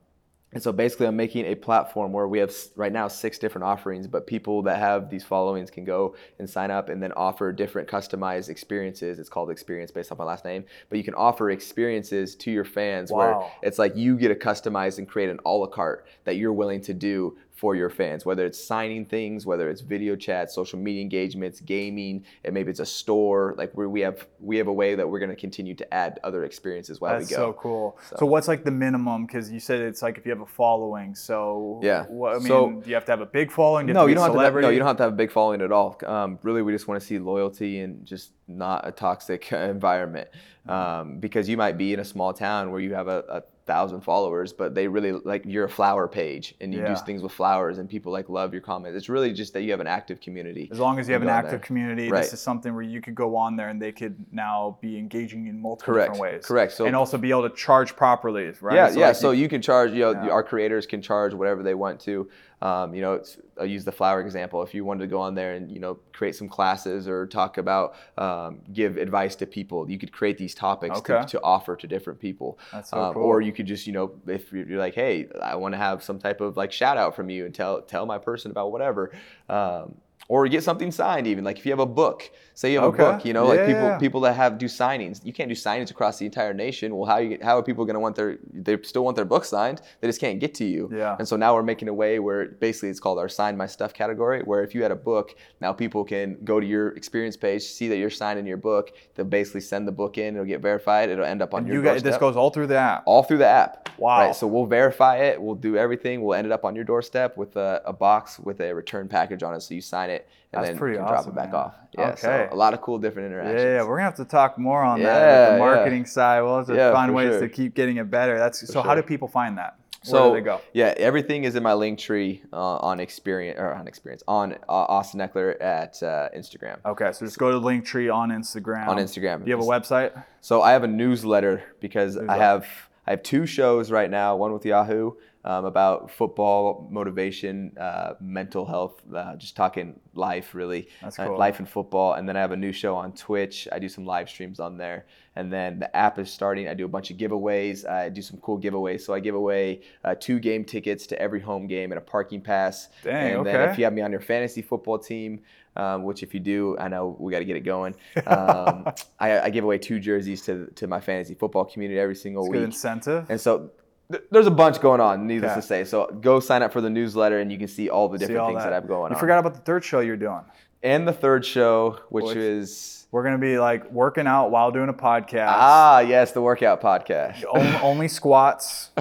And so basically I'm making a platform where we have right now six different offerings, but people that have these followings can go and sign up and then offer different customized experiences. It's called Experience based on my last name, but you can offer experiences to your fans wow. where it's like you get to customize and create an a la carte that you're willing to do for your fans, whether it's signing things, whether it's video chats, social media engagements, gaming, and maybe it's a store. Like where we have we have a way that we're going to continue to add other experiences while That's we go. That's so cool. So. so what's like the minimum? Because you said it's like if you have a following. So yeah. What, I mean, so, do you have to have a big following? Do you no, have to be you don't a have to. No, you don't have to have a big following at all. Um, really, we just want to see loyalty and just not a toxic environment. Um, because you might be in a small town where you have a, a thousand followers, but they really like you're a flower page and you yeah. do things with flowers and people like love your comments. It's really just that you have an active community. As long as you have an active there. community, right. This is something where you could go on there and they could now be engaging in multiple Correct. different ways. Correct. So, and also be able to charge properly, right? Yeah, so yeah. Like so you, you can charge, you know, yeah. our creators can charge whatever they want to. Um, you know, it's, I'll use the flower example. If you wanted to go on there and, you know, create some classes or talk about, um, give advice to people, you could create these topics okay. to, to offer to different people. That's so um, cool. Or you could just, you know, if you're like, hey, I want to have some type of like shout out from you and tell tell my person about whatever. Um, or get something signed even. Like if you have a book, say you have okay. a book, you know, yeah, like people yeah. people that have do signings. You can't do signings across the entire nation. Well, how you, how are people gonna want their, they still want their book signed, they just can't get to you. Yeah. And so now we're making a way where basically it's called our sign my stuff category, where if you had a book, now people can go to your Experience page, see that you're signing your book, they'll basically send the book in, it'll get verified, it'll end up on and your you doorstep. This goes all through the app? All through the app. Wow. Right? So we'll verify it, we'll do everything, we'll end it up on your doorstep with a, a box with a return package on it, so you sign it. And That's then pretty you can awesome, drop it back man. off. Yeah, okay. So a lot of cool different interactions. Yeah, yeah. We're gonna have to talk more on yeah, that, like the marketing yeah. side. We'll have to yeah, find ways sure. to keep getting it better. That's for so. Sure. How do people find that? Where so do they go? Yeah, everything is in my link tree uh, on Experience or on Experience on uh, Austin Ekeler at uh, Instagram. Okay, so just go to the link tree on Instagram. On Instagram. Do you have a website? So I have a newsletter because newsletter. I have I have two shows right now. One with Yahoo. Um, about football, motivation, uh, mental health, uh, just talking life really. That's cool. Uh, life and football. And then I have a new show on Twitch. I do some live streams on there. And then the app is starting. I do a bunch of giveaways. I do some cool giveaways. So I give away uh, two game tickets to every home game and a parking pass. Dang, and okay. then if you have me on your fantasy football team, Um, which if you do, I know we got to get it going. Um, I, I give away two jerseys to to my fantasy football community every single That's week. Good incentive. And so th- there's a bunch going on, needless okay. to say. So go sign up for the newsletter, and you can see all the different all things that, that I've going you on. You forgot about the third show you're doing. And the third show, which, which is... We're going to be like working out while doing a podcast. Ah, yes, the workout podcast. only, only squats.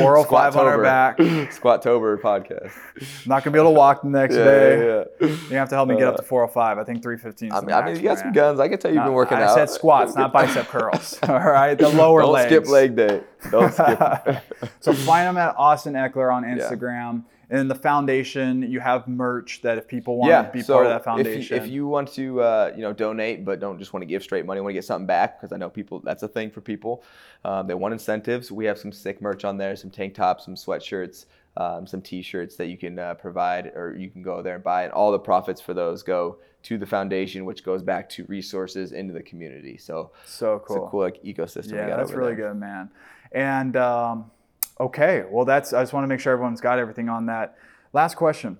four oh five on our back. Squat-tober podcast. I'm not going to be able to walk the next yeah, day. Yeah, yeah. You're going to have to help me get up to four oh five. I think three fifteen is I mean, I mean you got some guns. I can tell you've not, been working I out. I said squats, not bicep curls. All right? The lower Don't legs. Don't skip leg day. Don't skip So find them at Austin Ekeler on Instagram. Yeah. And then the foundation, you have merch that if people want yeah, to be so part of that foundation. If you, if you want to, uh, you know, donate, but don't just want to give straight money, want to get something back, because I know people, that's a thing for people. Um, they want incentives. We have some sick merch on there, some tank tops, some sweatshirts, um, some T-shirts that you can uh, provide, or you can go there and buy it. All the profits for those go to the foundation, which goes back to resources into the community. So, so cool. It's a cool like, ecosystem. Yeah, we got that's over really there. Good, man. And... Um, Okay, well that's, I just want to make sure everyone's got everything on that. Last question.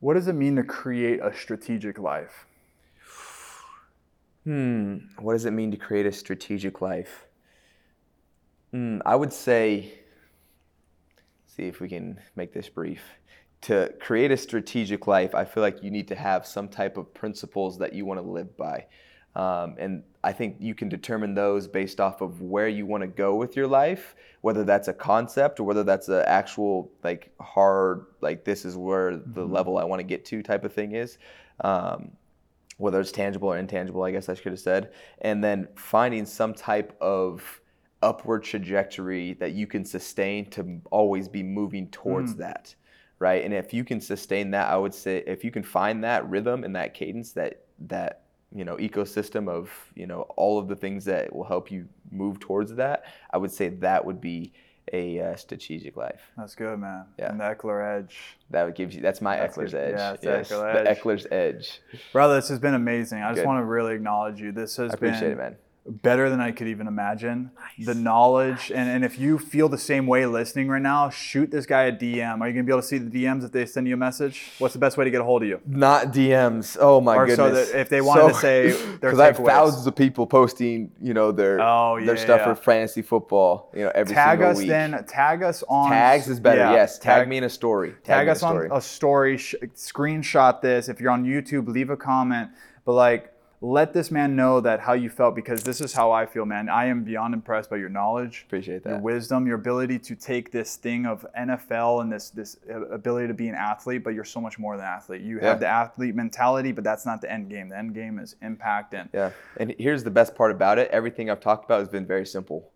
What does it mean to create a strategic life? Hmm, what does it mean to create a strategic life? Hmm, I would say, see if we can make this brief. To create a strategic life, I feel like you need to have some type of principles that you want to live by. Um, and I think you can determine those based off of where you want to go with your life, whether that's a concept or whether that's an actual like hard, like this is where the mm-hmm. level I want to get to type of thing is, um, whether it's tangible or intangible, I guess I should have said, and then finding some type of upward trajectory that you can sustain to always be moving towards mm. that, right? And if you can sustain that, I would say if you can find that rhythm and that cadence, that that you know, ecosystem of, you know, all of the things that will help you move towards that, I would say that would be a uh, strategic life. That's good, man. Yeah. And the Eckler Edge. That gives you, that's my that's Eckler's good. Edge. Yeah, it's yes, Eckler Edge. The Eckler's Edge. Brother, this has been amazing. I good. just want to really acknowledge you. This has I appreciate been it, man. better than I could even imagine. Nice. The knowledge. Nice. And, and if you feel the same way listening right now, shoot this guy a D M. Are you going to be able to see the D Ms if they send you a message? What's the best way to get a hold of you? Not D Ms. Oh, my or goodness. So that if they wanted so, to say their takeaways. Because I have thousands of people posting, you know, their oh, yeah, their stuff yeah. for fantasy football, you know, every tag single week. Tag us then. Tag us on. Tags is better, yeah, yes. Tag, tag me in a story. Tag, tag us a story. on a story. Sh- screenshot this. If you're on YouTube, leave a comment. But, like, let this man know that how you felt, because this is how I feel, man. I am beyond impressed by your knowledge. Appreciate that. Your wisdom, your ability to take this thing of N F L and this this ability to be an athlete, but you're so much more than an athlete. You yeah. have the athlete mentality, but that's not the end game. The end game is impact. And yeah. And here's the best part about it. Everything I've talked about has been very simple.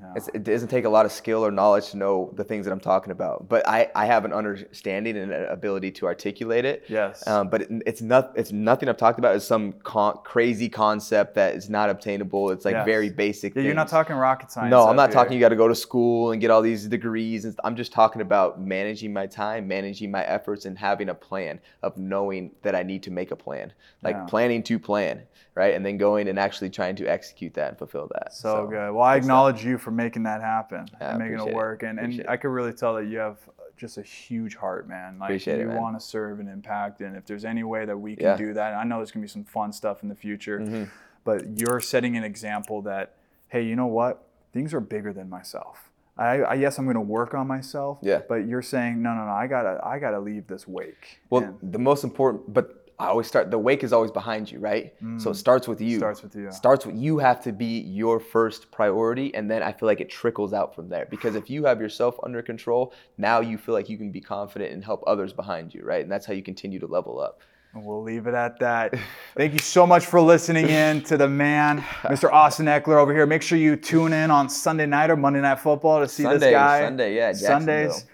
Yeah. It's, it doesn't take a lot of skill or knowledge to know the things that I'm talking about, but I, I have an understanding and an ability to articulate it. Yes. Um, but it, it's not it's nothing I've talked about is some con- crazy concept that is not obtainable. It's like yes. very basic. Yeah, things. You're not talking rocket science. No, I'm not here. talking. You got to go to school and get all these degrees. And I'm just talking about managing my time, managing my efforts, and having a plan of knowing that I need to make a plan, like yeah. planning to plan, right, and then going and actually trying to execute that and fulfill that. So, so good. Well, I acknowledge that. you. For making that happen yeah, and making it work. It. And, and I could really tell that you have just a huge heart, man. Like appreciate you want to serve and impact. And if there's any way that we can yeah. do that, and I know there's gonna be some fun stuff in the future, mm-hmm. but you're setting an example that, hey, you know what? Things are bigger than myself. I, I yes, I'm gonna work on myself, yeah. but you're saying, no, no, no, I gotta, I gotta leave this wake. Well, and the most important, but I always start, the wake is always behind you, right? Mm. So it starts with you. Starts with you. Yeah. Starts with you have to be your first priority. And then I feel like it trickles out from there, because if you have yourself under control, now you feel like you can be confident and help others behind you, right? And that's how you continue to level up. And we'll leave it at that. Thank you so much for listening in to the man, Mister Austin Ekeler over here. Make sure you tune in on Sunday night or Monday Night Football to see Sundays, this guy. Sunday, yeah. Sundays,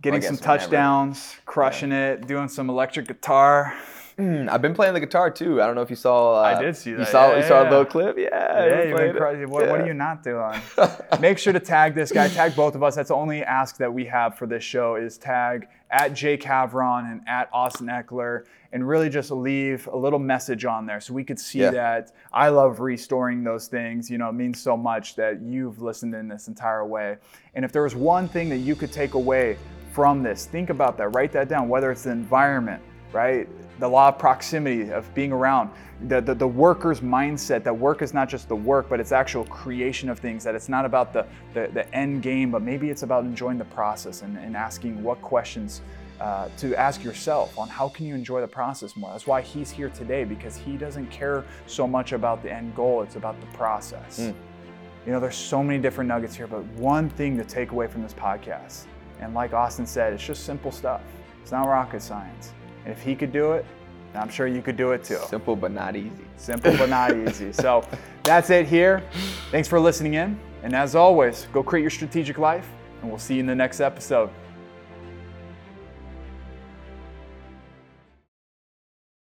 getting some touchdowns, whenever. crushing yeah. it, doing some electric guitar. Mm, I've been playing the guitar too. I don't know if you saw. Uh, I did see that. You saw, yeah, you yeah, saw yeah. a little clip? Yeah. Yeah, you've been crazy. What, yeah. what are you not doing? Make sure to tag this guy. Tag both of us. That's the only ask that we have for this show is tag at Jake Havron and at Austin Ekeler, and really just leave a little message on there so we could see yeah. that. I love restoring those things. You know, it means so much that you've listened in this entire way. And if there was one thing that you could take away from this, think about that. Write that down, whether it's the environment, right? The law of proximity, of being around, the, the the worker's mindset, that work is not just the work, but it's actual creation of things, that it's not about the, the, the end game, but maybe it's about enjoying the process and, and asking what questions uh, to ask yourself on how can you enjoy the process more. That's why he's here today, because he doesn't care so much about the end goal, it's about the process. Mm. You know, there's so many different nuggets here, but one thing to take away from this podcast, and like Austin said, it's just simple stuff. It's not rocket science. And if he could do it, I'm sure you could do it too. Simple but not easy. Simple but not easy. So that's it here. Thanks for listening in. And as always, go create your strategic life, and we'll see you in the next episode.